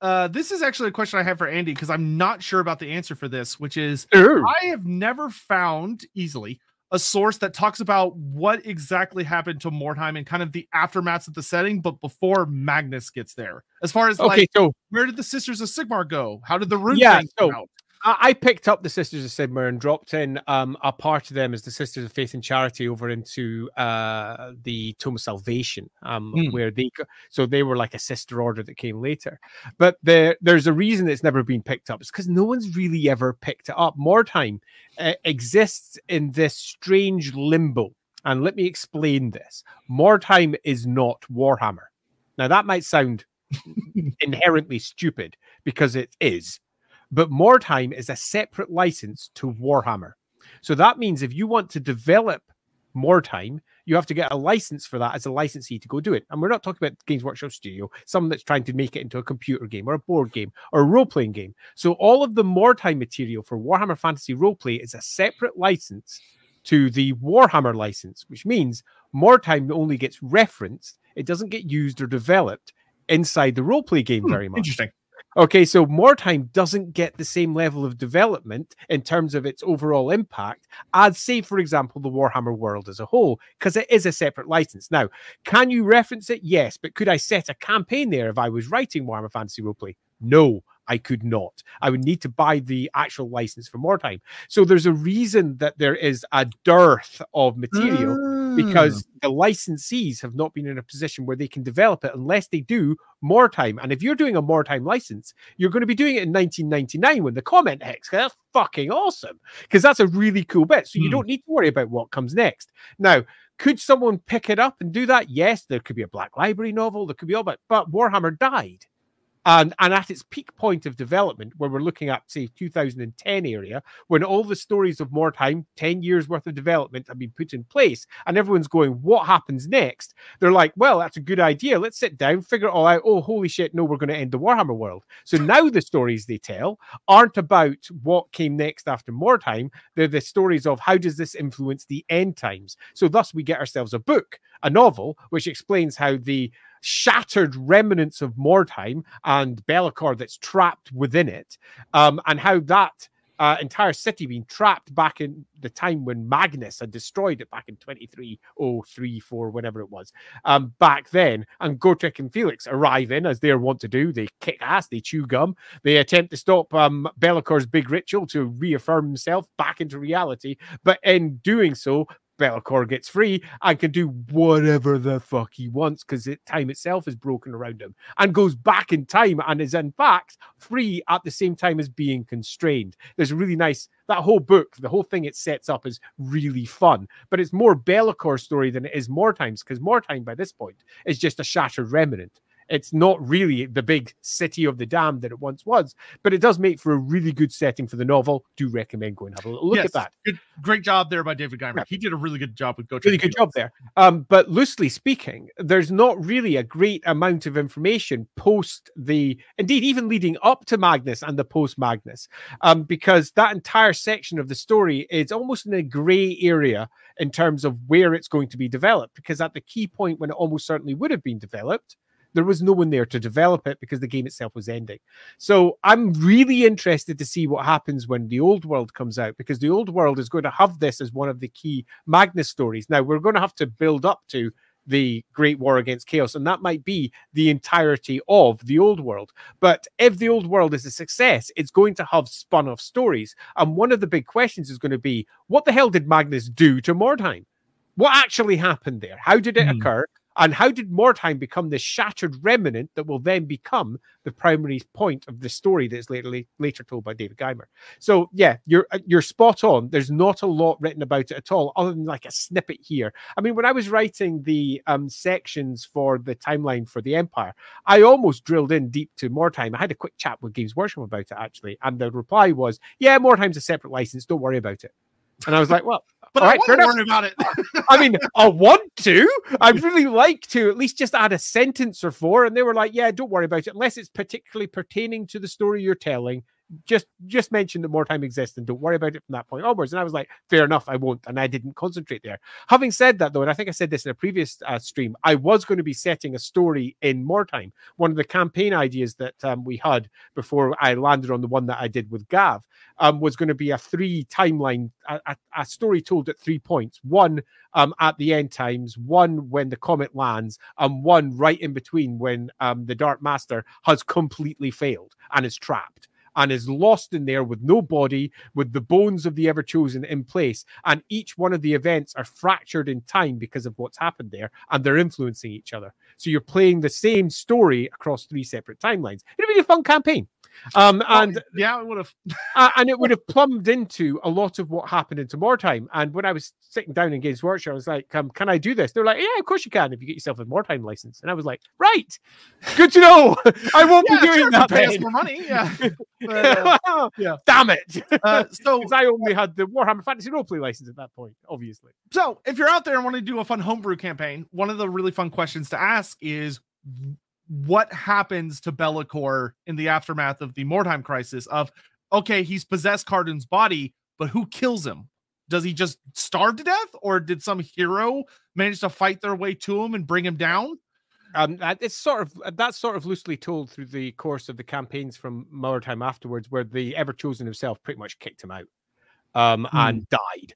a question I have for Andy, because I'm not sure about the answer for this, which is I have never found easily a source that talks about what exactly happened to Mordheim and kind of the aftermaths of the setting, but before Magnus gets there. As far as where did the Sisters of Sigmar go? How did the rune come out? I picked up the Sisters of Sigmar and dropped in a part of them as the Sisters of Faith and Charity over into the Tome of Salvation, where they they were like a sister order that came later. But there's a reason it's never been picked up. It's because no one's really ever picked it up. Mordheim exists in this strange limbo, and let me explain this. Mordheim is not Warhammer. Now that might sound inherently stupid, because it is. But Mordheim is a separate license to Warhammer. So that means if you want to develop Mordheim, you have to get a license for that as a licensee to go do it. And we're not talking about Games Workshop Studio, someone that's trying to make it into a computer game or a board game or a role-playing game. So all of the Mordheim material for Warhammer Fantasy Roleplay is a separate license to the Warhammer license, which means Mordheim only gets referenced. It doesn't get used or developed inside the roleplay game very much. Interesting. Okay, so Mordheim doesn't get the same level of development in terms of its overall impact as, say, for example, the Warhammer world as a whole, because it is a separate license. Now, can you reference it? Yes, but could I set a campaign there if I was writing Warhammer Fantasy Roleplay? No, I could not. I would need to buy the actual license for Mordheim. So there's a reason that there is a dearth of material, because the licensees have not been in a position where they can develop it unless they do Mordheim. And if you're doing a Mordheim license, you're going to be doing it in 1999 when the comment hex. That's fucking awesome, because that's a really cool bit. So you don't need to worry about what comes next. Now, could someone pick it up and do that? Yes, there could be a Black Library novel. There could be all that. But Warhammer died. And at its peak point of development, where we're looking at, say, 2010 area, when all the stories of Mordheim, 10 years worth of development, have been put in place, and everyone's going, what happens next? They're like, well, that's a good idea. Let's sit down, figure it all out. Oh, holy shit, no, we're going to end the Warhammer world. So now the stories they tell aren't about what came next after Mordheim. They're the stories of how does this influence the end times? So thus we get ourselves a book, a novel, which explains how the shattered remnants of Mordheim and Be'lakor that's trapped within it, and how that entire city being trapped back in the time when Magnus had destroyed it back in 2304, whenever it was, back then. And Gotrek and Felix arrive in, as they want to do. They kick ass, they chew gum, they attempt to stop Bellacor's big ritual to reaffirm himself back into reality, but in doing so, Be'lakor gets free and can do whatever the fuck he wants, because time itself is broken around him, and goes back in time and is in fact free at the same time as being constrained. There's a really nice, that whole book, the whole thing it sets up is really fun, but it's more Be'lakor's story than it is Mordheim's, because Mordheim by this point is just a shattered remnant. It's not really the big city of the damned that it once was, but it does make for a really good setting for the novel. Do recommend going have a little look at that. Good, great job there by David Geimer. Yeah. He did a really good job with Gotrek. Really good job there. But loosely speaking, there's not really a great amount of information post the, indeed, even leading up to Magnus and the post-Magnus, because that entire section of the story is almost in a gray area in terms of where it's going to be developed, because at the key point when it almost certainly would have been developed, there was no one there to develop it because the game itself was ending. So I'm really interested to see what happens when the old world comes out, because the old world is going to have this as one of the key Magnus stories. Now, we're going to have to build up to the Great War Against Chaos, and that might be the entirety of the old world. But if the old world is a success, it's going to have spun-off stories. And one of the big questions is going to be, what the hell did Magnus do to Mordheim? What actually happened there? How did it occur? And how did Mordheim become this shattered remnant that will then become the primary point of the story that is later told by David Geimer? So, yeah, you're spot on. There's not a lot written about it at all, other than like a snippet here. I mean, when I was writing the sections for the timeline for the Empire, I almost drilled in deep to Mordheim. I had a quick chat with Games Workshop about it, actually, and the reply was, yeah, Mordheim's a separate license. Don't worry about it. And I was like, well, but all right, I want to learn about it. I mean, I want to. I'd really like to at least just add a sentence or four. And they were like, yeah, don't worry about it. Unless it's particularly pertaining to the story you're telling. Just mention that Mordheim exists and don't worry about it from that point onwards. And I was like, fair enough, I won't. And I didn't concentrate there. Having said that, though, and I think I said this in a previous stream, I was going to be setting a story in Mordheim. One of the campaign ideas that we had before I landed on the one that I did with Gav was going to be a three-timeline, a story told at 3 points. One at the end times, one when the comet lands, and one right in between when the Dark Master has completely failed and is trapped. And is lost in there with no body, with the bones of the ever chosen in place. And each one of the events are fractured in time because of what's happened there, and they're influencing each other. So you're playing the same story across three separate timelines. It'd be a fun campaign. And yeah, I would have, and it would have plumbed into a lot of what happened into Mordheim. And when I was sitting down in Games Workshop, I was like, "Can I do this?" They're like, "Yeah, of course you can if you get yourself a Mordheim license." And I was like, "Right, good to know. I won't be doing that. Pay us more money." Yeah, yeah. Damn it. So I only had the Warhammer Fantasy Roleplay license at that point, obviously. So if you're out there and want to do a fun homebrew campaign, one of the really fun questions to ask is, what happens to Be'lakor in the aftermath of the Mordheim crisis? Of, okay, he's possessed Cardoon's body, but who kills him? Does he just starve to death, or did some hero manage to fight their way to him and bring him down? It's sort of loosely told through the course of the campaigns from Mordheim afterwards, where the Ever Chosen himself pretty much kicked him out and died.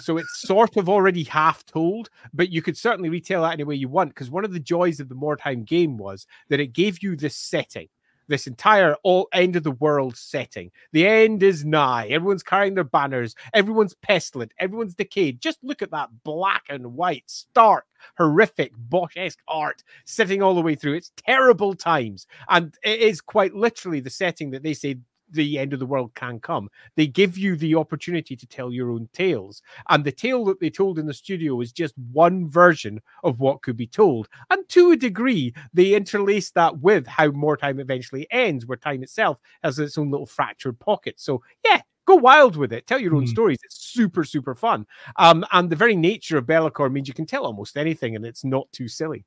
So it's sort of already half told, but you could certainly retell that any way you want, because one of the joys of the Mordheim game was that it gave you this setting, this entire end of the world setting. The end is nigh. Everyone's carrying their banners. Everyone's pestilent. Everyone's decayed. Just look at that black and white, stark, horrific, Bosch-esque art sitting all the way through. It's terrible times. And it is quite literally the setting that they say the end of the world can come. They give you the opportunity to tell your own tales, and the tale that they told in the studio is just one version of what could be told. And to a degree, they interlace that with how Mordheim eventually ends, where time itself has its own little fractured pocket. So yeah, go wild with it. Tell your own stories. It's super, super fun. And the very nature of Be'lakor means you can tell almost anything, and it's not too silly.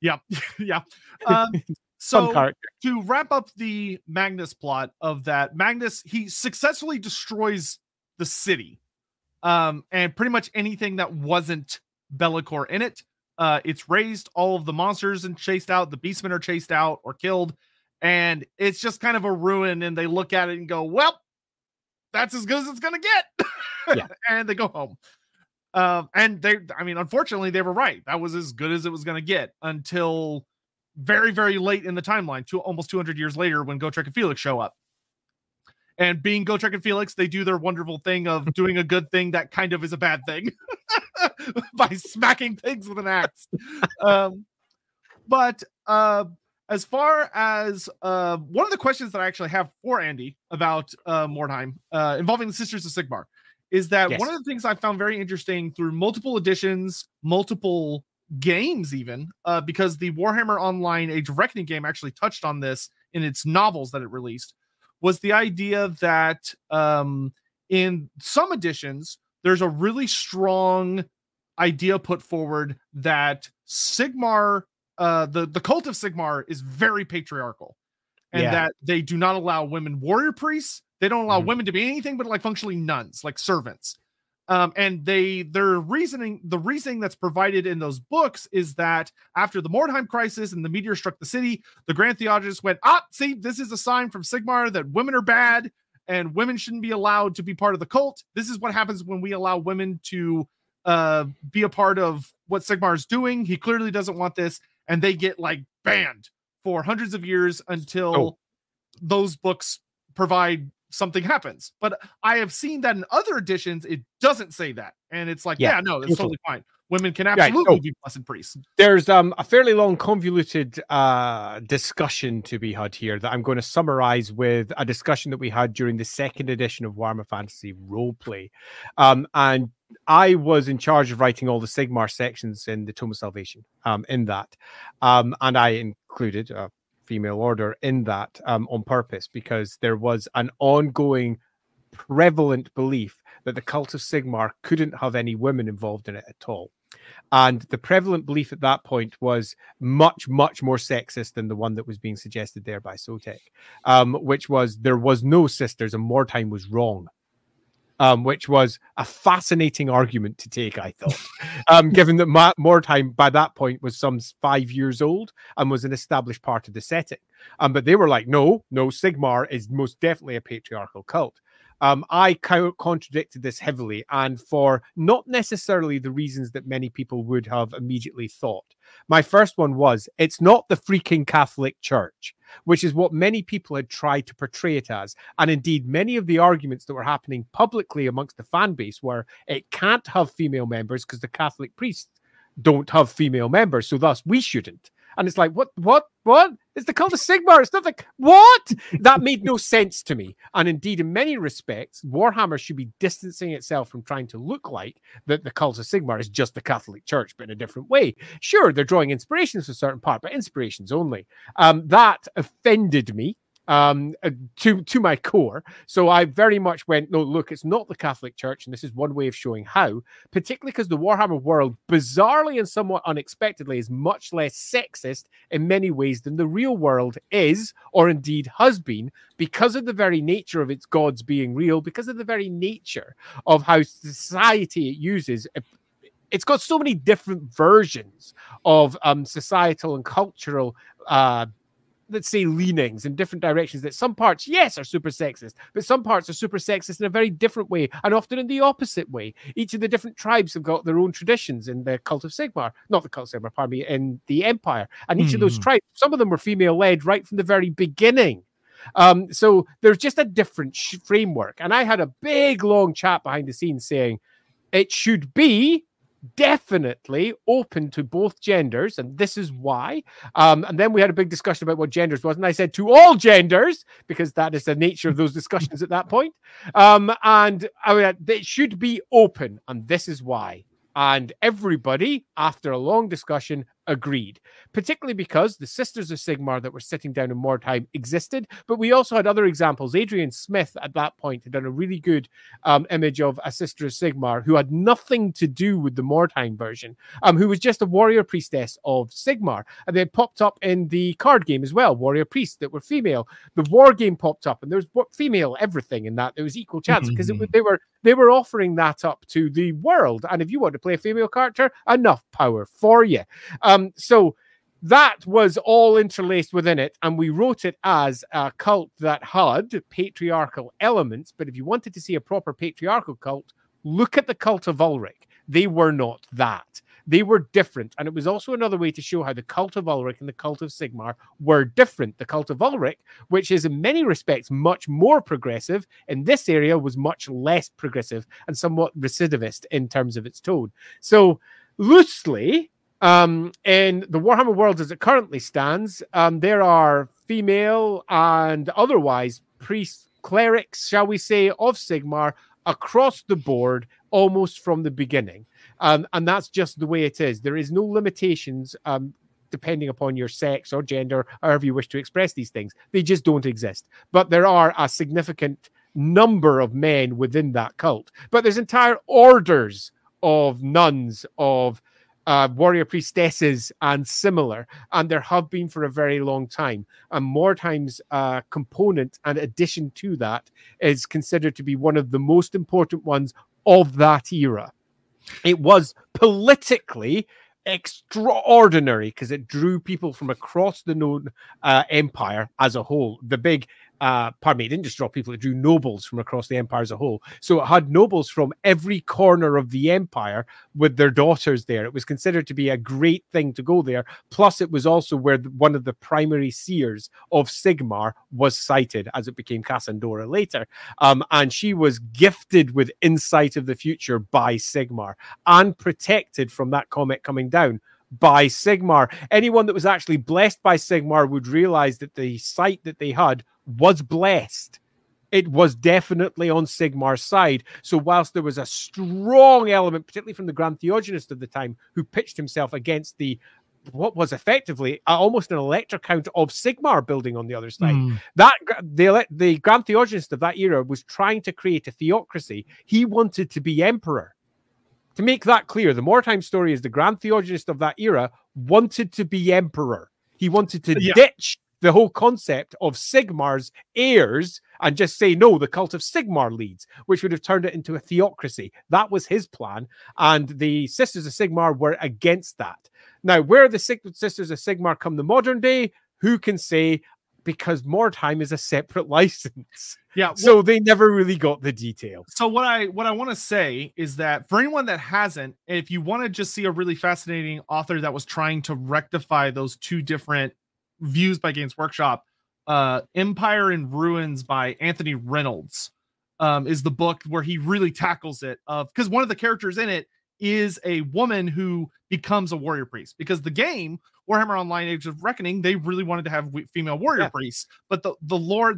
Yeah, yeah. So to wrap up the Magnus plot of that, Magnus, he successfully destroys the city and pretty much anything that wasn't Be'lakor in it. It's razed, all of the monsters and chased out. The beastmen are chased out or killed. And it's just kind of a ruin. And they look at it and go, well, that's as good as it's going to get. Yeah. And they go home. And they, I mean, unfortunately, they were right. That was as good as it was going to get until very, very late in the timeline, to almost 200 years later, when Gotrek and Felix show up. And being Gotrek and Felix, they do their wonderful thing of doing a good thing that kind of is a bad thing by smacking things with an axe. As far as one of the questions that I actually have for Andy about Mordheim involving the Sisters of Sigmar is that one of the things I found very interesting through multiple editions, multiple games even, because the Warhammer Online Age of Reckoning game actually touched on this in its novels that it released, was the idea that in some editions, there's a really strong idea put forward that Sigmar, the cult of Sigmar is very patriarchal, and that they do not allow women warrior priests. They don't allow women to be anything but like functionally nuns, like servants. And their reasoning, the reasoning that's provided in those books is that after the Mordheim crisis and the meteor struck the city, the Grand Theologists went, see, this is a sign from Sigmar that women are bad and women shouldn't be allowed to be part of the cult. This is what happens when we allow women to be a part of what Sigmar is doing. He clearly doesn't want this. And they get like banned for hundreds of years until those books provide something happens. But I have seen that in other editions, it doesn't say that. And it's like, no, it's totally fine. Women can absolutely be blessed priests. There's a fairly long, convoluted discussion to be had here that I'm going to summarize with a discussion that we had during the second edition of Warhammer Fantasy Roleplay. And I was in charge of writing all the Sigmar sections in the Tome of Salvation in that. And I included female order in that on purpose, because there was an ongoing prevalent belief that the cult of Sigmar couldn't have any women involved in it at all. And the prevalent belief at that point was much, much more sexist than the one that was being suggested there by Sotek, which was there was no sisters and Mordheim was wrong, which was a fascinating argument to take, I thought, given that Mordheim by that point was some 5 years old and was an established part of the setting. But they were like, no, no, Sigmar is most definitely a patriarchal cult. I contradicted this heavily, and for not necessarily the reasons that many people would have immediately thought. My first one was, it's not the freaking Catholic Church, which is what many people had tried to portray it as. And indeed, many of the arguments that were happening publicly amongst the fan base were, it can't have female members because the Catholic priests don't have female members, so thus we shouldn't. And it's like, what? It's the cult of Sigmar. It's not like, what? That made no sense to me. And indeed, in many respects, Warhammer should be distancing itself from trying to look like that the cult of Sigmar is just the Catholic Church, but in a different way. Sure, they're drawing inspirations for a certain part, but inspirations only. That offended me to my core. So I very much went, no, look, it's not the Catholic Church, and this is one way of showing how, particularly because the Warhammer world, bizarrely and somewhat unexpectedly, is much less sexist in many ways than the real world is, or indeed has been, because of the very nature of its gods being real, because of the very nature of how society it uses. It's got so many different versions of societal and cultural let's say leanings in different directions, that some parts, yes, are super sexist, but some parts are super sexist in a very different way, and often in the opposite way. Each of the different tribes have got their own traditions in the cult of Sigmar, not the cult of Sigmar, pardon me, in the Empire. And each of those tribes, some of them were female-led right from the very beginning. So there's just a different framework. And I had a big, long chat behind the scenes saying, it should be definitely open to both genders, and this is why. And then we had a big discussion about what genders was, and I said to all genders, because that is the nature of those discussions at that point. And I mean, it should be open, and this is why. And everybody, after a long discussion, agreed, particularly because the Sisters of Sigmar that were sitting down in Mordheim existed, but we also had other examples. Adrian Smith, at that point, had done a really good image of a Sister of Sigmar who had nothing to do with the Mordheim version, who was just a warrior priestess of Sigmar. And they popped up in the card game as well, warrior priests that were female. The war game popped up, and there was female everything in that. There was equal chance, because they were offering that up to the world. And if you want to play a female character, enough power for you. So that was all interlaced within it. And we wrote it as a cult that had patriarchal elements. But if you wanted to see a proper patriarchal cult, look at the cult of Ulrich. They were not that. They were different. And it was also another way to show how the cult of Ulrich and the cult of Sigmar were different. The cult of Ulrich, which is in many respects much more progressive, in this area was much less progressive and somewhat recidivist in terms of its tone. So loosely, in the Warhammer world as it currently stands, there are female and otherwise priests, clerics, shall we say, of Sigmar across the board, almost from the beginning. And that's just the way it is. There is no limitations depending upon your sex or gender, however you wish to express these things. They just don't exist. But there are a significant number of men within that cult. But there's entire orders of nuns, of warrior priestesses and similar, and there have been for a very long time. And Mordheim's component and addition to that is considered to be one of the most important ones of that era. It was politically extraordinary because it drew people from across the known empire as a whole. The big pardon me, it didn't just draw people, it drew nobles from across the empire as a whole. So it had nobles from every corner of the empire with their daughters there. It was considered to be a great thing to go there. Plus, it was also where one of the primary seers of Sigmar was cited, as it became Cassandora later. And she was gifted with insight of the future by Sigmar and protected from that comet coming down by Sigmar. Anyone that was actually blessed by Sigmar would realize that the sight that they had was blessed. It was definitely on Sigmar's side. So whilst there was a strong element, particularly from the Grand Theogenist of the time, who pitched himself against the what was effectively almost an elector count of Sigmar building on the other side. That the Grand Theogenist of that era was trying to create a theocracy. He wanted to be emperor. To make that clear, the Mordheim story is the Grand Theogenist of that era wanted to be emperor. He wanted to ditch the whole concept of Sigmar's heirs and just say, no, the cult of Sigmar leads, which would have turned it into a theocracy. That was his plan, and the Sisters of Sigmar were against that. Now, where the Sisters of Sigmar come to modern day, who can say, because Mordheim is a separate license. Yeah, well, so they never really got the detail. So what I want to say is that for anyone that hasn't, if you want to just see a really fascinating author that was trying to rectify those two different views by Games Workshop, Empire in Ruins by Anthony Reynolds is the book where he really tackles it, of because one of the characters in it is a woman who becomes a warrior priest, because the game Warhammer Online Age of Reckoning, they really wanted to have female warrior priests, but the lore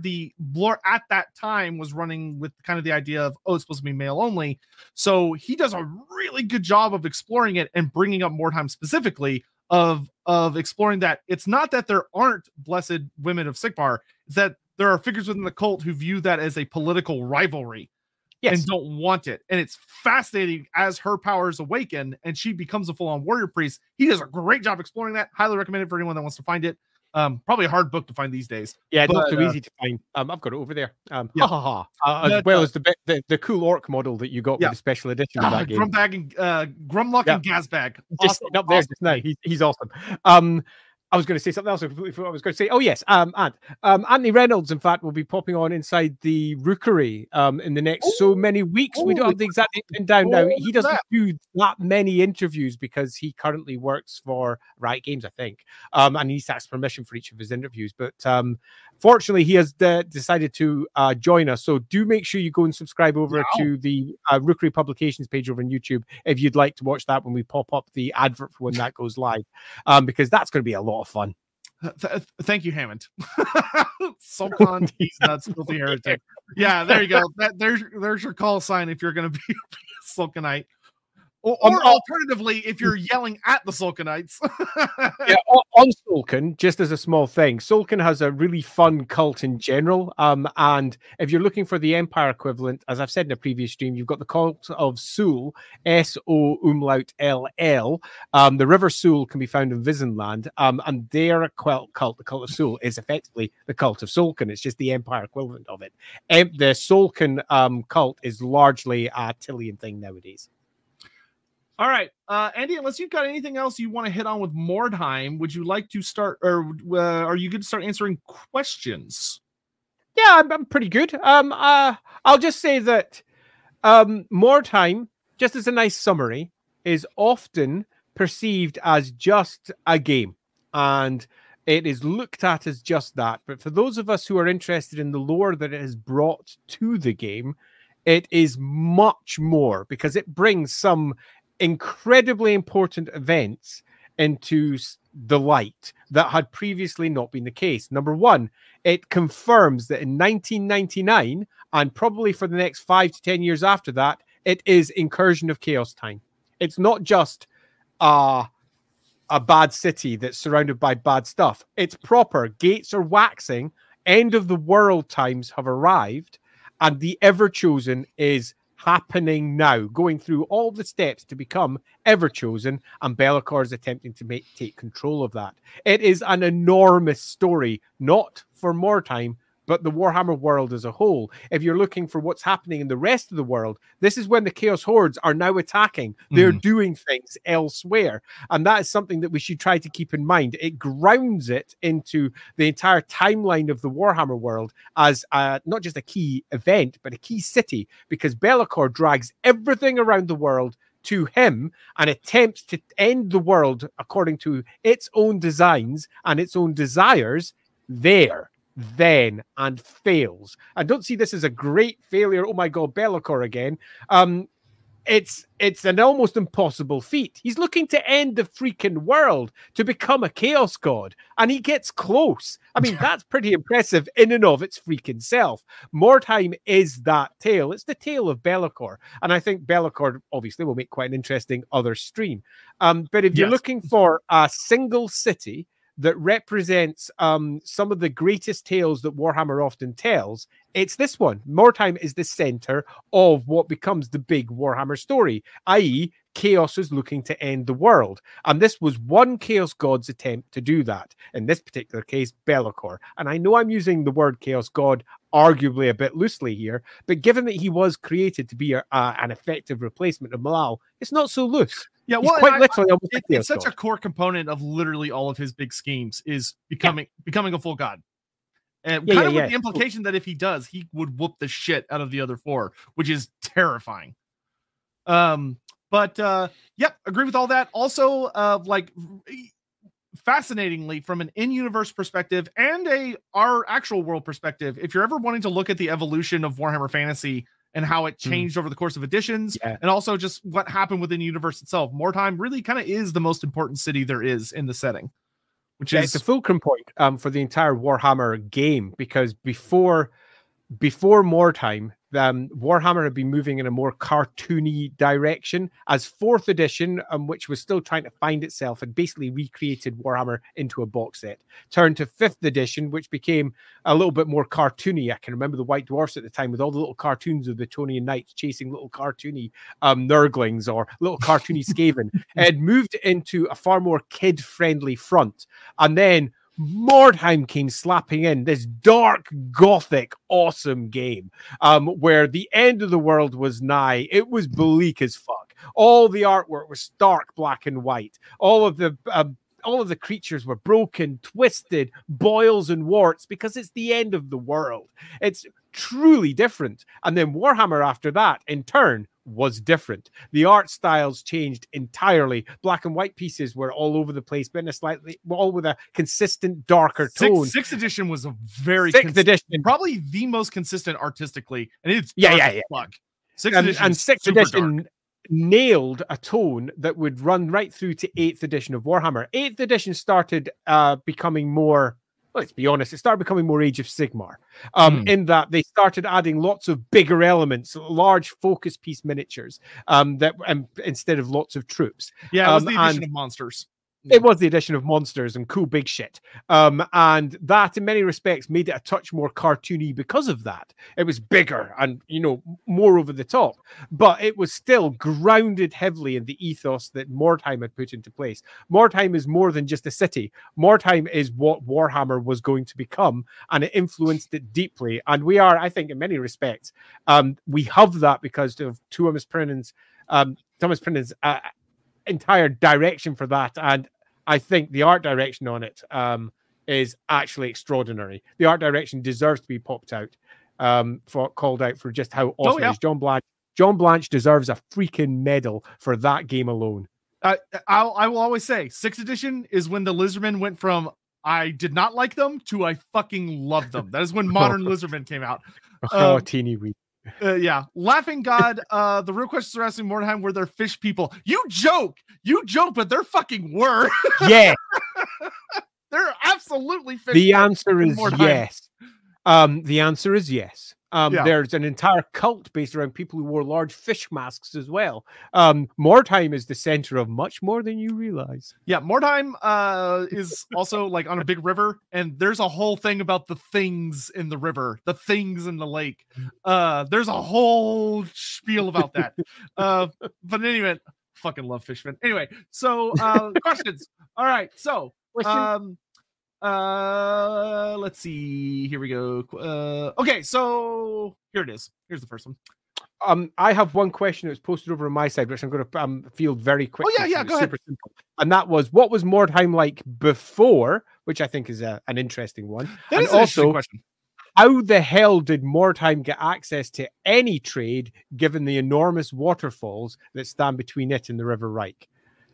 at that time was running with kind of the idea of, oh, it's supposed to be male only. So he does a really good job of exploring it and bringing up Mordheim specifically, of exploring that it's not that there aren't blessed women of Sigmar, it's that there are figures within the cult who view that as a political rivalry and don't want it. And it's fascinating as her powers awaken and she becomes a full-on warrior priest. He does a great job exploring that. Highly recommend it for anyone that wants to find it. Probably a hard book to find these days. Yeah, but, not too easy to find. I've got it over there. As well as the cool orc model that you got with the special edition of that game. Grumbag and Grumlock and Gazbag. Just awesome, up there just now. He's awesome. I was going to say something else. I completely forgot what I was going to say. Oh, yes. Anthony Reynolds, in fact, will be popping on Inside the Rookery in the next so many weeks. We don't have the exact name pinned down now. He doesn't do that many interviews because he currently works for Riot Games, I think. And he asks permission for each of his interviews. But fortunately, he has decided to join us. So do make sure you go and subscribe over to the Rookery Publications page over on YouTube if you'd like to watch that when we pop up the advert for when that goes live, because that's going to be a lot of fun. Thank you, Hammond. So blonde, he's nuts, filthy heretic. Yeah, there you go. There's your call sign if you're going to be a Sulcanite. Or alternatively, if you're yelling at the Sulcanites. On Sulcan, just as a small thing, Sulcan has a really fun cult in general. And if you're looking for the Empire equivalent, as I've said in a previous stream, you've got the cult of Sul, S-O-L-L. The River Sul can be found in Visenland. And their cult, the cult of Sul, is effectively the cult of Sulcan. It's just the Empire equivalent of it. The Sulcan cult is largely a Tilean thing nowadays. All right, Andy, unless you've got anything else you want to hit on with Mordheim, would you like to start, or are you good to start answering questions? Yeah, I'm pretty good. I'll just say that Mordheim, just as a nice summary, is often perceived as just a game, and it is looked at as just that. But for those of us who are interested in the lore that it has brought to the game, it is much more, because it brings some incredibly important events into the light that had previously not been the case. Number one, it confirms that in 1999, and probably for the next 5 to 10 years after that, it is Incursion of Chaos time. It's not just a bad city that's surrounded by bad stuff. It's proper. Gates are waxing. End of the world times have arrived, and the Everchosen is happening now, going through all the steps to become Everchosen, and Be'lakor is attempting to take control of that. It is an enormous story, not for Mordheim, but the Warhammer world as a whole. If you're looking for what's happening in the rest of the world, this is when the Chaos Hordes are now attacking. They're doing things elsewhere. And that is something that we should try to keep in mind. It grounds it into the entire timeline of the Warhammer world as not just a key event, but a key city, because Be'lakor drags everything around the world to him and attempts to end the world according to its own designs and its own desires there. Then and fails. I don't see this as a great failure. Oh my god, Be'lakor again. It's an almost impossible feat. He's looking to end the freaking world to become a chaos god, and he gets close. I mean, that's pretty impressive in and of its freaking self. Mordheim is that tale. It's the tale of Be'lakor, and I think Be'lakor obviously will make quite an interesting other stream. But if you're looking for a single city that represents some of the greatest tales that Warhammer often tells, it's this one. Mordheim is the center of what becomes the big Warhammer story, i.e. chaos is looking to end the world. And this was one chaos god's attempt to do that. In this particular case, Be'lakor. And I know I'm using the word chaos god arguably a bit loosely here, but given that he was created to be an effective replacement of Malal, it's not so loose. Yeah, well, it's such a core component of literally all of his big schemes is becoming a full god. And kind of with the implication that if he does, he would whoop the shit out of the other four, which is terrifying. But agree with all that. Also, fascinatingly, from an in-universe perspective and our actual world perspective, if you're ever wanting to look at the evolution of Warhammer Fantasy and how it changed over the course of editions, and also just what happened within the universe itself, Mordheim really kind of is the most important city there is in the setting, which is the fulcrum point for the entire Warhammer game, because before Mordheim, Warhammer had been moving in a more cartoony direction, as 4th edition, which was still trying to find itself, and basically recreated Warhammer into a box set. Turned to 5th edition, which became a little bit more cartoony. I can remember the White Dwarfs at the time with all the little cartoons of the Tonian Knights chasing little cartoony Nurglings or little cartoony Skaven. It moved into a far more kid-friendly front. And then Mordheim came slapping in, this dark, gothic, awesome game where the end of the world was nigh. It was bleak as fuck. All the artwork was stark black and white. All of the creatures were broken, twisted, boils and warts, because it's the end of the world. It's truly different. And then Warhammer after that, in turn, was different. The art styles changed entirely. Black and white pieces were all over the place, but in a slightly, all with a consistent darker tone. Sixth edition was a very consistent, probably the most consistent artistically, and it's dark. Sixth edition nailed a tone that would run right through to 8th edition of Warhammer. 8th edition started becoming more, let's be honest, it started becoming more Age of Sigmar, in that they started adding lots of bigger elements, large focus piece miniatures, instead of lots of troops. Yeah, it was the addition of monsters. It was the addition of monsters and cool big shit. And that, in many respects, made it a touch more cartoony because of that. It was bigger and, more over the top. But it was still grounded heavily in the ethos that Mordheim had put into place. Mordheim is more than just a city. Mordheim is what Warhammer was going to become, and it influenced it deeply. And we are, I think, in many respects, we have that because of Thomas Prinden's entire direction for that, and I think the art direction on it is actually extraordinary. The art direction deserves to be called out for just how awesome it is. John Blanche deserves a freaking medal for that game alone. I will always say 6th edition is when the Lizardmen went from I did not like them to I fucking love them. That is when modern Lizardmen came out. Teeny wee. Laughing God, the real questions are asking Mordheim, were there fish people? You joke, but they're fucking were. Yeah. They're absolutely fish people. The answer is yes. There's an entire cult based around people who wore large fish masks as well. Mordheim is the center of much more than you realize. Yeah, Mordheim is also like on a big river, and there's a whole thing about the things in the river, the things in the lake. There's a whole spiel about that. But anyway, fucking love fishmen. Anyway, so questions. All right, so let's see, here we go. Okay, so here it is. Here's the first one. I have one question that was posted over on my side, which I'm going to field very quickly. Go ahead. Super simple. And that was, what was Mordheim like before, which I think is an interesting one. That is an interesting question. How the hell did Mordheim get access to any trade given the enormous waterfalls that stand between it and the River Reik?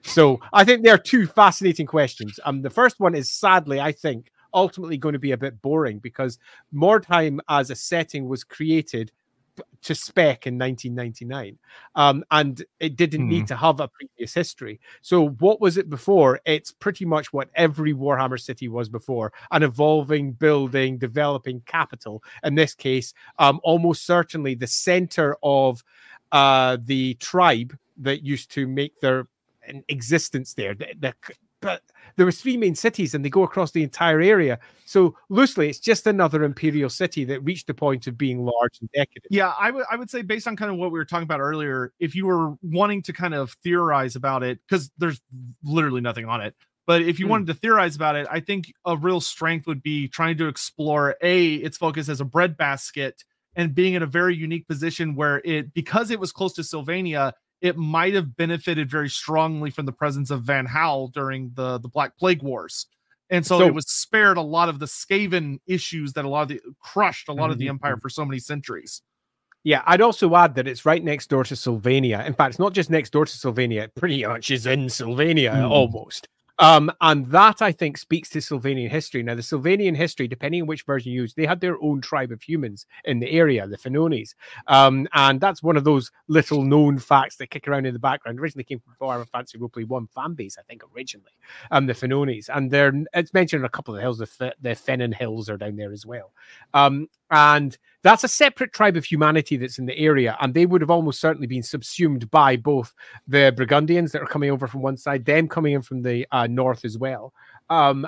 So I think there are two fascinating questions. The first one is, sadly, I think, ultimately going to be a bit boring, because Mordheim as a setting was created to spec in 1999, and it didn't need to have a previous history. So what was it before? It's pretty much what every Warhammer city was before, an evolving, building, developing capital. In this case, almost certainly the center of the tribe that used to make their existence there. But there was three main cities, and they go across the entire area. So loosely, it's just another imperial city that reached the point of being large and decadent. Yeah, I would say, based on kind of what we were talking about earlier, if you were wanting to kind of theorize about it, because there's literally nothing on it, but if you wanted to theorize about it, I think a real strength would be trying to explore, A, its focus as a breadbasket, and being in a very unique position where it, because it was close to Sylvania, it might have benefited very strongly from the presence of Van Hal during the Black Plague Wars. And so it was spared a lot of the Skaven issues that crushed a lot of the Empire for so many centuries. Yeah, I'd also add that it's right next door to Sylvania. In fact, it's not just next door to Sylvania, it pretty much is in Sylvania almost. And that, I think, speaks to Sylvanian history. Now, the Sylvanian history, depending on which version you use, they had their own tribe of humans in the area, the Fenones. And that's one of those little known facts that kick around in the background. Originally came from Warhammer Fantasy Roleplay 1 fan base, I think, originally, the Fenones. And it's mentioned in a couple of the hills. The Fenon Hills are down there as well. And that's a separate tribe of humanity that's in the area, and they would have almost certainly been subsumed by both the Burgundians that are coming over from one side, them coming in from the north as well. And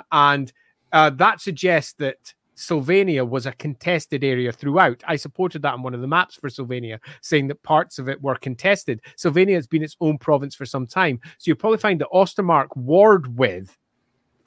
that suggests that Sylvania was a contested area throughout. I supported that on one of the maps for Sylvania, saying that parts of it were contested. Sylvania has been its own province for some time, so you'll probably find that Ostermark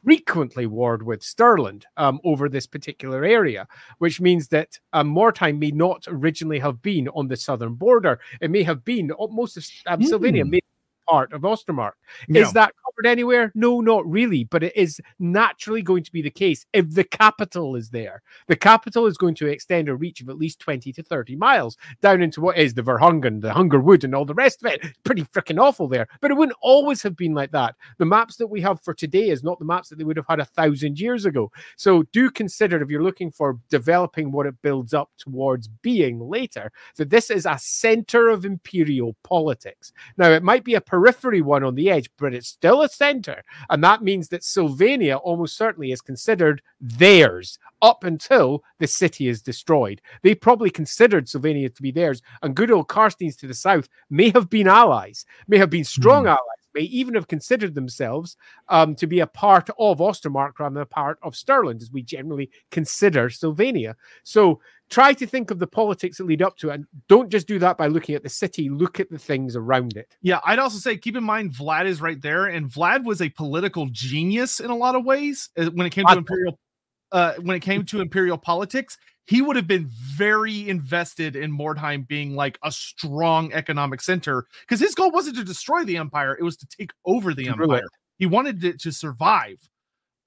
frequently warred with Stirland over this particular area, which means that Mordheim may not originally have been on the southern border. It may have been, most of Sylvania may be part of Ostermark. No. Is that covered anywhere? No, not really, but it is naturally going to be the case if the capital is there. The capital is going to extend a reach of at least 20 to 30 miles down into what is the Verhungen, the Hungerwood, and all the rest of it. Pretty freaking awful there, but it wouldn't always have been like that. The maps that we have for today is not the maps that they would have had 1,000 years ago. So do consider, if you're looking for developing what it builds up towards being later, that this is a center of imperial politics. Now, it might be a periphery one on the edge, but it's still a center, and that means that Sylvania almost certainly is considered theirs up until the city is destroyed. They probably considered Sylvania to be theirs, and good old Carsteins to the south may have been allies, may have been strong allies, may even have considered themselves to be a part of Ostermark rather than a part of Stirland, as we generally consider Sylvania. So try to think of the politics that lead up to it, and don't just do that by looking at the city. Look at the things around it. Yeah, I'd also say, keep in mind, Vlad is right there, and Vlad was a political genius in a lot of ways when it came to imperial politics. He would have been very invested in Mordheim being like a strong economic center, because his goal wasn't to destroy the empire, it was to take over the empire. Really? He wanted it to survive.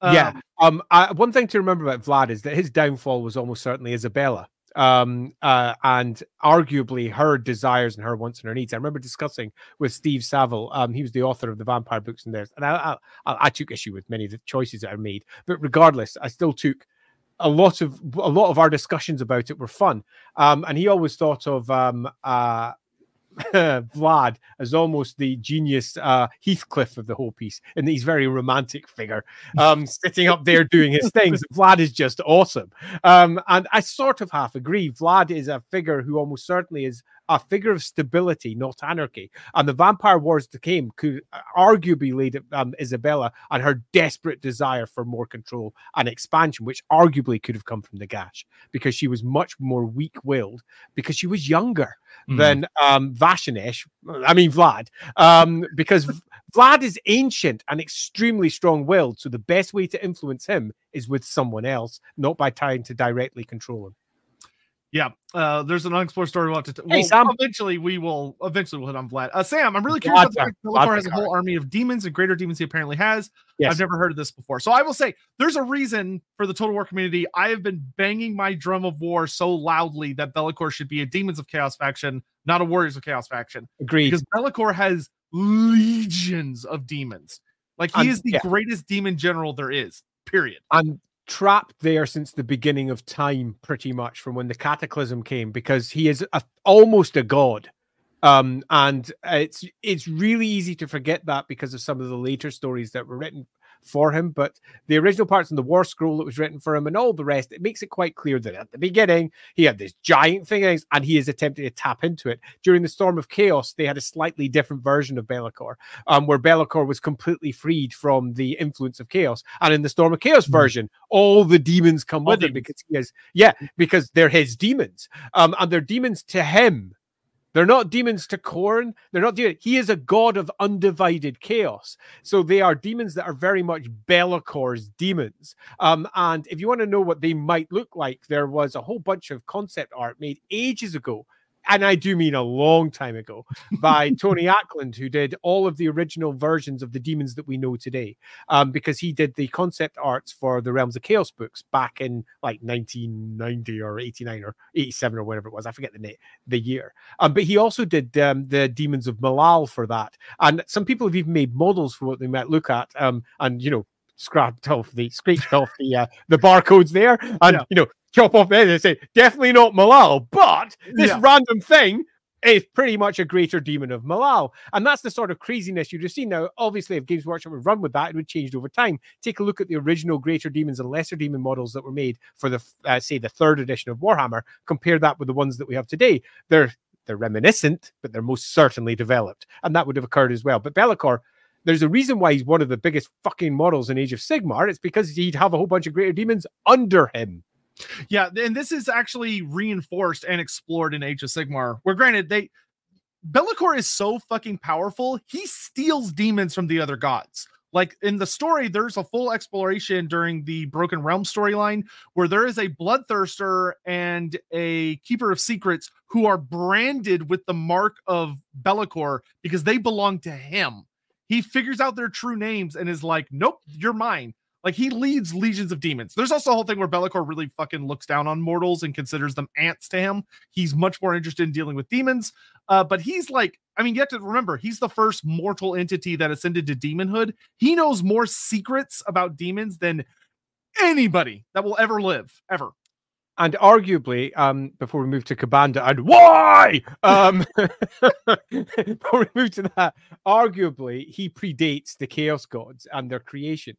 Yeah. One thing to remember about Vlad is that his downfall was almost certainly Isabella, and arguably her desires and her wants and her needs. I remember discussing with Steve Saville, he was the author of the Vampire books and theirs, and I took issue with many of the choices that I made, but regardless, I still took a lot of our discussions about it were fun. And he always thought of Vlad as almost the genius Heathcliff of the whole piece, and he's a very romantic figure sitting up there doing his things. Vlad is just awesome, and I sort of half agree. Vlad is a figure who almost certainly is a figure of stability, not anarchy. And the Vampire Wars that came could arguably lead Isabella and her desperate desire for more control and expansion, which arguably could have come from the Gash, because she was much more weak-willed, because she was younger than Vlad, because Vlad is ancient and extremely strong-willed. So the best way to influence him is with someone else, not by trying to directly control him. Yeah, there's an unexplored story we'll have to Sam. Eventually we'll hit on Vlad. Sam, I'm really curious about the fact Be'lakor has a whole army of demons and greater demons he apparently has. Yes. I've never heard of this before. So I will say, there's a reason for the Total War community. I have been banging my drum of war so loudly that Be'lakor should be a Demons of Chaos faction, not a Warriors of Chaos faction. Agreed. Because Be'lakor has legions of demons. Like, he is the greatest demon general there is, period. And trapped there since the beginning of time, pretty much, from when the cataclysm came, because he is almost a god. And it's really easy to forget that because of some of the later stories that were written for him, but the original parts in the War Scroll that was written for him and all the rest, it makes it quite clear that at the beginning he had this giant thing, and he is attempting to tap into it. During the Storm of Chaos, they had a slightly different version of Be'lakor, where Be'lakor was completely freed from the influence of Chaos. And in the Storm of Chaos version, all the demons come with him because he is, because they're his demons, and they're demons to him. They're not demons to Khorne. They're not demons. He is a god of undivided chaos. So they are demons that are very much Bellacor's demons. And if you want to know what they might look like, there was a whole bunch of concept art made ages ago, and I do mean a long time ago, by Tony Ackland, who did all of the original versions of the demons that we know today, because he did the concept arts for the Realms of Chaos books back in like 1990 or 89 or 87 or whatever it was. I forget the year. But he also did the Demons of Malal for that. And some people have even made models for what they might look at, and, you know, scratched off the barcodes there, and, you know, chop off there. They say definitely not Malal, but this random thing is pretty much a greater demon of Malal, and that's the sort of craziness you'd have seen. Now, obviously, if Games Workshop would run with that, it would change over time. Take a look at the original Greater Demons and Lesser Demon models that were made for the say the 3rd edition of Warhammer. Compare that with the ones that we have today. They're reminiscent, but they're most certainly developed, and that would have occurred as well. But Be'lakor, there's a reason why he's one of the biggest fucking models in Age of Sigmar. It's because he'd have a whole bunch of greater demons under him. Yeah, and this is actually reinforced and explored in Age of Sigmar, where, granted, Be'lakor is so fucking powerful, he steals demons from the other gods. Like, in the story, there's a full exploration during the Broken Realm storyline where there is a Bloodthirster and a Keeper of Secrets who are branded with the mark of Be'lakor because they belong to him. He figures out their true names and is like, nope, you're mine. Like, he leads legions of demons. There's also a whole thing where Be'lakor really fucking looks down on mortals and considers them ants to him. He's much more interested in dealing with demons. But he's like, I mean, you have to remember, he's the first mortal entity that ascended to demonhood. He knows more secrets about demons than anybody that will ever live, ever. And arguably, before we move to Kabanda and why, before we move to that, arguably, he predates the Chaos Gods and their creation.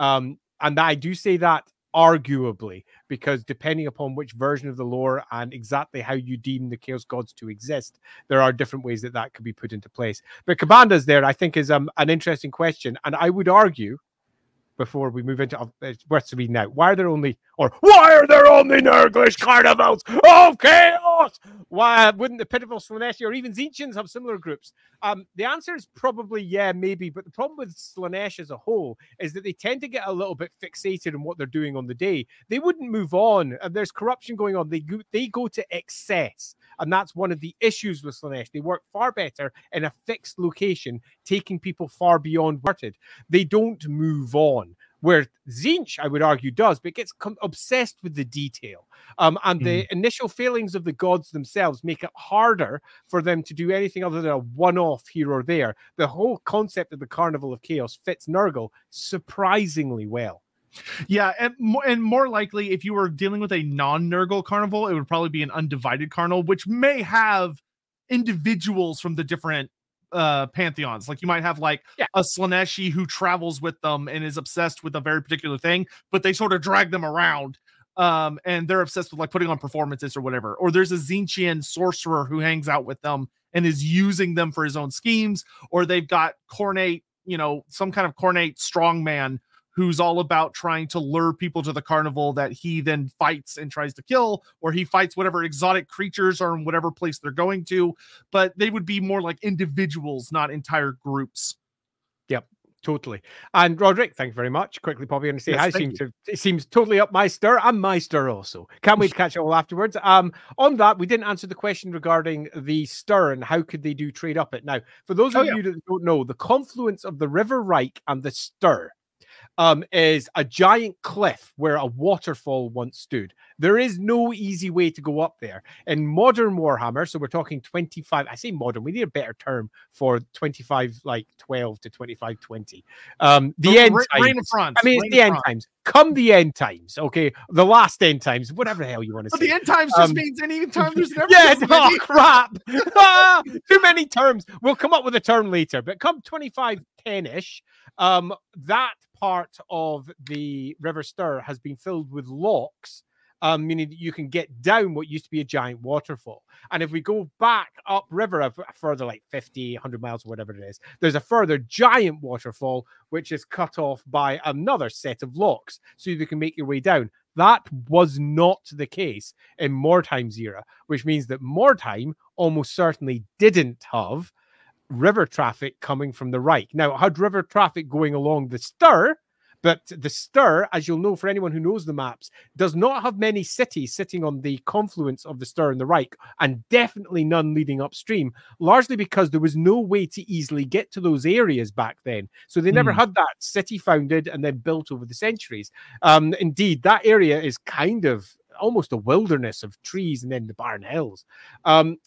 And I do say that arguably, because depending upon which version of the lore and exactly how you deem the Chaos Gods to exist, there are different ways that that could be put into place. But Kabanda's there, I think, is an interesting question. And I would argue, before we move into it's worth to read now, why are there only Nurglish carnivals of chaos? Why wouldn't the pitiful Slaneshi or even Zinchians have similar groups? The answer is probably yeah, maybe, but the problem with Slanesh as a whole is that they tend to get a little bit fixated on what they're doing on the day. They wouldn't move on, and there's corruption going on. They go to excess, and that's one of the issues with Slanesh. They work far better in a fixed location, taking people far beyond wanted. They don't move on. Where Zinch, I would argue, does, but gets obsessed with the detail. And the initial failings of the gods themselves make it harder for them to do anything other than a one-off here or there. The whole concept of the Carnival of Chaos fits Nurgle surprisingly well. Yeah, and more likely, if you were dealing with a non-Nurgle carnival, it would probably be an undivided carnival, which may have individuals from the different pantheons. Like, you might have a Slaneshi who travels with them and is obsessed with a very particular thing, but they sort of drag them around, and they're obsessed with putting on performances or whatever. Or there's a Zinchian sorcerer who hangs out with them and is using them for his own schemes. Or they've got cornate, some kind of cornate strongman who's all about trying to lure people to the carnival that he then fights and tries to kill, or he fights whatever exotic creatures are in whatever place they're going to. But they would be more like individuals, not entire groups. Yep, totally. And Roderick, thank you very much. Quickly popping in and say hi. It seems totally up my stir, and my stir also. Can't wait to catch it all afterwards. On that, we didn't answer the question regarding the stir and how could they do trade up it. Now, for those of you that don't know, the confluence of the River Reik and the Stir is a giant cliff where a waterfall once stood. There is no easy way to go up there. In modern Warhammer, so we're talking 25... I say modern, we need a better term for 25, like 12 to 25, 20. The end times. Right in front. I mean, it's the end times. Come the end times, okay? The last end times, whatever the hell you want to say. The end times just means any time there's never... Yeah, oh, crap! Too many terms. We'll come up with a term later, but come 25, 10-ish, that part of the River Stir has been filled with locks, meaning that you can get down what used to be a giant waterfall. And if we go back up river a further like 50, 100 miles or whatever it is, there's a further giant waterfall, which is cut off by another set of locks so you can make your way down. That was not the case in Mordheim's era, which means that Mordheim almost certainly didn't have river traffic coming from the Reich. Now, it had river traffic going along the Stir, but the Stir, as you'll know for anyone who knows the maps, does not have many cities sitting on the confluence of the Stir and the Reich, and definitely none leading upstream, largely because there was no way to easily get to those areas back then. So they never had that city founded and then built over the centuries. Indeed, that area is kind of almost a wilderness of trees and then the barren hills.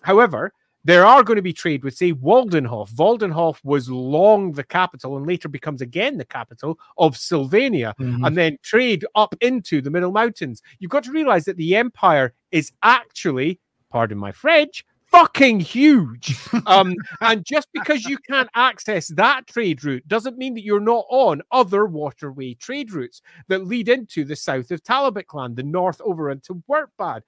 However, there are going to be trade with, say, Waldenhof. Waldenhof was long the capital and later becomes again the capital of Sylvania, and then trade up into the Middle Mountains. You've got to realize that the empire is actually, pardon my French, fucking huge. And just because you can't access that trade route doesn't mean that you're not on other waterway trade routes that lead into the south of Talabheim, the north over into Wurtbad,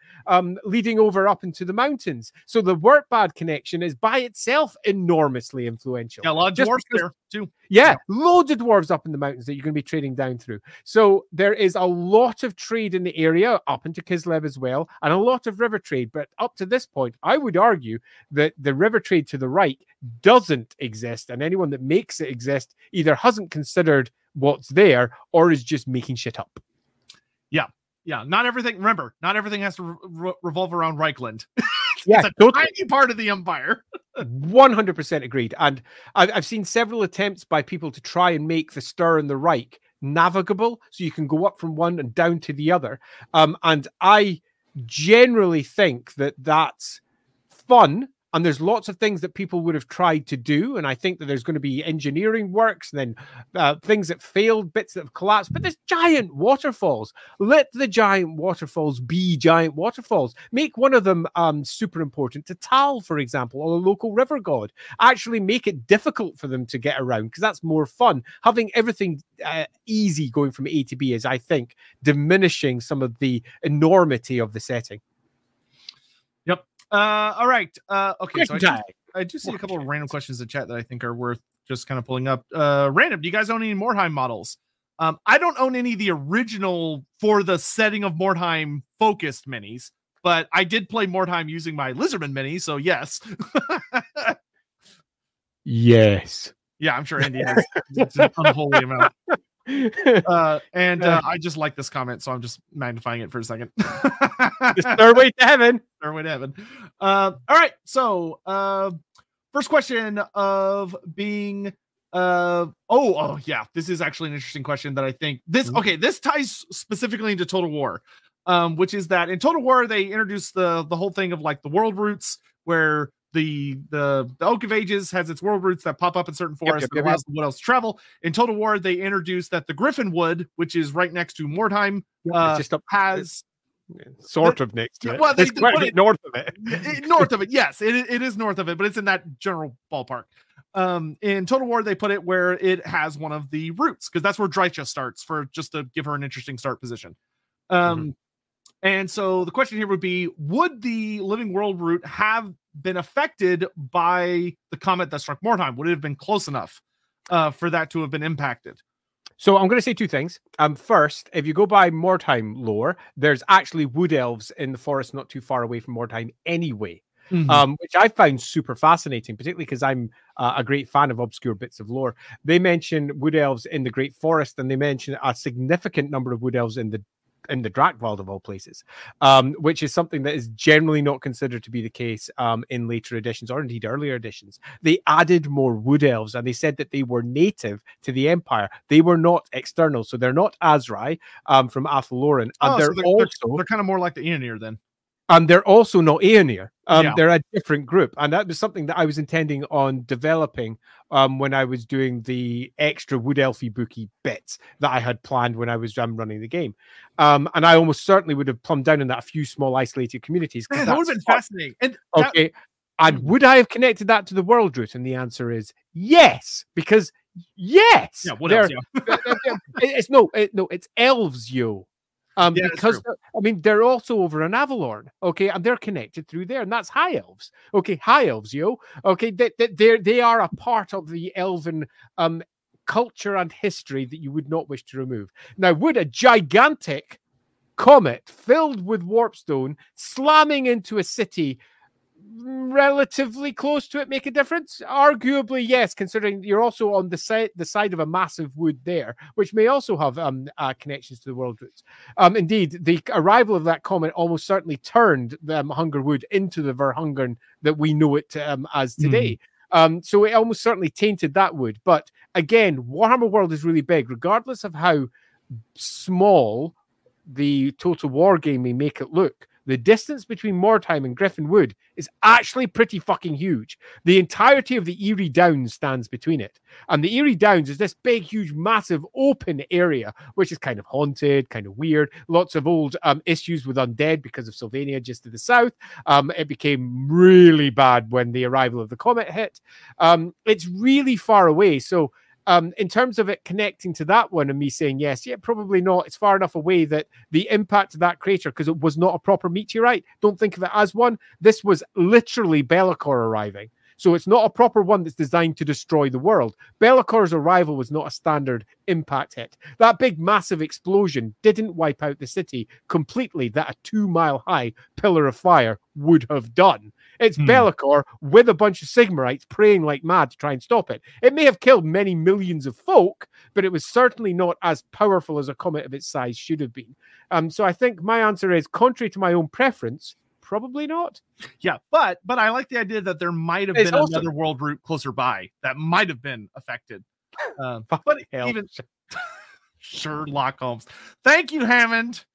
leading over up into the mountains. So the Wurtbad connection is by itself enormously influential. Yeah, a lot of dwarves there too. Yeah, loads of dwarves up in the mountains that you're going to be trading down through. So there is a lot of trade in the area up into Kislev as well, and a lot of river trade. But up to this point, I would argue that the river trade to the right doesn't exist, and anyone that makes it exist either hasn't considered what's there or is just making shit up. Yeah. Not everything. Remember, not everything has to revolve around Reichland. It's a totally tiny part of the empire. 100% agreed. And I've seen several attempts by people to try and make the Stir and the Reich navigable, so you can go up from one and down to the other. And I generally think that that's fun, and there's lots of things that people would have tried to do, and I think that there's going to be engineering works and then things that failed, bits that have collapsed. But there's giant waterfalls. Let the giant waterfalls be giant waterfalls. Make one of them super important to Tal, for example, or a local river god. Actually make it difficult for them to get around, because that's more fun. Having everything easy going from A to B is, I think, diminishing some of the enormity of the setting. All right. Okay. So I do see a couple of random questions in chat that I think are worth just kind of pulling up. Random. Do you guys own any Mordheim models? I don't own any of the original for the setting of Mordheim focused minis, but I did play Mordheim using my Lizardman mini. So yes. Yes. Yeah. I'm sure Andy has an unholy amount. I just like this comment, so I'm just magnifying it for a second. Stairway to heaven. Stairway to heaven. All right. So first question of being oh yeah, this is actually an interesting question that I think this ties specifically into Total War, which is that in Total War they introduced the whole thing of like the world routes, where the Oak of Ages has its world roots that pop up in certain forests that allows the wood elves to travel. In Total War, they introduced that the Griffin Wood, which is right next to Mordheim, it's north of it. Yes, it is north of it, but it's in that general ballpark. In Total War, they put it where it has one of the routes, because that's where Drycha starts, for just to give her an interesting start position. And so the question here would be, would the Living World route have been affected by the comet that struck Mordheim? Would it have been close enough for that to have been impacted? So I'm going to say two things. First, if you go by Mordheim lore, there's actually wood elves in the forest not too far away from Mordheim anyway. Which I found super fascinating, particularly because I'm a great fan of obscure bits of lore. They mention wood elves in the Great Forest, and they mention a significant number of wood elves in the in the Drakvald of all places, which is something that is generally not considered to be the case in later editions or indeed earlier editions. They added more wood elves, and they said that they were native to the Empire. They were not external, so they're not Azrai from Athaloran, and they're kind of more like the Aeonir then. And they're also not Aeonir. They're a different group. And that was something that I was intending on developing when I was doing the extra wood elfy booky bits that I had planned when I was running the game. And I almost certainly would have plumbed down on that a few small isolated communities. Yeah, that would have been fascinating. And and would I have connected that to the world route? And the answer is yes, because yes. Yeah, what else, yeah. It's elves, yo. Because I mean, they're also over in Avalorn, okay, and they're connected through there, and that's high elves, okay, high elves, yo, okay, they are a part of the elven culture and history that you would not wish to remove. Now, would a gigantic comet filled with warpstone slamming into a city relatively close to it make a difference? Arguably, yes, considering you're also on the side of a massive wood there, which may also have connections to the world routes. Indeed, the arrival of that comet almost certainly turned the Hunger Wood into the Verhungern that we know it as today. So it almost certainly tainted that wood. But again, Warhammer World is really big, regardless of how small the Total War game may make it look. The distance between Mordheim and Griffin Wood is actually pretty fucking huge. The entirety of the Eerie Downs stands between it. And the Eerie Downs is this big, huge, massive open area, which is kind of haunted, kind of weird. Lots of old issues with undead because of Sylvania just to the south. It became really bad when the arrival of the comet hit. It's really far away. So in terms of it connecting to that one and me saying yes, yeah, probably not. It's far enough away that the impact of that crater, because it was not a proper meteorite, don't think of it as one. This was literally Be'lakor arriving. So it's not a proper one that's designed to destroy the world. Bellacor's arrival was not a standard impact hit. That big, massive explosion didn't wipe out the city completely that a 2-mile-high pillar of fire would have done. It's Be'lakor with a bunch of Sigmarites praying like mad to try and stop it. It may have killed many millions of folk, but it was certainly not as powerful as a comet of its size should have been. So I think my answer is, contrary to my own preference, probably not. Yeah, but I like the idea that there might have been another world route closer by that might have been affected. But even Sherlock Holmes. Thank you, Hammond.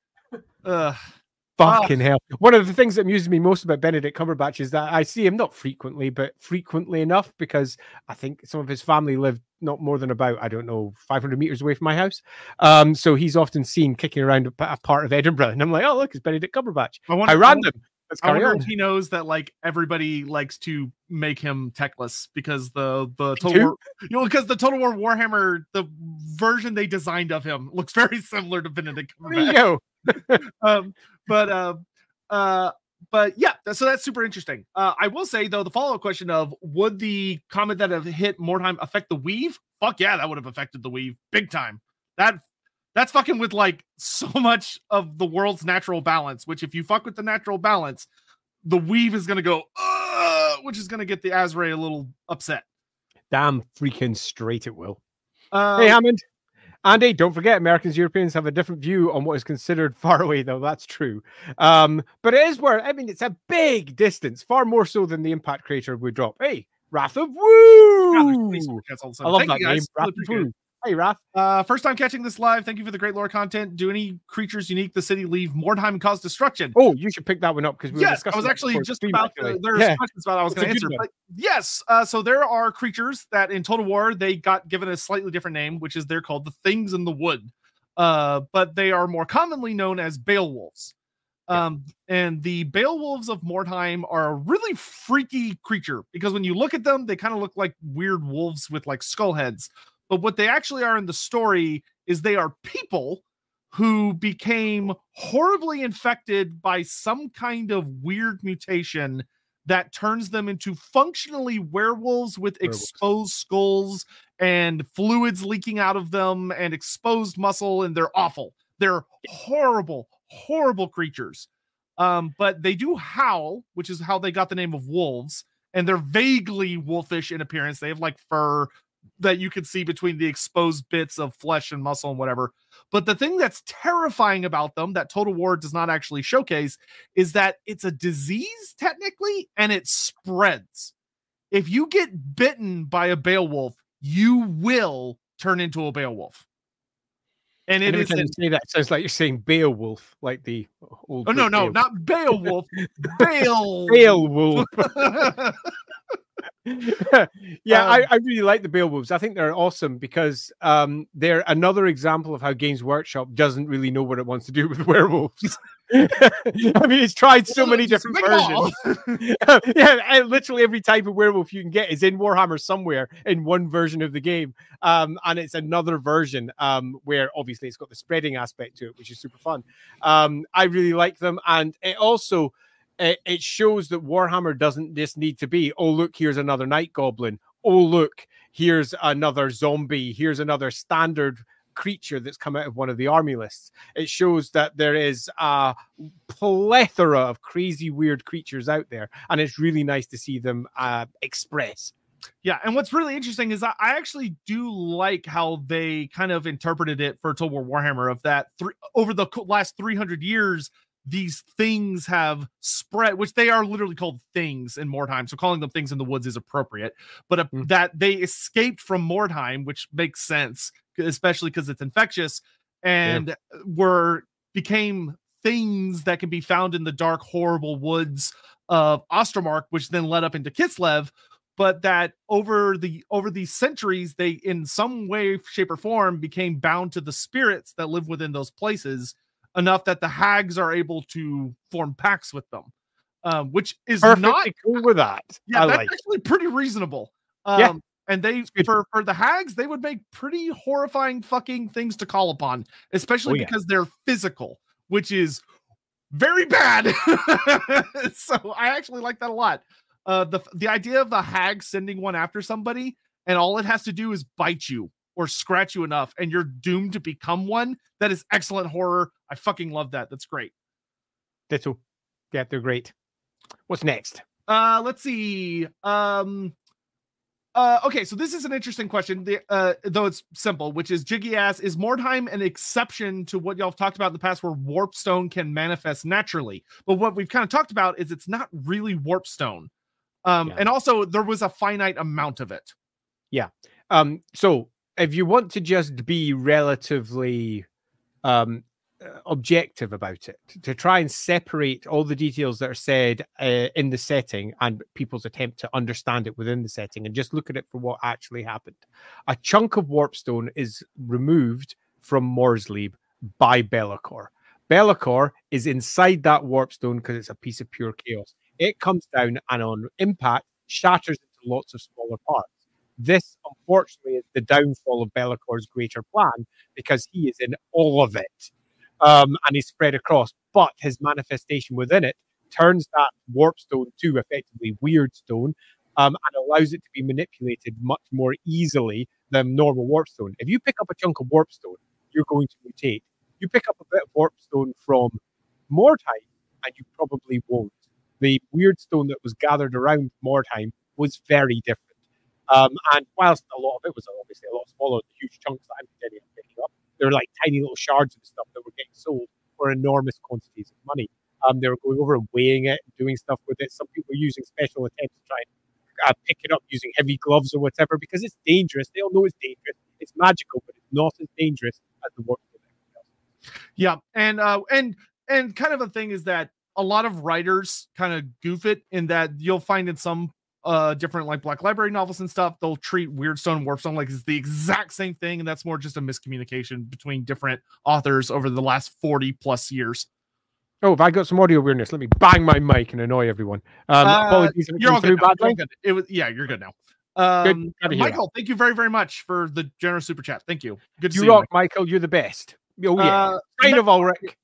Fucking hell. One of the things that amuses me most about Benedict Cumberbatch is that I see him not frequently, but frequently enough, because I think some of his family lived not more than about, I don't know, 500 meters away from my house. So he's often seen kicking around a part of Edinburgh. And I'm like, oh, look, it's Benedict Cumberbatch. How random. I wonder if he knows that like everybody likes to make him techless because the Total War, because the Total War Warhammer, the version they designed of him looks very similar to Benedict Cumberbatch. But yeah, so that's super interesting. I will say though, the follow-up question of would the comet that have hit Mordheim affect the weave? Fuck yeah, that would have affected the weave big time. That's fucking with like so much of the world's natural balance, which if you fuck with the natural balance, the weave is gonna go, which is gonna get the Azrae a little upset. Damn freaking straight it will. Hey Hammond. Andy, don't forget, Americans and Europeans have a different view on what is considered far away, though. That's true. But it is where, I mean, it's a big distance, far more so than the impact crater would drop. Hey, Wrath of Woo! I love that name, Wrath of Woo. Hey, Wrath. First time catching this live. Thank you for the great lore content. Do any creatures unique the city leave Mordheim and cause destruction? Oh, you should pick that one up because we were discussing. I was actually just about to, there's questions about I was going to answer. But yes, so there are creatures that in Total War they got given a slightly different name, which is they're called the Things in the Wood. But they are more commonly known as Beowulfs. And the Beowulfs of Mordheim are a really freaky creature because when you look at them, they kind of look like weird wolves with like skull heads. But what they actually are in the story is they are people who became horribly infected by some kind of weird mutation that turns them into functionally werewolves with exposed skulls and fluids leaking out of them and exposed muscle. And they're awful. They're horrible, horrible creatures. But they do howl, which is how they got the name of wolves. And they're vaguely wolfish in appearance. They have like fur, that you can see between the exposed bits of flesh and muscle and whatever. But the thing that's terrifying about them that Total War does not actually showcase is that it's a disease technically, and it spreads. If you get bitten by a Beowulf, you will turn into a Beowulf. And it is say that sounds like you're saying Beowulf, like the old. Oh no, no, Beowulf. Not Beowulf. Beowulf. Yeah, I really like the Beowulfs. I think they're awesome because they're another example of how Games Workshop doesn't really know what it wants to do with werewolves. I mean, it's tried so many different versions. Yeah, literally every type of werewolf you can get is in Warhammer somewhere in one version of the game. And it's another version where obviously it's got the spreading aspect to it, which is super fun. I really like them. And it also... it shows that Warhammer doesn't just need to be, oh, look, here's another Night Goblin. Oh, look, here's another zombie. Here's another standard creature that's come out of one of the army lists. It shows that there is a plethora of crazy, weird creatures out there, and it's really nice to see them express. Yeah, and what's really interesting is I actually do like how they kind of interpreted it for Total War Warhammer of that over the last 300 years, these things have spread, which they are literally called things in Mordheim. So calling them things in the woods is appropriate, but that they escaped from Mordheim, which makes sense, especially because it's infectious, and became things that can be found in the dark, horrible woods of Ostermark, which then led up into Kislev. But that over the centuries, they in some way, shape, or form became bound to the spirits that live within those places, enough that the hags are able to form pacts with them, which is not cool with that. Yeah, I that's like actually it. Pretty reasonable. Yeah. And they, for the hags, they would make pretty horrifying fucking things to call upon, especially because they're physical, which is very bad. So I actually like that a lot. The idea of a hag sending one after somebody, and all it has to do is bite you or scratch you enough, and you're doomed to become one. That is excellent horror. I fucking love that. That's great. That's all. Yeah, they're great. What's next? Let's see. Okay, so this is an interesting question, though it's simple, which is Jiggy asks, is Mordheim an exception to what y'all have talked about in the past where Warpstone can manifest naturally? But what we've kind of talked about is it's not really Warpstone. And also there was a finite amount of it. Yeah. So if you want to just be relatively... objective about it, to try and separate all the details that are said in the setting and people's attempt to understand it within the setting and just look at it for what actually happened. A chunk of Warpstone is removed from Morrslieb by Be'lakor. Be'lakor is inside that Warpstone because it's a piece of pure chaos. It comes down and on impact shatters into lots of smaller parts. This, unfortunately, is the downfall of Bellacor's greater plan because he is in all of it and he's spread across. But his manifestation within it turns that Warpstone to effectively Weirdstone and allows it to be manipulated much more easily than normal Warpstone. If you pick up a chunk of Warpstone, you're going to mutate. You pick up a bit of Warpstone from Mordheim, and you probably won't. The Weirdstone that was gathered around Mordheim was very different. And whilst a lot of it was obviously a lot smaller, the huge chunks that I'm pretending I'm picking up, they were like tiny little shards of stuff that were getting sold for enormous quantities of money. They were going over and weighing it, doing stuff with it. Some people were using special attempts to try and pick it up using heavy gloves or whatever because it's dangerous. They all know it's dangerous. It's magical, but it's not as dangerous as the work of everything else. Yeah, and kind of a thing is that a lot of writers kind of goof it in that you'll find in some different like Black Library novels and stuff, they'll treat Weirdstone and Warpstone like it's the exact same thing, and that's more just a miscommunication between different authors over the last 40 plus years. Oh, have I got some audio weirdness? Let me bang my mic and annoy everyone. Apologies. You're all good now. You're good now. Good Michael, thank you very, very much for the generous super chat. Thank you. Good to see you. You rock, Michael. You're the best. Oh, yeah. Ulrich.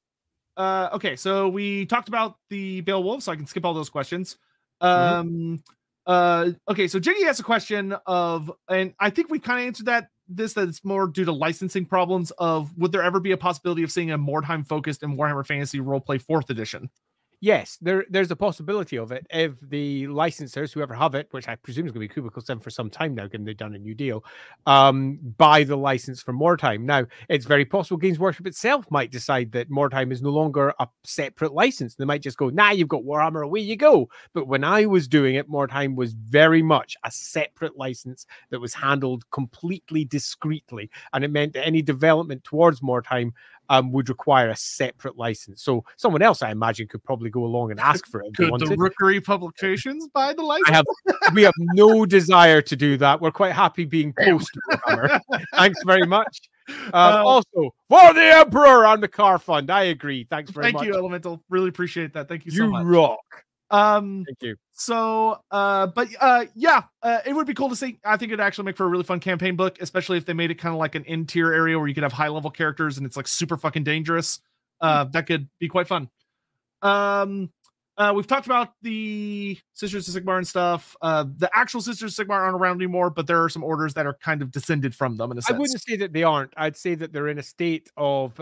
Okay, so we talked about the Beowulf, so I can skip all those questions. Okay, so Jiggy has a question of, and I think we kind of answered that it's more due to licensing problems of, would there ever be a possibility of seeing a Mordheim focused in Warhammer Fantasy Roleplay 4th edition? yes, there's a possibility of it if the licensors, whoever have it, which I presume is going to be Cubicle 7 for some time now, given they've done a new deal, buy the license for Mordheim. Now, it's very possible Games Workshop itself might decide that Mordheim is no longer a separate license. They might just go, nah, you've got Warhammer, away you go. But when I was doing it, Mordheim was very much a separate license that was handled completely discreetly, and it meant that any development towards Mordheim would require a separate license. So someone else, I imagine, could probably go along and ask for it. Could the Rookery Publications buy the license? We have no desire to do that. We're quite happy being post-Warhammer. Thanks very much. Also, for the Emperor on the car fund. I agree. Thanks very much. Thank you, Elemental. Really appreciate that. Thank you so much. You rock. Thank you. So, it would be cool to see. I think it'd actually make for a really fun campaign book, especially if they made it kind of like an in-tier area where you could have high-level characters and it's like super fucking dangerous. That could be quite fun. We've talked about the Sisters of Sigmar and stuff. The actual Sisters of Sigmar aren't around anymore, but there are some orders that are kind of descended from them in a sense. I wouldn't say that they aren't. I'd say that they're in a state of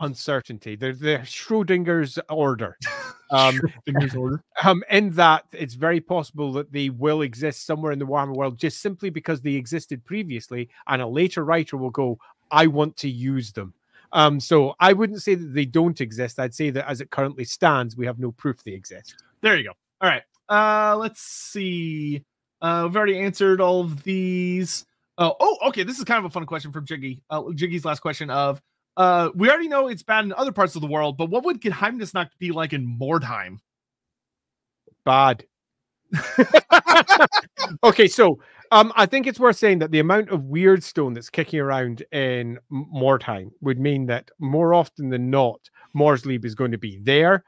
uncertainty. They're Schrodinger's order. In that it's very possible that they will exist somewhere in the Warhammer world just simply because they existed previously, and a later writer will go, I want to use them. So I wouldn't say that they don't exist. I'd say that as it currently stands, we have no proof they exist. There you go. All right. Let's see. We've already answered all of these. Okay. This is kind of a fun question from Jiggy. Jiggy's last question of, we already know it's bad in other parts of the world, but what would Geheimnis not be like in Mordheim? Bad. Okay, so I think it's worth saying that the amount of Weirdstone that's kicking around in Mordheim would mean that more often than not, Morrslieb is going to be there,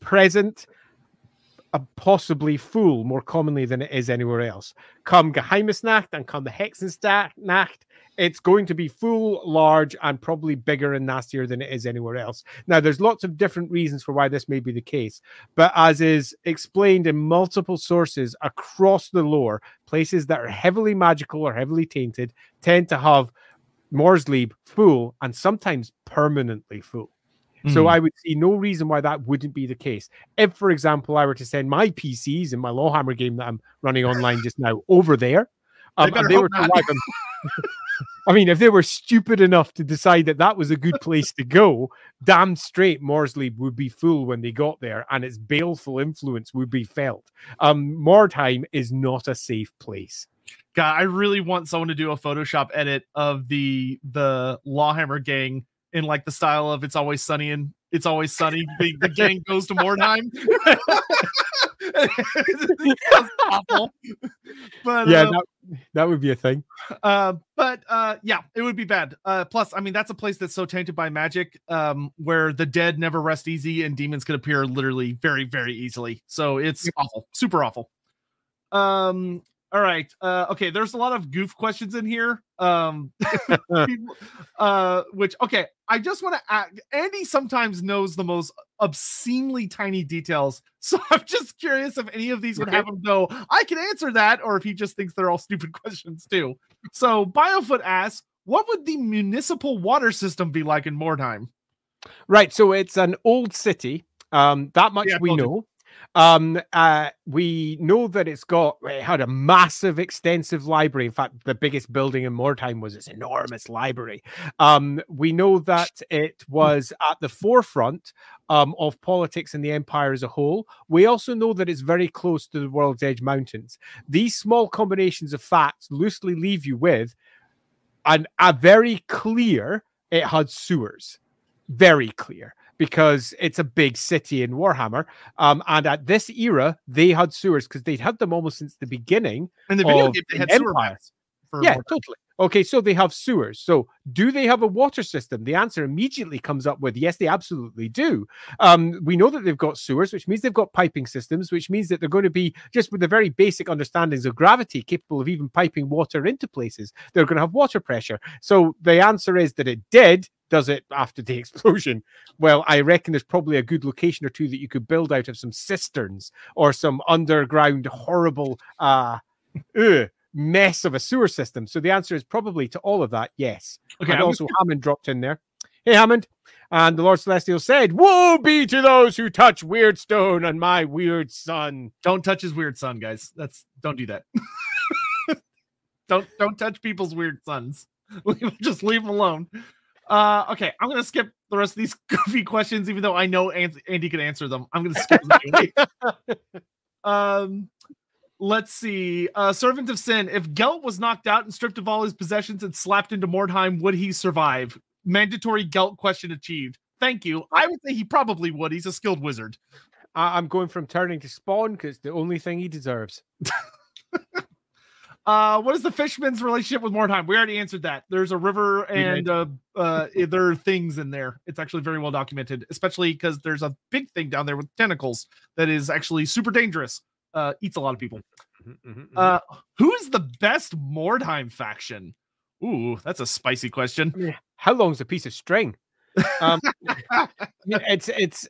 present, possibly full more commonly than it is anywhere else. Come Geheimnisnacht and come the Hexennacht, it's going to be full, large, and probably bigger and nastier than it is anywhere else. Now, there's lots of different reasons for why this may be the case, but as is explained in multiple sources across the lore, places that are heavily magical or heavily tainted tend to have Morrslieb full and sometimes permanently full. So I would see no reason why that wouldn't be the case. If, for example, I were to send my PCs in my Lawhammer game that I'm running online just now over there, and they were to wipe them. I mean, if they were stupid enough to decide that that was a good place to go, damn straight Morrslieb would be full when they got there, and its baleful influence would be felt. Mordheim is not a safe place. God, I really want someone to do a Photoshop edit of the Lawhammer gang in like the style of It's Always Sunny. The gang goes to Mordheim. That's awful. But yeah, that would be a thing. But it would be bad. Plus, I mean, that's a place that's so tainted by magic, where the dead never rest easy and demons can appear literally very, very easily. So it's awful, super awful. All right. Okay. There's a lot of goof questions in here. I just want to add, Andy sometimes knows the most obscenely tiny details. So I'm just curious if any of these would have him go, I can answer that, or if he just thinks they're all stupid questions too. So Biofoot asks, what would the municipal water system be like in Mordheim? Right. So it's an old city. That much we know. We know that it had a massive, extensive library. In fact, the biggest building in Mordheim was its enormous library. We know that it was at the forefront of politics in the empire as a whole. We also know that it's very close to the World's Edge Mountains. These small combinations of facts loosely leave you with a very clear it had sewers. Very clear. Because it's a big city in Warhammer. And at this era, they had sewers because they'd had them almost since the beginning. And the video game, they had sewer maps. Yeah, totally. Okay, so they have sewers. So do they have a water system? The answer immediately comes up with, yes, they absolutely do. We know that they've got sewers, which means they've got piping systems, which means that they're going to be, just with the very basic understandings of gravity, capable of even piping water into places. They're going to have water pressure. So the answer is that it did. Does it after the explosion? Well, I reckon there's probably a good location or two that you could build out of some cisterns or some underground horrible mess of a sewer system. So the answer is probably to all of that, yes. Okay, and also Hammond dropped in there. hey, Hammond. And the Lord Celestial said, woe be to those who touch Weirdstone and my weird son. Don't touch his weird son, guys. Don't do that. Don't touch people's weird sons. Just leave them alone. Okay, I'm going to skip the rest of these goofy questions, even though I know Andy can answer them. I'm going to skip them. Let's see. Servant of Sin. If Gelt was knocked out and stripped of all his possessions and slapped into Mordheim, would he survive? Mandatory Gelt question achieved. Thank you. I would say he probably would. He's a skilled wizard. I'm going from turning to spawn because the only thing he deserves. What is the fishman's relationship with Mordheim? We already answered that. There's a river and there are things in there. It's actually very well documented, especially because there's a big thing down there with tentacles that is actually super dangerous. Eats a lot of people. Who is the best Mordheim faction? Ooh, that's a spicy question. How long's a piece of string? It's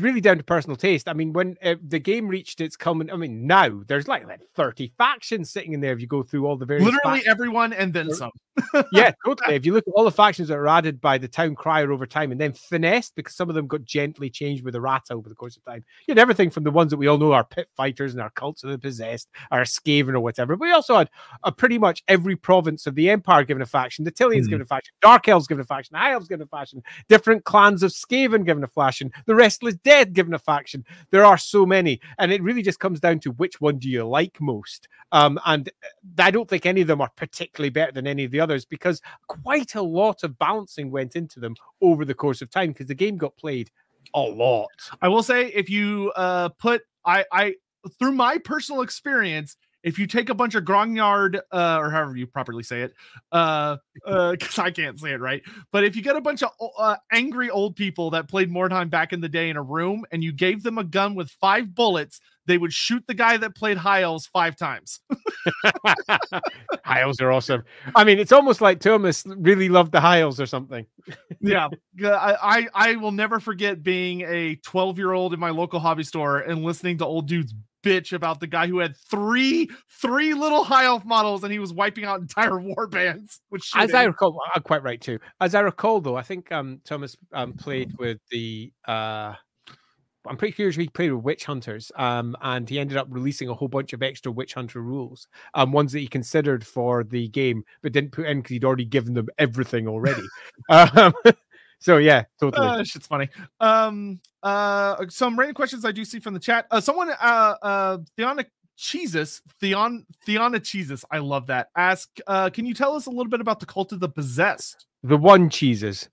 really down to personal taste. I mean, when the game reached its culmination, I mean, now there's like 30 factions sitting in there. If you go through all the various factions. Everyone and then some. Yeah, totally. If you look at all the factions that are added by the town crier over time and then finessed, because some of them got gently changed with errata over the course of time. You had everything from the ones that we all know are pit fighters and our cults of the possessed, our Skaven or whatever. But we also had pretty much every province of the Empire given a faction, the Tileans given a faction, Dark Elves given a faction, High Elves given a faction, different clans of Skaven given a faction, the Restless Dead given a faction. There are so many, and it really just comes down to which one do you like most. And I don't think any of them are particularly better than any of the others because quite a lot of balancing went into them over the course of time because the game got played a lot. I will say, if you I through my personal experience, if you take a bunch of grognard, or however you properly say it, because I can't say it right, but if you get a bunch of angry old people that played Mordheim back in the day in a room and you gave them a gun with 5 bullets, they would shoot the guy that played High Elves 5 times. High Elves are awesome. I mean, it's almost like Thomas really loved the High Elves or something. Yeah. I will never forget being a 12-year-old in my local hobby store and listening to old dudes bitch about the guy who had three little High Elf models and he was wiping out entire war bands. Which, as I recall, I'm quite right too. As I recall, though, I think Thomas played with the. I'm pretty sure he played with witch hunters, and he ended up releasing a whole bunch of extra witch hunter rules, ones that he considered for the game but didn't put in because he'd already given them everything already. So yeah, totally. Shit's funny. Some random questions I do see from the chat. Someone, Theona Cheesus, I love that. Ask, can you tell us a little bit about the cult of the possessed? The one Cheesus.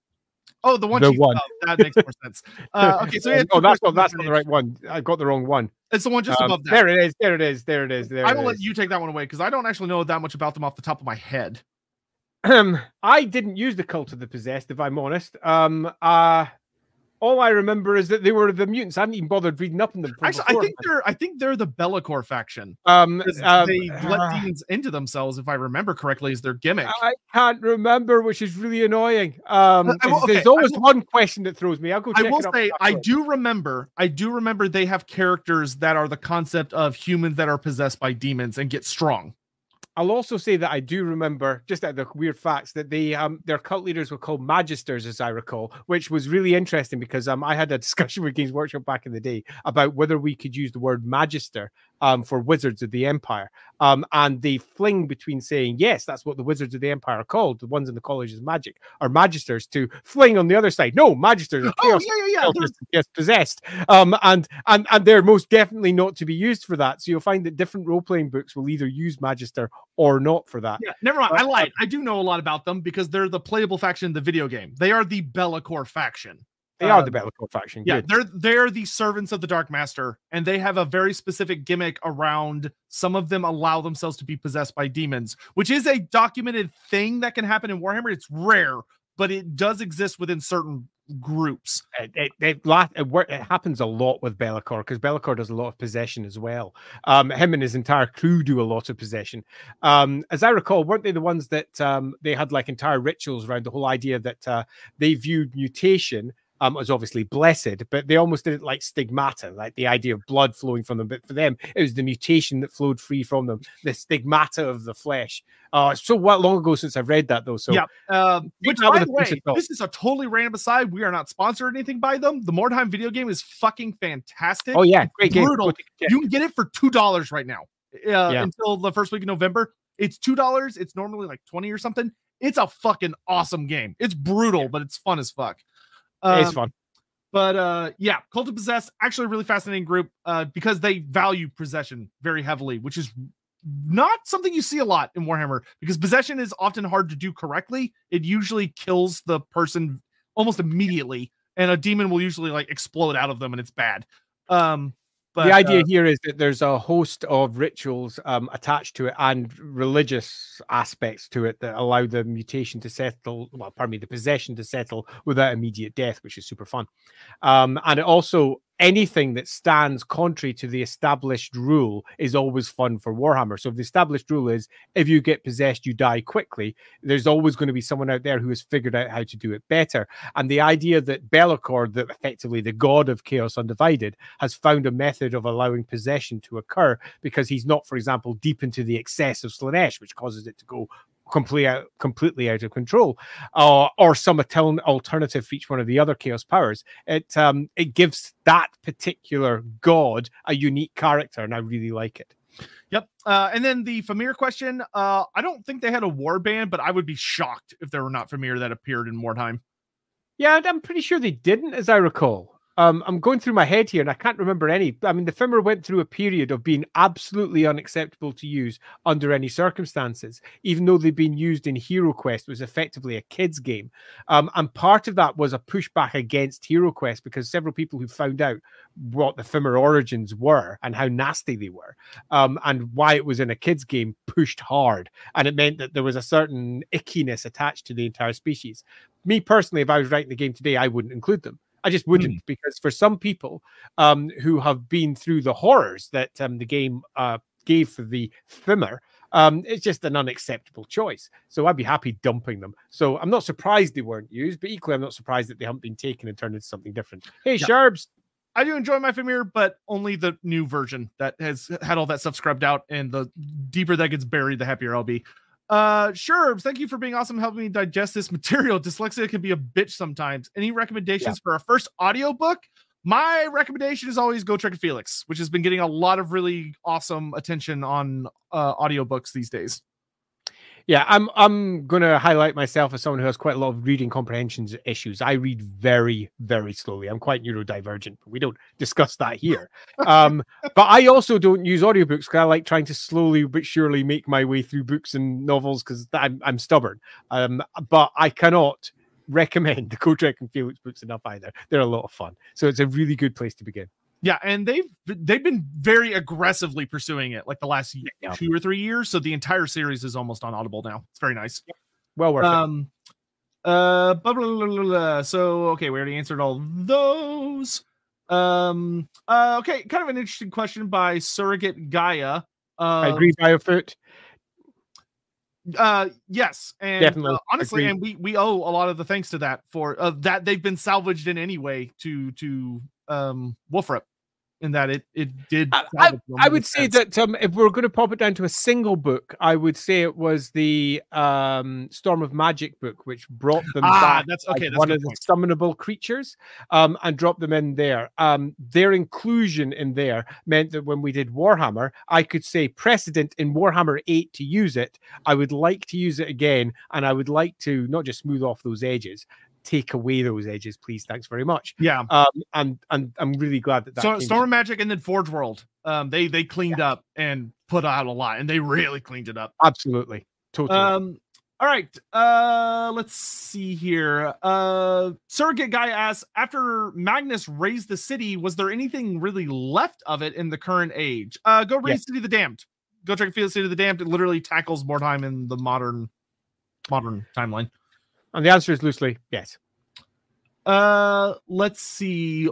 Oh, the one. The one. Oh, that makes more sense. Okay, so oh, that's not the right one. I got the wrong one. It's the one just above that. There it is. There it is. There it is. There. I will let you take that one away because I don't actually know that much about them off the top of my head. I didn't use the cult of the possessed, if I'm honest. All I remember is that they were the mutants. I haven't even bothered reading up on them. Actually, I think they're the Be'lakor faction. They let demons into themselves, if I remember correctly, is their gimmick. I can't remember, which is really annoying. There's always one question that throws me. I'll go check it up. I do remember they have characters that are the concept of humans that are possessed by demons and get strong. I'll also say that I do remember, just at the weird facts, that they their cult leaders were called Magisters, as I recall, which was really interesting because I had a discussion with Games Workshop back in the day about whether we could use the word Magister for Wizards of the Empire. And the fling between saying, yes, that's what the Wizards of the Empire are called, the ones in the colleges of magic, are Magisters, to fling on the other side. No, Magisters are chaos, yes, possessed. And they're most definitely not to be used for that. So you'll find that different role-playing books will either use Magister or not for that. Yeah, never mind. I lied. I do know a lot about them because they're the playable faction in the video game. They are the Be'lakor faction. They are the Be'lakor faction. Yeah, good. They're the servants of the Dark Master, and they have a very specific gimmick around. Some of them allow themselves to be possessed by demons, which is a documented thing that can happen in Warhammer. It's rare, but it does exist within certain groups. It happens a lot with Be'lakor because Be'lakor does a lot of possession as well. Him and his entire crew do a lot of possession. As I recall, weren't they the ones that they had like entire rituals around the whole idea that they viewed mutation was obviously blessed, but they almost did it like stigmata, like the idea of blood flowing from them. But for them, it was the mutation that flowed free from them, the stigmata of the flesh. It's so long ago since I've read that, though. So, yeah. Which, by the way, this is a totally random aside. We are not sponsored or anything by them. The Mordheim video game is fucking fantastic. Oh, yeah. Great game. Brutal. You can get it for $2 right now until the first week of November. It's $2. It's normally like 20 or something. It's a fucking awesome game. It's brutal, but it's fun as fuck. It's fun. But yeah, Cult of Possessed, actually a really fascinating group because they value possession very heavily, which is not something you see a lot in Warhammer because possession is often hard to do correctly. It usually kills the person almost immediately, and a demon will usually like explode out of them, and it's bad. But the idea here is that there's a host of rituals attached to it and religious aspects to it that allow the mutation to settle, well, pardon me, the possession to settle without immediate death, which is super fun. And it also, anything that stands contrary to the established rule is always fun for Warhammer. So if the established rule is if you get possessed, you die quickly, there's always going to be someone out there who has figured out how to do it better. And the idea that Be'lakor, that effectively the god of Chaos Undivided, has found a method of allowing possession to occur because he's not, for example, deep into the excess of Slaanesh, which causes it to go completely out of control, or some alternative for each one of the other chaos powers. It gives that particular god a unique character, and I really like it. Yep. And then the Famir question. I don't think they had a war band, but I would be shocked if there were not Famir that appeared in Mordheim. Yeah, I'm pretty sure they didn't, as I recall. I'm going through my head here, and I can't remember any. I mean, the Femur went through a period of being absolutely unacceptable to use under any circumstances, even though they'd been used in HeroQuest. It was effectively a kid's game. And part of that was a pushback against HeroQuest because several people who found out what the Femur origins were and how nasty they were and why it was in a kid's game pushed hard. And it meant that there was a certain ickiness attached to the entire species. Me personally, if I was writing the game today, I wouldn't include them. I just wouldn't, because for some people who have been through the horrors that the game gave for the Femur, it's just an unacceptable choice. So I'd be happy dumping them. So I'm not surprised they weren't used, but equally I'm not surprised that they haven't been taken and turned into something different. Hey, Sherbs. I do enjoy my Femur, but only the new version that has had all that stuff scrubbed out, and the deeper that gets buried, the happier I'll be. Sherbs, thank you for being awesome, helping me digest this material. Dyslexia can be a bitch sometimes. Any recommendations for our first audiobook? My recommendation is always Gotrek and Felix, which has been getting a lot of really awesome attention on audiobooks these days. Yeah, I'm going to highlight myself as someone who has quite a lot of reading comprehension issues. I read very, very slowly. I'm quite neurodivergent, but we don't discuss that here. But I also don't use audiobooks because I like trying to slowly but surely make my way through books and novels because I'm stubborn. But I cannot recommend the Gotrek and Felix books enough either. They're a lot of fun. So it's a really good place to begin. Yeah, and they've been very aggressively pursuing it like the last 2 or 3 years. So the entire series is almost on Audible now. It's very nice. Yeah. Well worth it. Blah, blah, blah, blah, blah. So okay, we already answered all those. Okay, kind of an interesting question by Surrogate Gaia. I agree, Biofoot. Yes, and definitely honestly, agreed. And we owe a lot of the thanks to that for that they've been salvaged in any way to Wolfrip, in that it did. I would say that if we're going to pop it down to a single book, I would say it was the Storm of Magic book, which brought them back. That's okay. That's one of the summonable creatures, and dropped them in there. Their inclusion in there meant that when we did Warhammer, I could say precedent in Warhammer 8 to use it. I would like to use it again, and I would like to not just smooth off those edges. Take away those edges, please. Thanks very much. Yeah. And I'm really glad that so Storm Magic and then Forge World, they cleaned up and put out a lot, and they really cleaned it up. Absolutely, totally. All right. Let's see here. Surrogate Guy asks, after Magnus raised the city, was there anything really left of it in the current age? Go read City of the Damned. Go check Field City of the Damned. It literally tackles Mordheim in the modern timeline. And the answer is loosely yes. Let's see.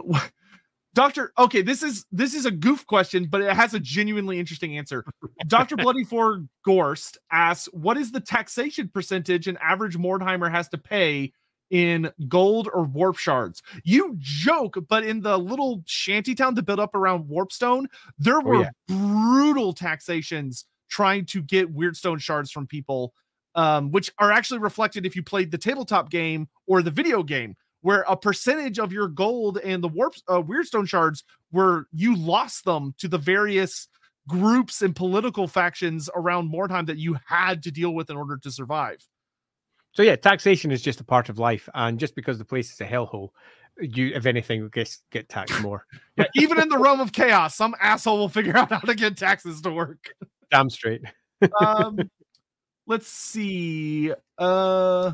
Doctor, okay, this is a goof question, but it has a genuinely interesting answer. Dr. Bloodyfour Gorst asks, what is the taxation percentage an average Mordheimer has to pay in gold or warp shards. You joke, but in the little shanty town that built up around Warpstone, there were brutal taxations trying to get Weirdstone shards from people, which are actually reflected if you played the tabletop game or the video game, where a percentage of your gold and the Weirdstone shards were, you lost them to the various groups and political factions around Mordheim that you had to deal with in order to survive. So yeah, taxation is just a part of life, and just because the place is a hellhole, you, if anything, get taxed more. Yeah, even in the realm of chaos, some asshole will figure out how to get taxes to work. Damn straight. Let's see. I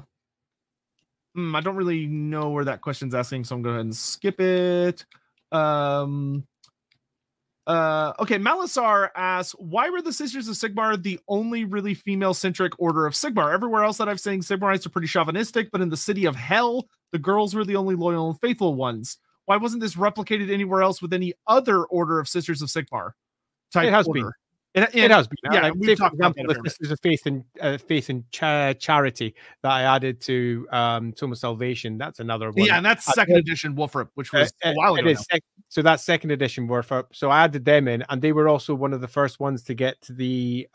don't really know where that question's asking, so I'm going to go ahead and skip it. Okay, Malasar asks, why were the Sisters of Sigmar the only really female-centric order of Sigmar? Everywhere else that I've seen, Sigmarites are pretty chauvinistic, but in the City of Hell, the girls were the only loyal and faithful ones. Why wasn't this replicated anywhere else with any other order of Sisters of Sigmar? It has been. Yeah, we've talked about the Sisters of Faith and Charity that I added to Tome of Salvation. That's another one. Yeah, and that's second edition Wolfrip, which was a while ago. So that's second edition Wolfrip. So I added them in, and they were also one of the first ones to get the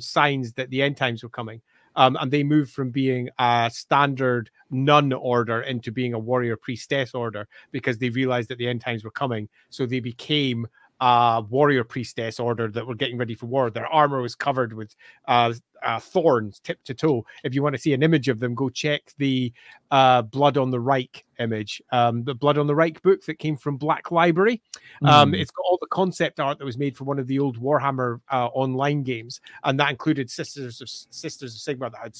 signs that the end times were coming. And they moved from being a standard nun order into being a warrior priestess order because they realized that the end times were coming. So they became warrior priestess order that were getting ready for war. Their armor was covered with thorns tip to toe. If you want to see an image of them, go check the Blood on the Reik image, the Blood on the Reik book that came from Black Library. It's got all the concept art that was made for one of the old Warhammer online games, and that included Sisters of Sigmar that had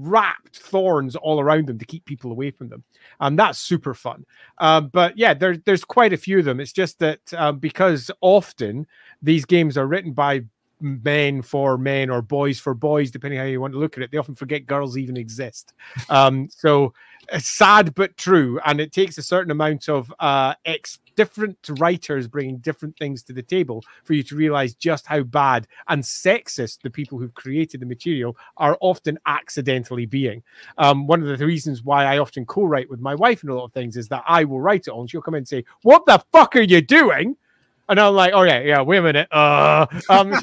wrapped thorns all around them to keep people away from them, and that's super fun. But yeah, there's quite a few of them. It's just that because often these games are written by men for men or boys for boys, depending how you want to look at it, they often forget girls even exist. So sad but true, and it takes a certain amount of different writers bringing different things to the table for you to realize just how bad and sexist the people who've created the material are often accidentally being. One of the reasons why I often co-write with my wife in a lot of things is that I will write it all and she'll come in and say, "What the fuck are you doing?" And I'm like, "Oh yeah, wait a minute.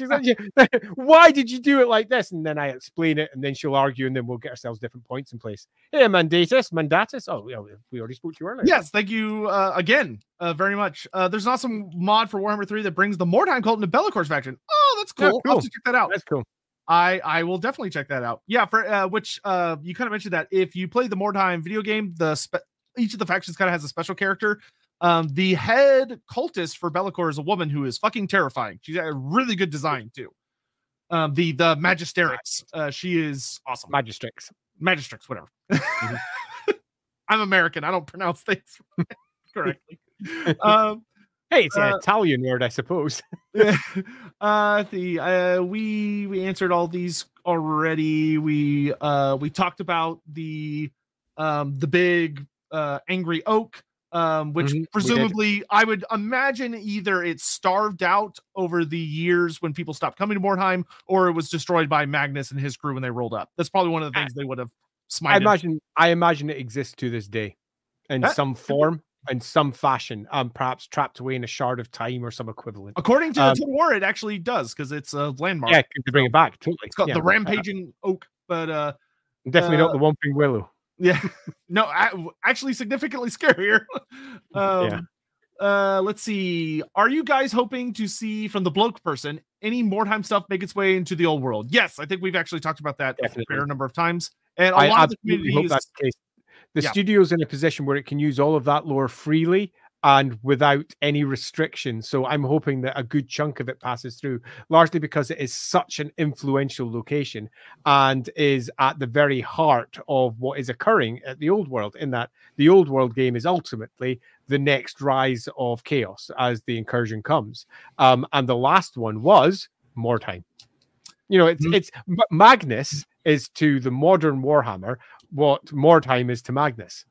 She's like, "Yeah, why did you do it like this?" And then I explain it, and then she'll argue, and then we'll get ourselves different points in place. Yeah, mandatus. Oh, yeah, we already spoke to you earlier. Yes, thank you again very much. There's an awesome mod for Warhammer 3 that brings the Mordheim cult into Bellacor's faction. Oh, that's cool. I'll have to check that out. That's cool. I will definitely check that out. Yeah, for which you kind of mentioned that if you play the Mordheim video game, each of the factions kind of has a special character. The head cultist for Be'lakor is a woman who is fucking terrifying. She's a really good design too. The Magistrix, she is awesome. Magistrix, whatever. Mm-hmm. I'm American. I don't pronounce things correctly. Hey, it's an Italian word, I suppose. We answered all these already. We talked about the big angry oak. Which presumably I would imagine either it starved out over the years when people stopped coming to Mordheim, or it was destroyed by Magnus and his crew when they rolled up. That's probably one of the things they would have smited. I imagine it exists to this day in some form, in some fashion, perhaps trapped away in a shard of time or some equivalent. According to the war, it actually does, because it's a landmark. Yeah, to bring it back. Totally. It's got the rampaging oak, but definitely not the Whomping Willow. Yeah, no, actually significantly scarier. Let's see. Are you guys hoping to see from the bloke person any Mordheim stuff make its way into the old world? Yes, I think we've actually talked about that a fair number of times. And a lot of the community hope that's the case. The studio's in a position where it can use all of that lore freely and without any restriction. So I'm hoping that a good chunk of it passes through, largely because it is such an influential location and is at the very heart of what is occurring at the old world, in that the old world game is ultimately the next rise of chaos as the incursion comes. And the last one was Mordheim. You know, it's Magnus is to the modern Warhammer what Mordheim is to Magnus.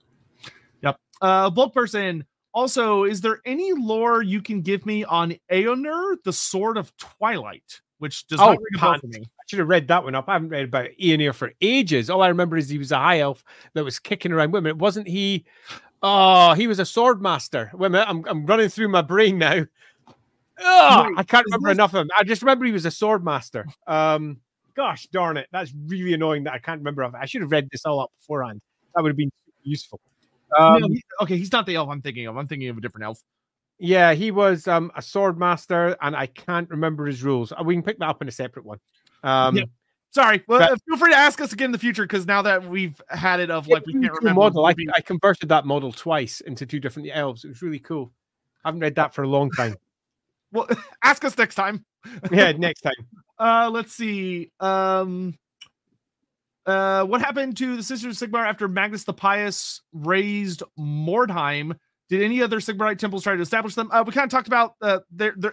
Yep. Blood person. Also, is there any lore you can give me on Aeonur, the Sword of Twilight, which does not ring a bell for me? should have read that one up. I haven't read about Aenir for ages. All I remember is he was a high elf that was kicking around women. It wasn't he. Oh, he was a sword master. Wait a minute, I'm running through my brain now. Oh, I can't remember enough of him. I just remember he was a sword master. Gosh darn it. That's really annoying that I can't remember of it. I should have read this all up beforehand. That would have been useful. No, okay, he's not the elf I'm thinking of. I'm thinking of a different elf. Yeah, he was a sword master, and I can't remember his rules. We can pick that up in a separate one. Yep. Sorry. Well, feel free to ask us again in the future, because now that we've had it of like we can't remember. Model. I converted that model twice into two different elves. It was really cool. I haven't read that for a long time. Well, ask us next time. Yeah, next time. Let's see. What happened to the Sisters of Sigmar after Magnus the Pious raised Mordheim? Did any other Sigmarite temples try to establish them? We kind of talked about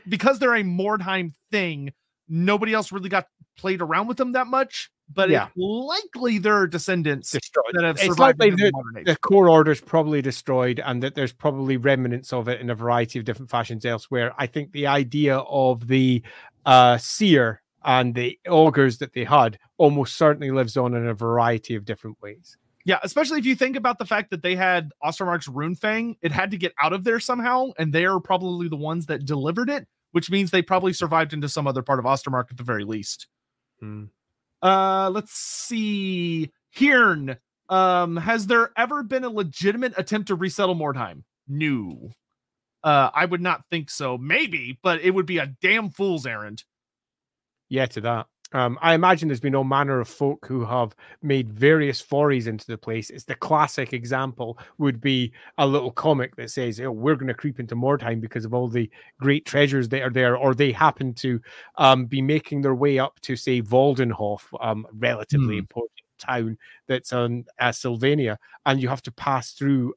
because they're a Mordheim thing, nobody else really got played around with them that much, but yeah. It's likely there are descendants that have survived. The core order's probably destroyed, and that there's probably remnants of it in a variety of different fashions elsewhere. I think the idea of the seer and the augurs that they had almost certainly lives on in a variety of different ways. Yeah, especially if you think about the fact that they had Ostermark's Runefang. It had to get out of there somehow, and they are probably the ones that delivered it, which means they probably survived into some other part of Ostermark at the very least. Mm. Let's see. Hirn. Has there ever been a legitimate attempt to resettle Mordheim? No. I would not think so. Maybe, but it would be a damn fool's errand. Yeah, to that. I imagine there's been all manner of folk who have made various forays into the place. It's the classic example would be a little comic that says, oh, we're going to creep into Mordheim because of all the great treasures that are there, or they happen to be making their way up to, say, Waldenhof, relatively important town that's on Sylvania, and you have to pass through,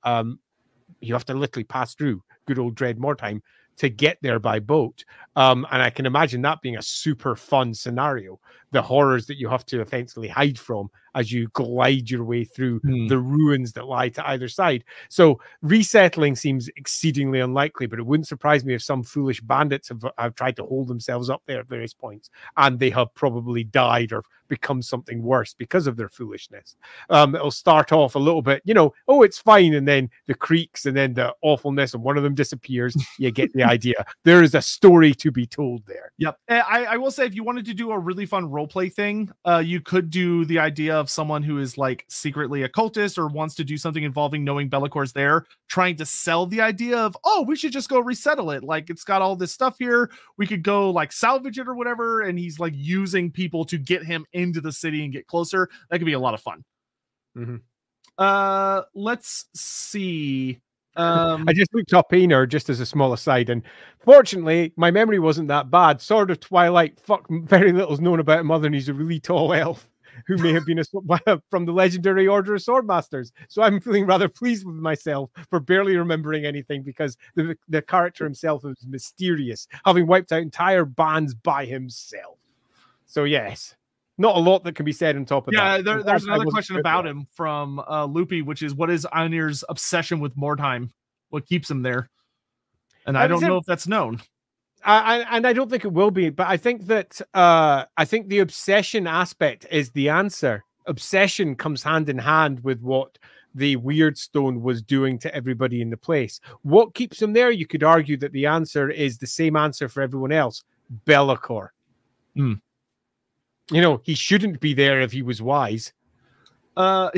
you have to literally pass through good old dread Mordheim to get there by boat. And I can imagine that being a super fun scenario. The horrors that you have to offensively hide from as you glide your way through the ruins that lie to either side. So resettling seems exceedingly unlikely, but it wouldn't surprise me if some foolish bandits have tried to hold themselves up there at various points, and they have probably died or become something worse because of their foolishness. It'll start off a little bit, you know, oh, it's fine, and then the creaks, and then the awfulness, and one of them disappears. You get the idea. There is a story to be told there. Yep. I will say, if you wanted to do a really fun roleplay thing, you could do the idea of someone who is like secretly a cultist or wants to do something involving knowing Bellacor's there, trying to sell the idea of, oh, we should just go resettle it. Like, it's got all this stuff here. We could go like salvage it or whatever. And he's like using people to get him into the city and get closer. That could be a lot of fun. Mm-hmm. Let's see. I just looked up Aenir just as a small aside, and fortunately my memory wasn't that bad. Sword of Twilight, fuck, very little's known about him other than he's a really tall elf who may have been from the legendary order of swordmasters. So I'm feeling rather pleased with myself for barely remembering anything, because the character himself is mysterious, having wiped out entire bands by himself. So yes. Not a lot that can be said on top of that. Yeah, there's another question about him from Loopy, which is, what is Aenir's obsession with Mordheim? What keeps him there? And I don't know if that's known. I don't think it will be, but I think that I think the obsession aspect is the answer. Obsession comes hand in hand with what the Weirdstone was doing to everybody in the place. What keeps him there? You could argue that the answer is the same answer for everyone else. Be'lakor. Hmm. You know, he shouldn't be there if he was wise. Yeah.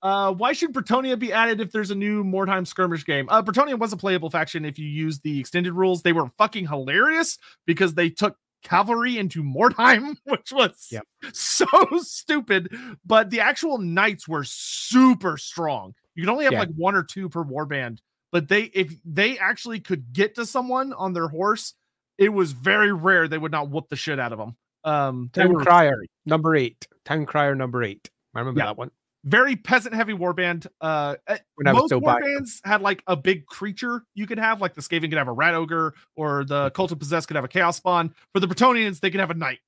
Why should Bretonia be added if there's a new Mordheim skirmish game? Bretonia was a playable faction if you use the extended rules. They were fucking hilarious because they took cavalry into Mordheim, which was so stupid. But the actual knights were super strong. You can only have like one or two per warband. But if they actually could get to someone on their horse, it was very rare they would not whoop the shit out of them. Town Crier number 8. I remember that one. Very peasant heavy warband. Most warbands had like a big creature you could have, like the Skaven could have a rat ogre, or the Cult of Possessed could have a chaos spawn. For the Bretonians, they could have a knight,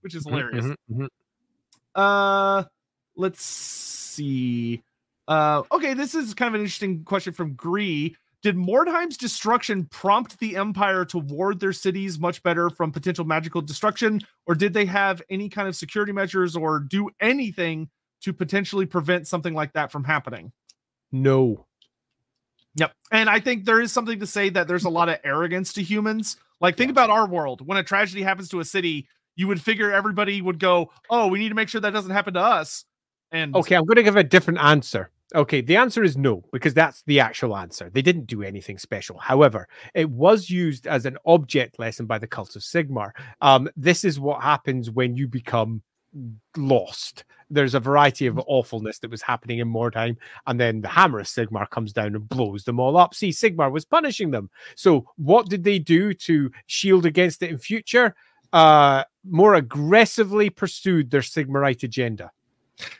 which is hilarious. Let's see. Okay, this is kind of an interesting question from Gree. Did Mordheim's destruction prompt the Empire to ward their cities much better from potential magical destruction, or did they have any kind of security measures or do anything to potentially prevent something like that from happening? No. Yep. And I think there is something to say that there's a lot of arrogance to humans. Like, think about our world. When a tragedy happens to a city, you would figure everybody would go, oh, we need to make sure that doesn't happen to us. And okay, I'm going to give a different answer. Okay, the answer is no, because that's the actual answer. They didn't do anything special. However, it was used as an object lesson by the Cult of Sigmar. This is what happens when you become lost. There's a variety of awfulness that was happening in Mordheim, and then the hammer of Sigmar comes down and blows them all up. See, Sigmar was punishing them. So what did they do to shield against it in future? More aggressively pursued their Sigmarite agenda.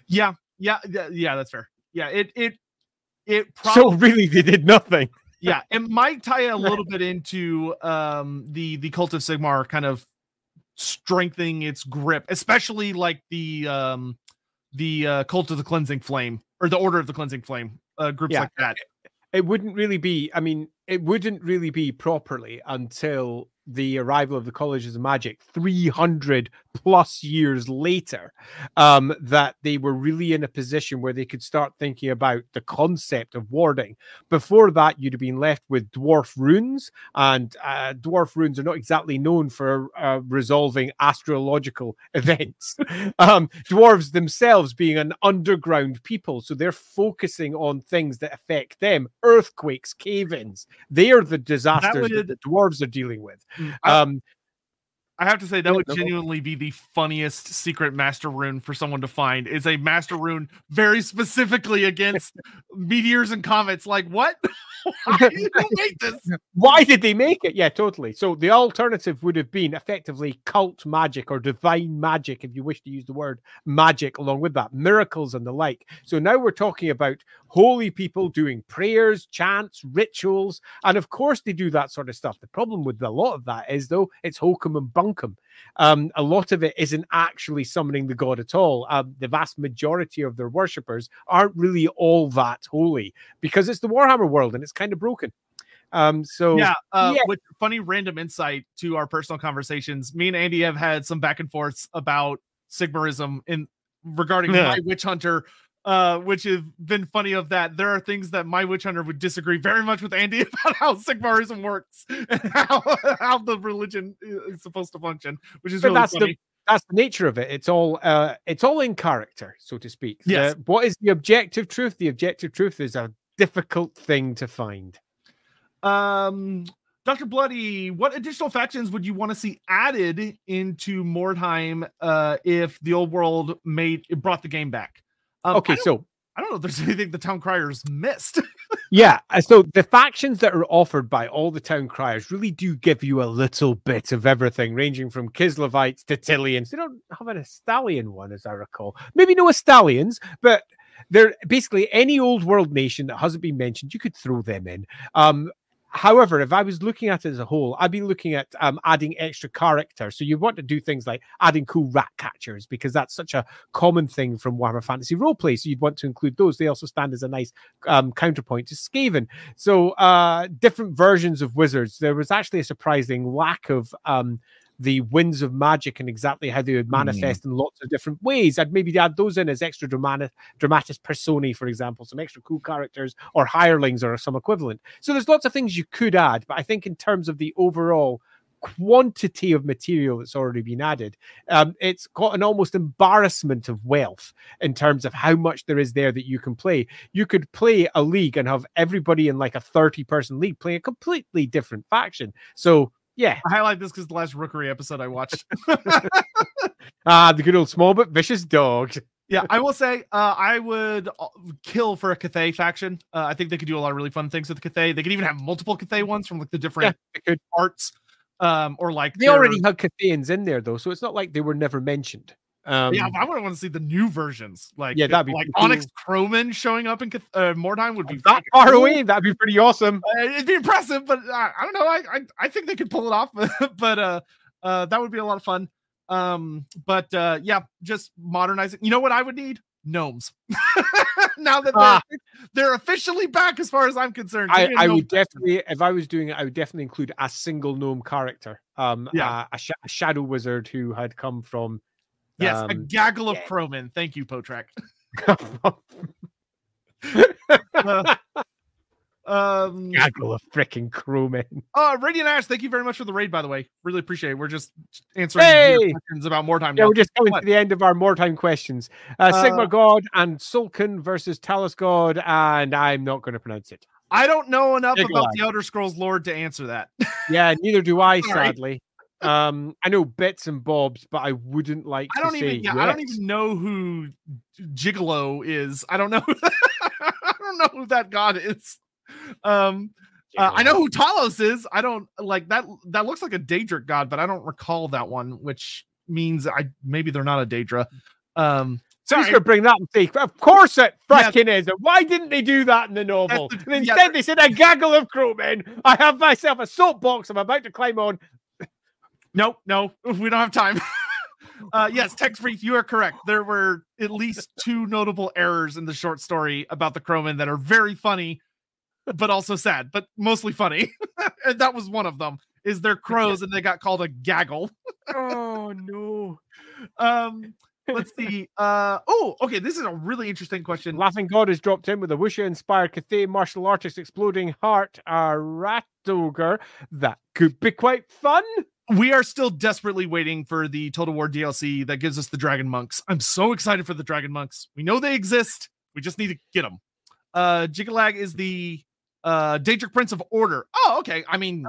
Yeah, that's fair. Yeah, it probably, so really they did nothing. Yeah, it might tie a little bit into the Cult of Sigmar kind of strengthening its grip, especially like the Cult of the Cleansing Flame or the Order of the Cleansing Flame groups like that. It wouldn't really be. I mean, it wouldn't really be properly until the arrival of the Colleges of Magic 300 plus years later, that they were really in a position where they could start thinking about the concept of warding. Before that, you'd have been left with dwarf runes, and dwarf runes are not exactly known for resolving astrological events. Dwarves themselves being an underground people, so they're focusing on things that affect them. Earthquakes, cave-ins, they are the disasters that the dwarves are dealing with. I have to say that would genuinely be the funniest secret master rune for someone to find, is a master rune very specifically against meteors and comets. Like, what? Why did they make this? Why did they make it? Yeah, totally. So the alternative would have been effectively cult magic or divine magic, if you wish to use the word magic along with that, miracles and the like. So now we're talking about holy people doing prayers, chants, rituals, and of course they do that sort of stuff. The problem with a lot of that is, though, it's hokum and bunkum. A lot of it isn't actually summoning the god at all. The vast majority of their worshippers aren't really all that holy, because it's the Warhammer world and it's kind of broken. With funny random insight to our personal conversations, me and Andy have had some back and forths about Sigmarism regarding my witch hunter. Which has been funny of that. There are things that my witch hunter would disagree very much with Andy about how Sigmarism works and how the religion is supposed to function, which is really funny. That's the nature of it. It's all in character, so to speak. Yes. What is the objective truth? The objective truth is a difficult thing to find. Dr. Bloody, what additional factions would you want to see added into Mordheim if the old world brought the game back? I don't know if there's anything the Town Criers missed. Yeah, so the factions that are offered by all the Town Criers really do give you a little bit of everything, ranging from Kislevites to Tileans. They don't have an Astalian one, as I recall. Maybe no Astalians, but they're basically any old world nation that hasn't been mentioned, you could throw them in. However, if I was looking at it as a whole, I'd be looking at adding extra character. So you want to do things like adding cool rat catchers, because that's such a common thing from Warhammer Fantasy Roleplay. So you'd want to include those. They also stand as a nice counterpoint to Skaven. So different versions of wizards. There was actually a surprising lack of the winds of magic and exactly how they would manifest in lots of different ways. I'd maybe add those in as extra dramatis personae, for example, some extra cool characters or hirelings or some equivalent. So there's lots of things you could add, but I think in terms of the overall quantity of material that's already been added, it's got an almost embarrassment of wealth in terms of how much there is there that you can play. You could play a league and have everybody in like a 30-person league playing a completely different faction. So yeah, I highlight this because the last Rookery episode I watched. The good old small but vicious dog. Yeah, I will say I would kill for a Cathay faction. I think they could do a lot of really fun things with Cathay. They could even have multiple Cathay ones from like the different arts. Or like they already had Cathayans in there though, so it's not like they were never mentioned. I would want to see the new versions. Like, yeah, that'd be like cool. Onyx Croman showing up in Mordheim would be that far away. That'd be pretty awesome. It'd be impressive, but I don't know. I think they could pull it off, but that would be a lot of fun. Just modernizing. You know what I would need? gnomes. Now that they're officially back, as far as I'm concerned. I would definitely, if I was doing it, I would definitely include a single gnome character. A shadow wizard who had come from. Yes, a gaggle of crowmen. Thank you, Potrack. Gaggle of freaking crowmen. Radiant Ash, thank you very much for the raid, by the way. Really appreciate it. We're just answering your questions about Mordheim. Yeah, we're just coming to the end of our Mordheim questions. Sigmar God and Sulcan versus Talos God, and I'm not going to pronounce it. I don't know enough about the Elder Scrolls lore to answer that. Yeah, neither do I, sadly. I know bits and bobs, but I wouldn't like to say I don't even know who Gigolo is. I don't know. I don't know who that god is. I know who Talos is. I don't like that. That looks like a Daedric god, but I don't recall that one, which means maybe they're not a Daedra. So he's going to bring that and say, of course it freaking is. Why didn't they do that in the novel? And instead they said a gaggle of crowmen. I have myself a soapbox I'm about to climb on. Nope, no, we don't have time. Yes, Text Freak, you are correct. There were at least two notable errors in the short story about the crowmen that are very funny, but also sad, but mostly funny. And that was one of them, is they're crows and they got called a gaggle. Oh, no. Let's see. Okay, this is a really interesting question. Laughing God has dropped in with a Wuxia-inspired Cathay martial artist exploding heart, a rat ogre. That could be quite fun. We are still desperately waiting for the Total War DLC that gives us the Dragon Monks. I'm so excited for the Dragon Monks. We know they exist. We just need to get them. Jigalag is the Daedric Prince of Order. Oh, okay. I mean,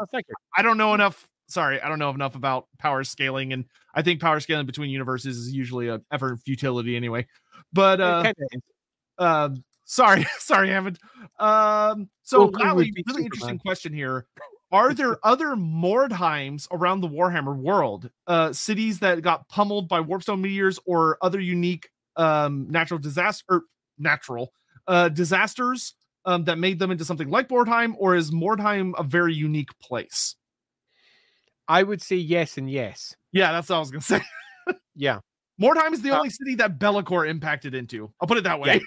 I don't know enough. Sorry, I don't know enough about power scaling, and I think power scaling between universes is usually an effort of futility anyway. But sorry, Hammond. So Lally, really interesting question here. Are there other Mordheims around the Warhammer world? Cities that got pummeled by Warpstone meteors or other unique disasters that made them into something like Mordheim, or is Mordheim a very unique place? I would say yes and yes. Yeah, that's what I was going to say. Yeah. Mordheim is the only city that Be'lakor impacted into. I'll put it that way. Yeah.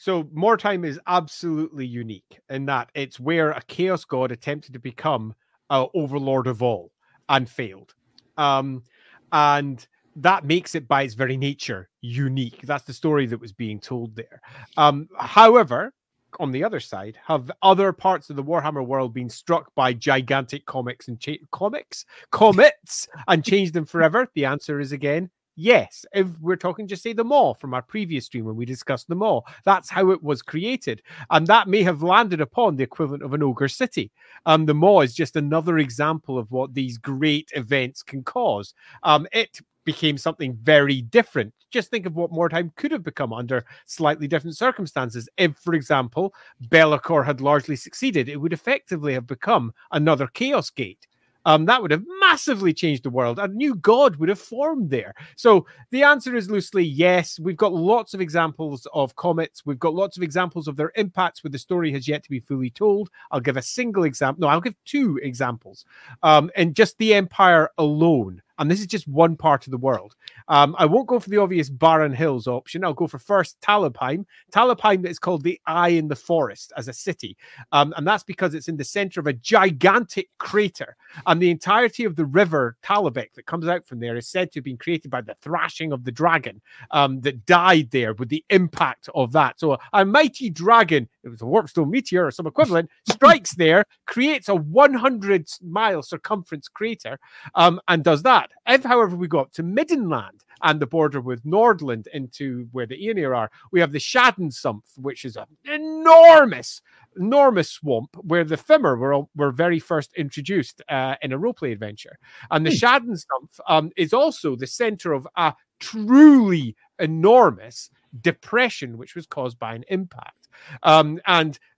So Mordheim is absolutely unique in that it's where a chaos god attempted to become overlord of all and failed. And that makes it by its very nature unique. That's the story that was being told there. However, on the other side, have other parts of the Warhammer world been struck by gigantic comets and changed them forever? The answer is again, yes. If we're talking just say the Maw from our previous stream when we discussed the Maw, that's how it was created. And that may have landed upon the equivalent of an ogre city. The Maw is just another example of what these great events can cause. It became something very different. Just think of what Mordheim could have become under slightly different circumstances. If, for example, Be'lakor had largely succeeded, it would effectively have become another Chaos Gate. That would have massively changed the world. A new god would have formed there. So the answer is loosely yes. We've got lots of examples of comets. We've got lots of examples of their impacts where the story has yet to be fully told. I'll give a single example. No, I'll give two examples. And just the Empire alone. And this is just one part of the world. I won't go for the obvious barren hills option. I'll go for first Talabheim. Talabheim is called the Eye in the Forest as a city. And that's because it's in the center of a gigantic crater. And the entirety of the river Talabek that comes out from there is said to have been created by the thrashing of the dragon that died there with the impact of that. So a mighty dragon, it was a Warpstone meteor or some equivalent, strikes there, creates a 100-mile circumference crater, and does that. If, however, we go up to Middenland and the border with Nordland into where the Aenir are, we have the Schadensumpf, which is an enormous swamp where the Fimmer were very first introduced in a roleplay adventure. And the Schadensumpf is also the center of a truly enormous depression, which was caused by an impact. And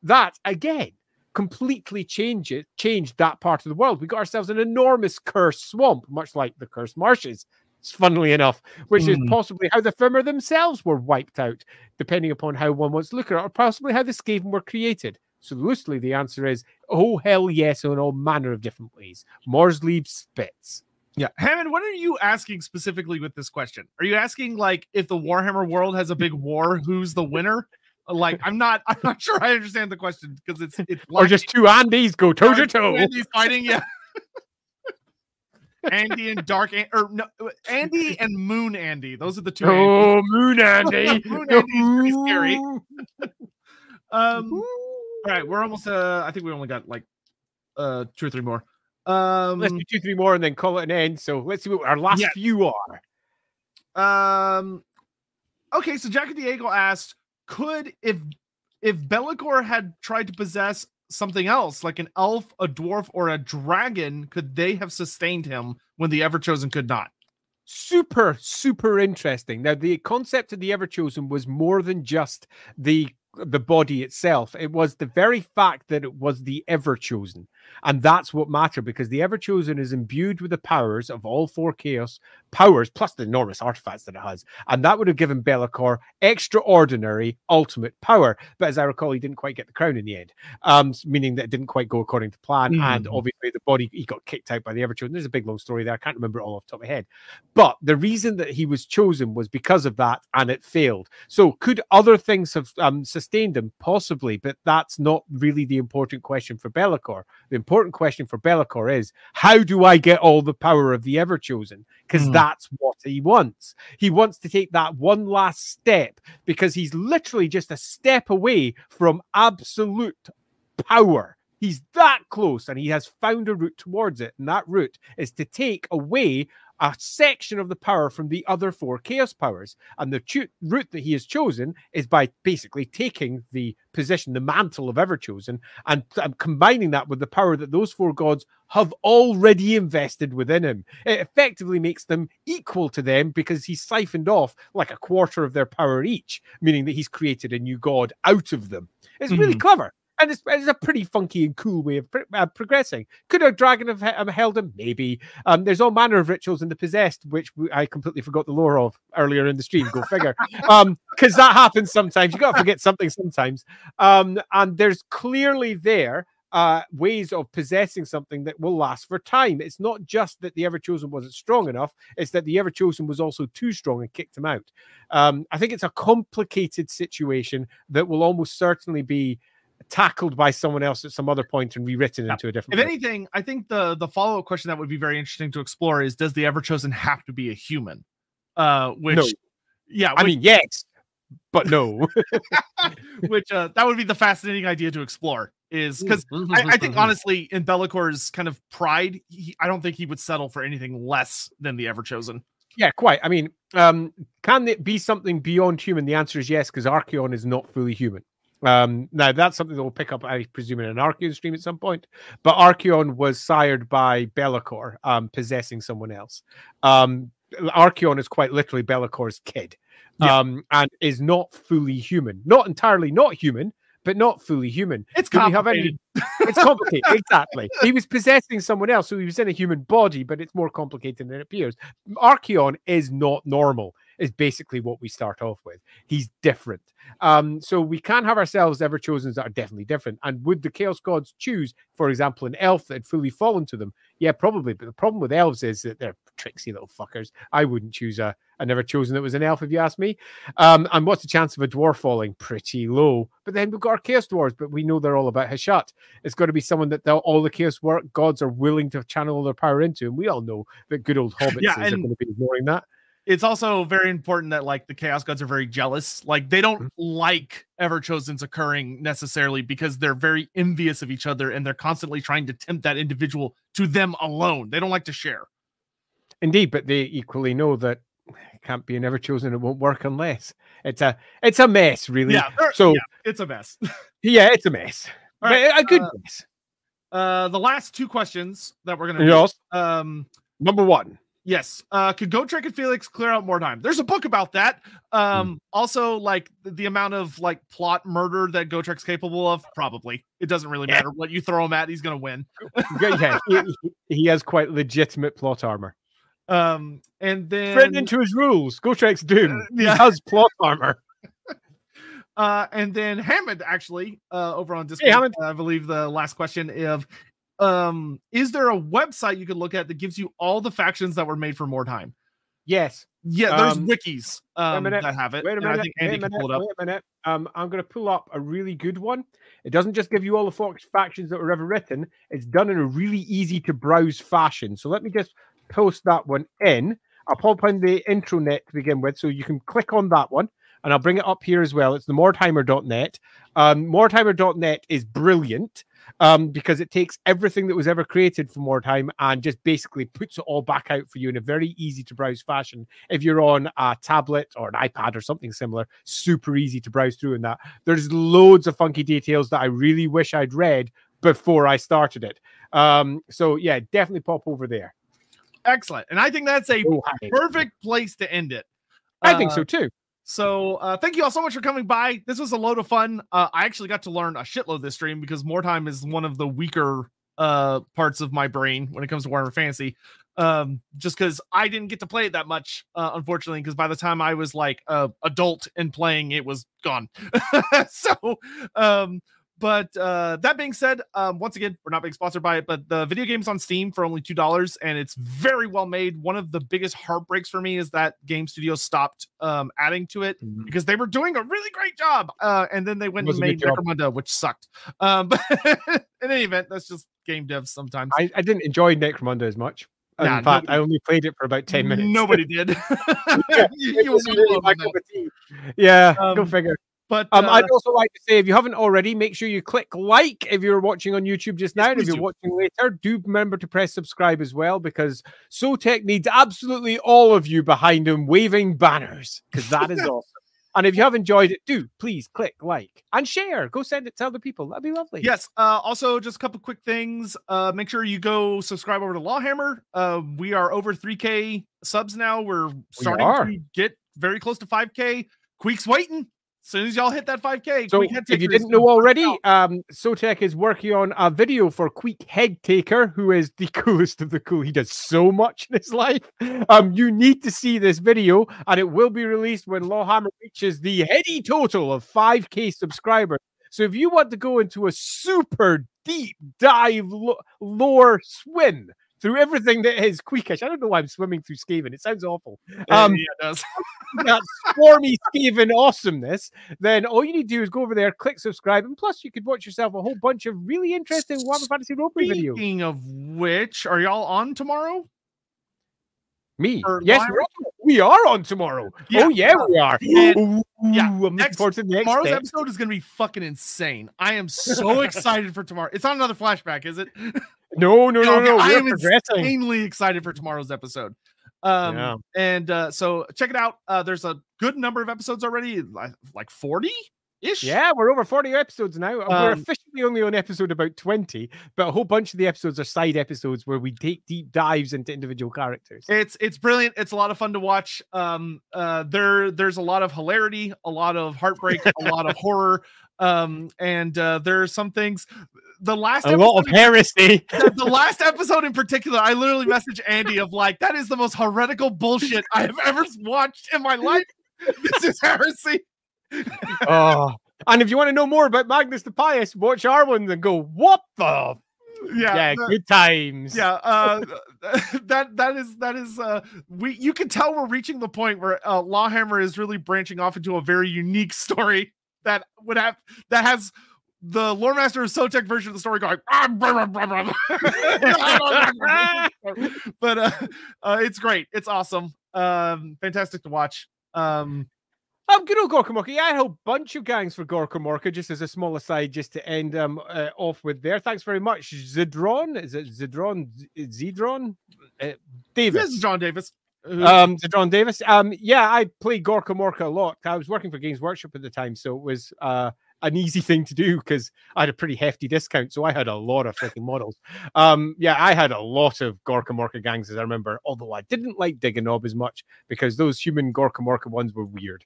that, again, completely changed that part of the world. We got ourselves an enormous cursed swamp, much like the Cursed Marshes, funnily enough, which is possibly how the Fimmer themselves were wiped out, depending upon how one wants to look at it, or possibly how the Skaven were created. So loosely, the answer is, oh, hell yes, in all manner of different ways. Morrslieb spits. Yeah. Hammond, what are you asking specifically with this question? Are you asking like if the Warhammer world has a big war, who's the winner? Like, I'm not sure I understand the question because it's like, or just two Andes go toe to toe. Andes fighting, yeah. Andy and Dark Andy, or no, Andy and Moon Andy. Those are the two. Oh, Andy. Moon Andy. Moon Andy's pretty scary. All right, we're almost. I think we only got like 2 or 3 more. Let's do 2, 3 more and then call it an end. So let's see what our last few are. Okay, so Jack and Diego asked, could if Be'lakor had tried to possess something else, like an elf, a dwarf, or a dragon, could they have sustained him when the Everchosen could not? Super, super interesting. Now, the concept of the Everchosen was more than just the body itself. It was the very fact that it was the Everchosen. And that's what mattered, because the Everchosen is imbued with the powers of all 4 chaos powers, plus the enormous artifacts that it has. And that would have given Be'lakor extraordinary ultimate power. But as I recall, he didn't quite get the crown in the end, meaning that it didn't quite go according to plan. Mm-hmm. And obviously the body, he got kicked out by the Everchosen. There's a big, long story there. I can't remember it all off the top of my head. But the reason that he was chosen was because of that, and it failed. So could other things have sustained him? Possibly, but that's not really the important question for Be'lakor. The important question for Be'lakor is, how do I get all the power of the Everchosen? Because that's what he wants. He wants to take that one last step, because he's literally just a step away from absolute power. He's that close, and he has found a route towards it. And that route is to take away a section of the power from the other 4 chaos powers. And the route that he has chosen is by basically taking the position, the mantle of Everchosen, and combining that with the power that those 4 gods have already invested within him. It effectively makes them equal to them, because he's siphoned off like a quarter of their power each, meaning that he's created a new god out of them. It's really clever. And it's a pretty funky and cool way of progressing. Could a dragon have held him? Maybe. There's all manner of rituals in the Possessed, which I completely forgot the lore of earlier in the stream. Go figure. Because that happens sometimes. You've got to forget something sometimes. And there's clearly there ways of possessing something that will last for time. It's not just that the Everchosen wasn't strong enough. It's that the Everchosen was also too strong and kicked him out. I think it's a complicated situation that will almost certainly be tackled by someone else at some other point and rewritten into a different. If anything, I think the follow-up question that would be very interesting to explore is, does the Everchosen have to be a human? Which, no. Yeah, I mean, yes, but no. Which that would be the fascinating idea to explore, is because I think honestly, in Bellacor's kind of pride, I don't think he would settle for anything less than the Everchosen. Yeah, quite. I mean, can it be something beyond human? The answer is yes, because Archaon is not fully human. Now that's something that we'll pick up, I presume, in an Archaon stream at some point. But Archaon was sired by Be'lakor, possessing someone else. Archaon is quite literally Bellacor's kid, and is not fully human, not entirely not human, but not fully human. It's complicated. It's complicated, exactly. He was possessing someone else, so he was in a human body, but it's more complicated than it appears. Archaon is not normal, is basically what we start off with. He's different. So we can have ourselves Everchosens that are definitely different. And would the Chaos Gods choose, for example, an elf that had fully fallen to them? Yeah, probably. But the problem with elves is that they're tricksy little fuckers. I wouldn't choose an Everchosen that was an elf, if you ask me. And what's the chance of a dwarf falling? Pretty low. But then we've got our Chaos Dwarves, but we know they're all about Heshat. It's got to be someone that all the Chaos Gods are willing to channel their power into. And we all know that good old hobbits are going to be ignoring that. It's also very important that like the Chaos Gods are very jealous. Like they don't like Everchosens occurring necessarily, because they're very envious of each other, and they're constantly trying to tempt that individual to them alone. They don't like to share. Indeed, but they equally know that it can't be an Everchosen. It won't work unless it's a mess, really. Yeah, so yeah, it's a mess. Yeah, it's a mess. All right, a good mess. The last 2 questions that we're gonna do. Number 1. Yes. Could Gotrek and Felix clear out Mordheim? There's a book about that. Also, like the amount of like plot murder that Gotrek's capable of, probably. It doesn't really matter what you throw him at, he's gonna win. He has quite legitimate plot armor. And then thread into his rules. Gotrek's doomed. He has plot armor. And then Hammond, actually, over on Discord, I believe the last question of Is there a website you could look at that gives you all the factions that were made for Mordheim? Yes. Yeah, there's wikis that have it. Wait a minute. I think Andy can pull it up. Wait a minute. I'm going to pull up a really good one. It doesn't just give you all the factions that were ever written. It's done in a really easy to browse fashion. So let me just post that one in. I'll pop in the intranet to begin with, so you can click on that one, and I'll bring it up here as well. It's the Mordheimer.net. Mordheimer.net is brilliant because it takes everything that was ever created for Mordheim and just basically puts it all back out for you in a very easy-to-browse fashion. If you're on a tablet or an iPad or something similar, super easy to browse through in that. There's loads of funky details that I really wish I'd read before I started it. So, yeah, definitely pop over there. Excellent. And I think that's a perfect place to end it. I think so, too. So thank you all so much for coming by. This was a load of fun. I actually got to learn a shitload this stream because Mordheim is one of the weaker parts of my brain when it comes to Warhammer Fantasy. Just because I didn't get to play it that much, unfortunately, because by the time I was like adult and playing, it was gone. So, but that being said, once again, we're not being sponsored by it, but the video game's on Steam for only $2, and it's very well made. One of the biggest heartbreaks for me is that game studio stopped adding to it because they were doing a really great job, and then they went and made Necromunda, which sucked. But in any event, that's just game devs sometimes. I didn't enjoy Necromunda as much. Nah, in fact, I only played it for about 10 minutes. Nobody did. Yeah, go figure. But I'd also like to say, if you haven't already, make sure you click like if you're watching on YouTube just now. And if you're watching later, do remember to press subscribe as well, because SoTech needs absolutely all of you behind him waving banners, because that is awesome. And if you have enjoyed it, do please click like and share. Go send it to other people. That'd be lovely. Yes. Also, just a couple quick things. Make sure you go subscribe over to Lawhammer. We are over 3K subs now. We're starting to get very close to 5K. Queek's waiting. As soon as y'all hit that 5K, so if you didn't know already, SoTech is working on a video for Queek Head Taker, who is the coolest of the cool. He does so much in his life. You need to see this video, and it will be released when Lawhammer reaches the heady total of 5K subscribers. So if you want to go into a super deep dive lore swim through everything that is Queekish. I don't know why I'm swimming through Skaven. It sounds awful. Yeah, it does. That swarmy Skaven awesomeness, then all you need to do is go over there, click subscribe, and plus you could watch yourself a whole bunch of really interesting Warhammer Fantasy roleplay videos. Speaking of which, are y'all on tomorrow? Me? Or yes, we are on tomorrow. Yeah. Oh, yeah, we are. And, tomorrow's episode is going to be fucking insane. I am so excited for tomorrow. It's not another flashback, is it? No. I am insanely excited for tomorrow's episode. So check it out. There's a good number of episodes already, like 40-ish. Yeah, we're over 40 episodes now. We're officially only on episode about 20, but a whole bunch of the episodes are side episodes where we take deep dives into individual characters. It's brilliant. It's a lot of fun to watch. There's a lot of hilarity, a lot of heartbreak, a lot of horror. There are some things. The last episode, a lot of heresy. The last episode in particular, I literally messaged Andy of like, that is the most heretical bullshit I have ever watched in my life. This is heresy. Oh, and if you want to know more about Magnus the Pious, watch our one and go, what the? Yeah, good times. Yeah, that is you can tell we're reaching the point where Lawhammer is really branching off into a very unique story. That has the lore master of SoTech version of the story going, blah, blah, blah. But it's great. It's awesome. Fantastic to watch. Good old Gorkamorka. Yeah, I had a whole bunch of gangs for Gorkamorka, just as a small aside, just to end off with there. Thanks very much, Zidron. Is it Zidron? Zidron? Davis. This is John Davis. Zidron Davis. Yeah, I played Gorkamorka a lot. I was working for Games Workshop at the time, so it was an easy thing to do because I had a pretty hefty discount, so I had a lot of freaking models. I had a lot of Gorkamorka gangs, as I remember, although I didn't like Diganob as much because those human Gorkamorka ones were weird.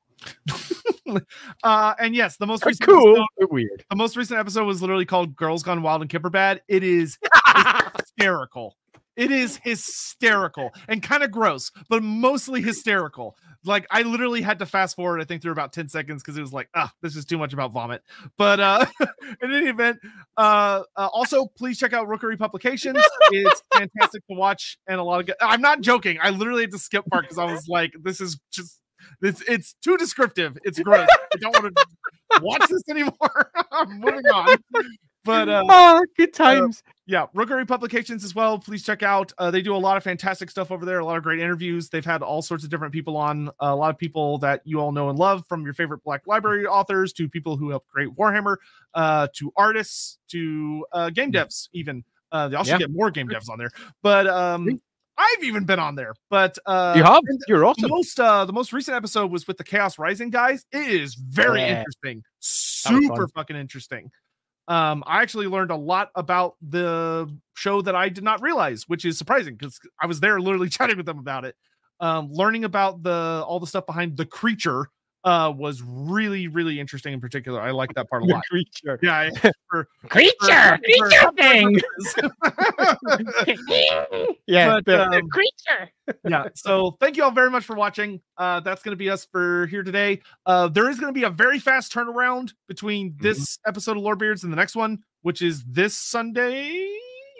And yes, the most recent The most recent episode was literally called Girls Gone Wild and Kipper Bad. It is hysterical. It is hysterical and kind of gross, but mostly hysterical. Like, I literally had to fast forward, I think, through about 10 seconds because it was like, ah, this is too much about vomit. But in any event, also, please check out Rookery Publications. It's fantastic to watch and a lot of good. I'm not joking. I literally had to skip part because I was like, this is just, it's too descriptive. It's gross. I don't want to watch this anymore. I'm moving on. But good times. Yeah, Rookery Publications as well. Please check out. They do a lot of fantastic stuff over there. A lot of great interviews. They've had all sorts of different people on. A lot of people that you all know and love, from your favorite Black Library authors to people who help create Warhammer, to artists, to game devs even. They also get more game devs on there. But I've even been on there. But you have. You're awesome. The most recent episode was with the Chaos Rising guys. It is very interesting. Super fucking interesting. I actually learned a lot about the show that I did not realize, which is surprising because I was there literally chatting with them about it. Learning about all the stuff behind The Creature was really, really interesting in particular. I like that part a lot. Creature. Yeah. Creature thing. Yeah. But, the creature. Yeah. So thank you all very much for watching. That's going to be us for here today. There is going to be a very fast turnaround between this episode of Lorebeards and the next one, which is this Sunday.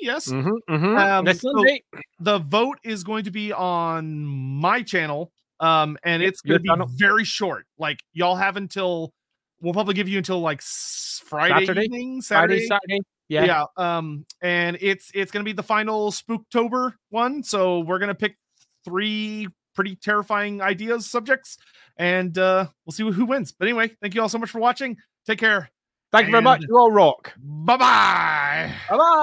Yes. Next Sunday. The vote is going to be on my channel. And it's going to be very short. Like, y'all have we'll probably give you until like Saturday. Yeah. And it's going to be the final Spooktober one. So we're going to pick 3 pretty terrifying subjects, and we'll see who wins. But anyway, thank you all so much for watching. Take care. Thank you very much. You all rock. Bye-bye. Bye-bye.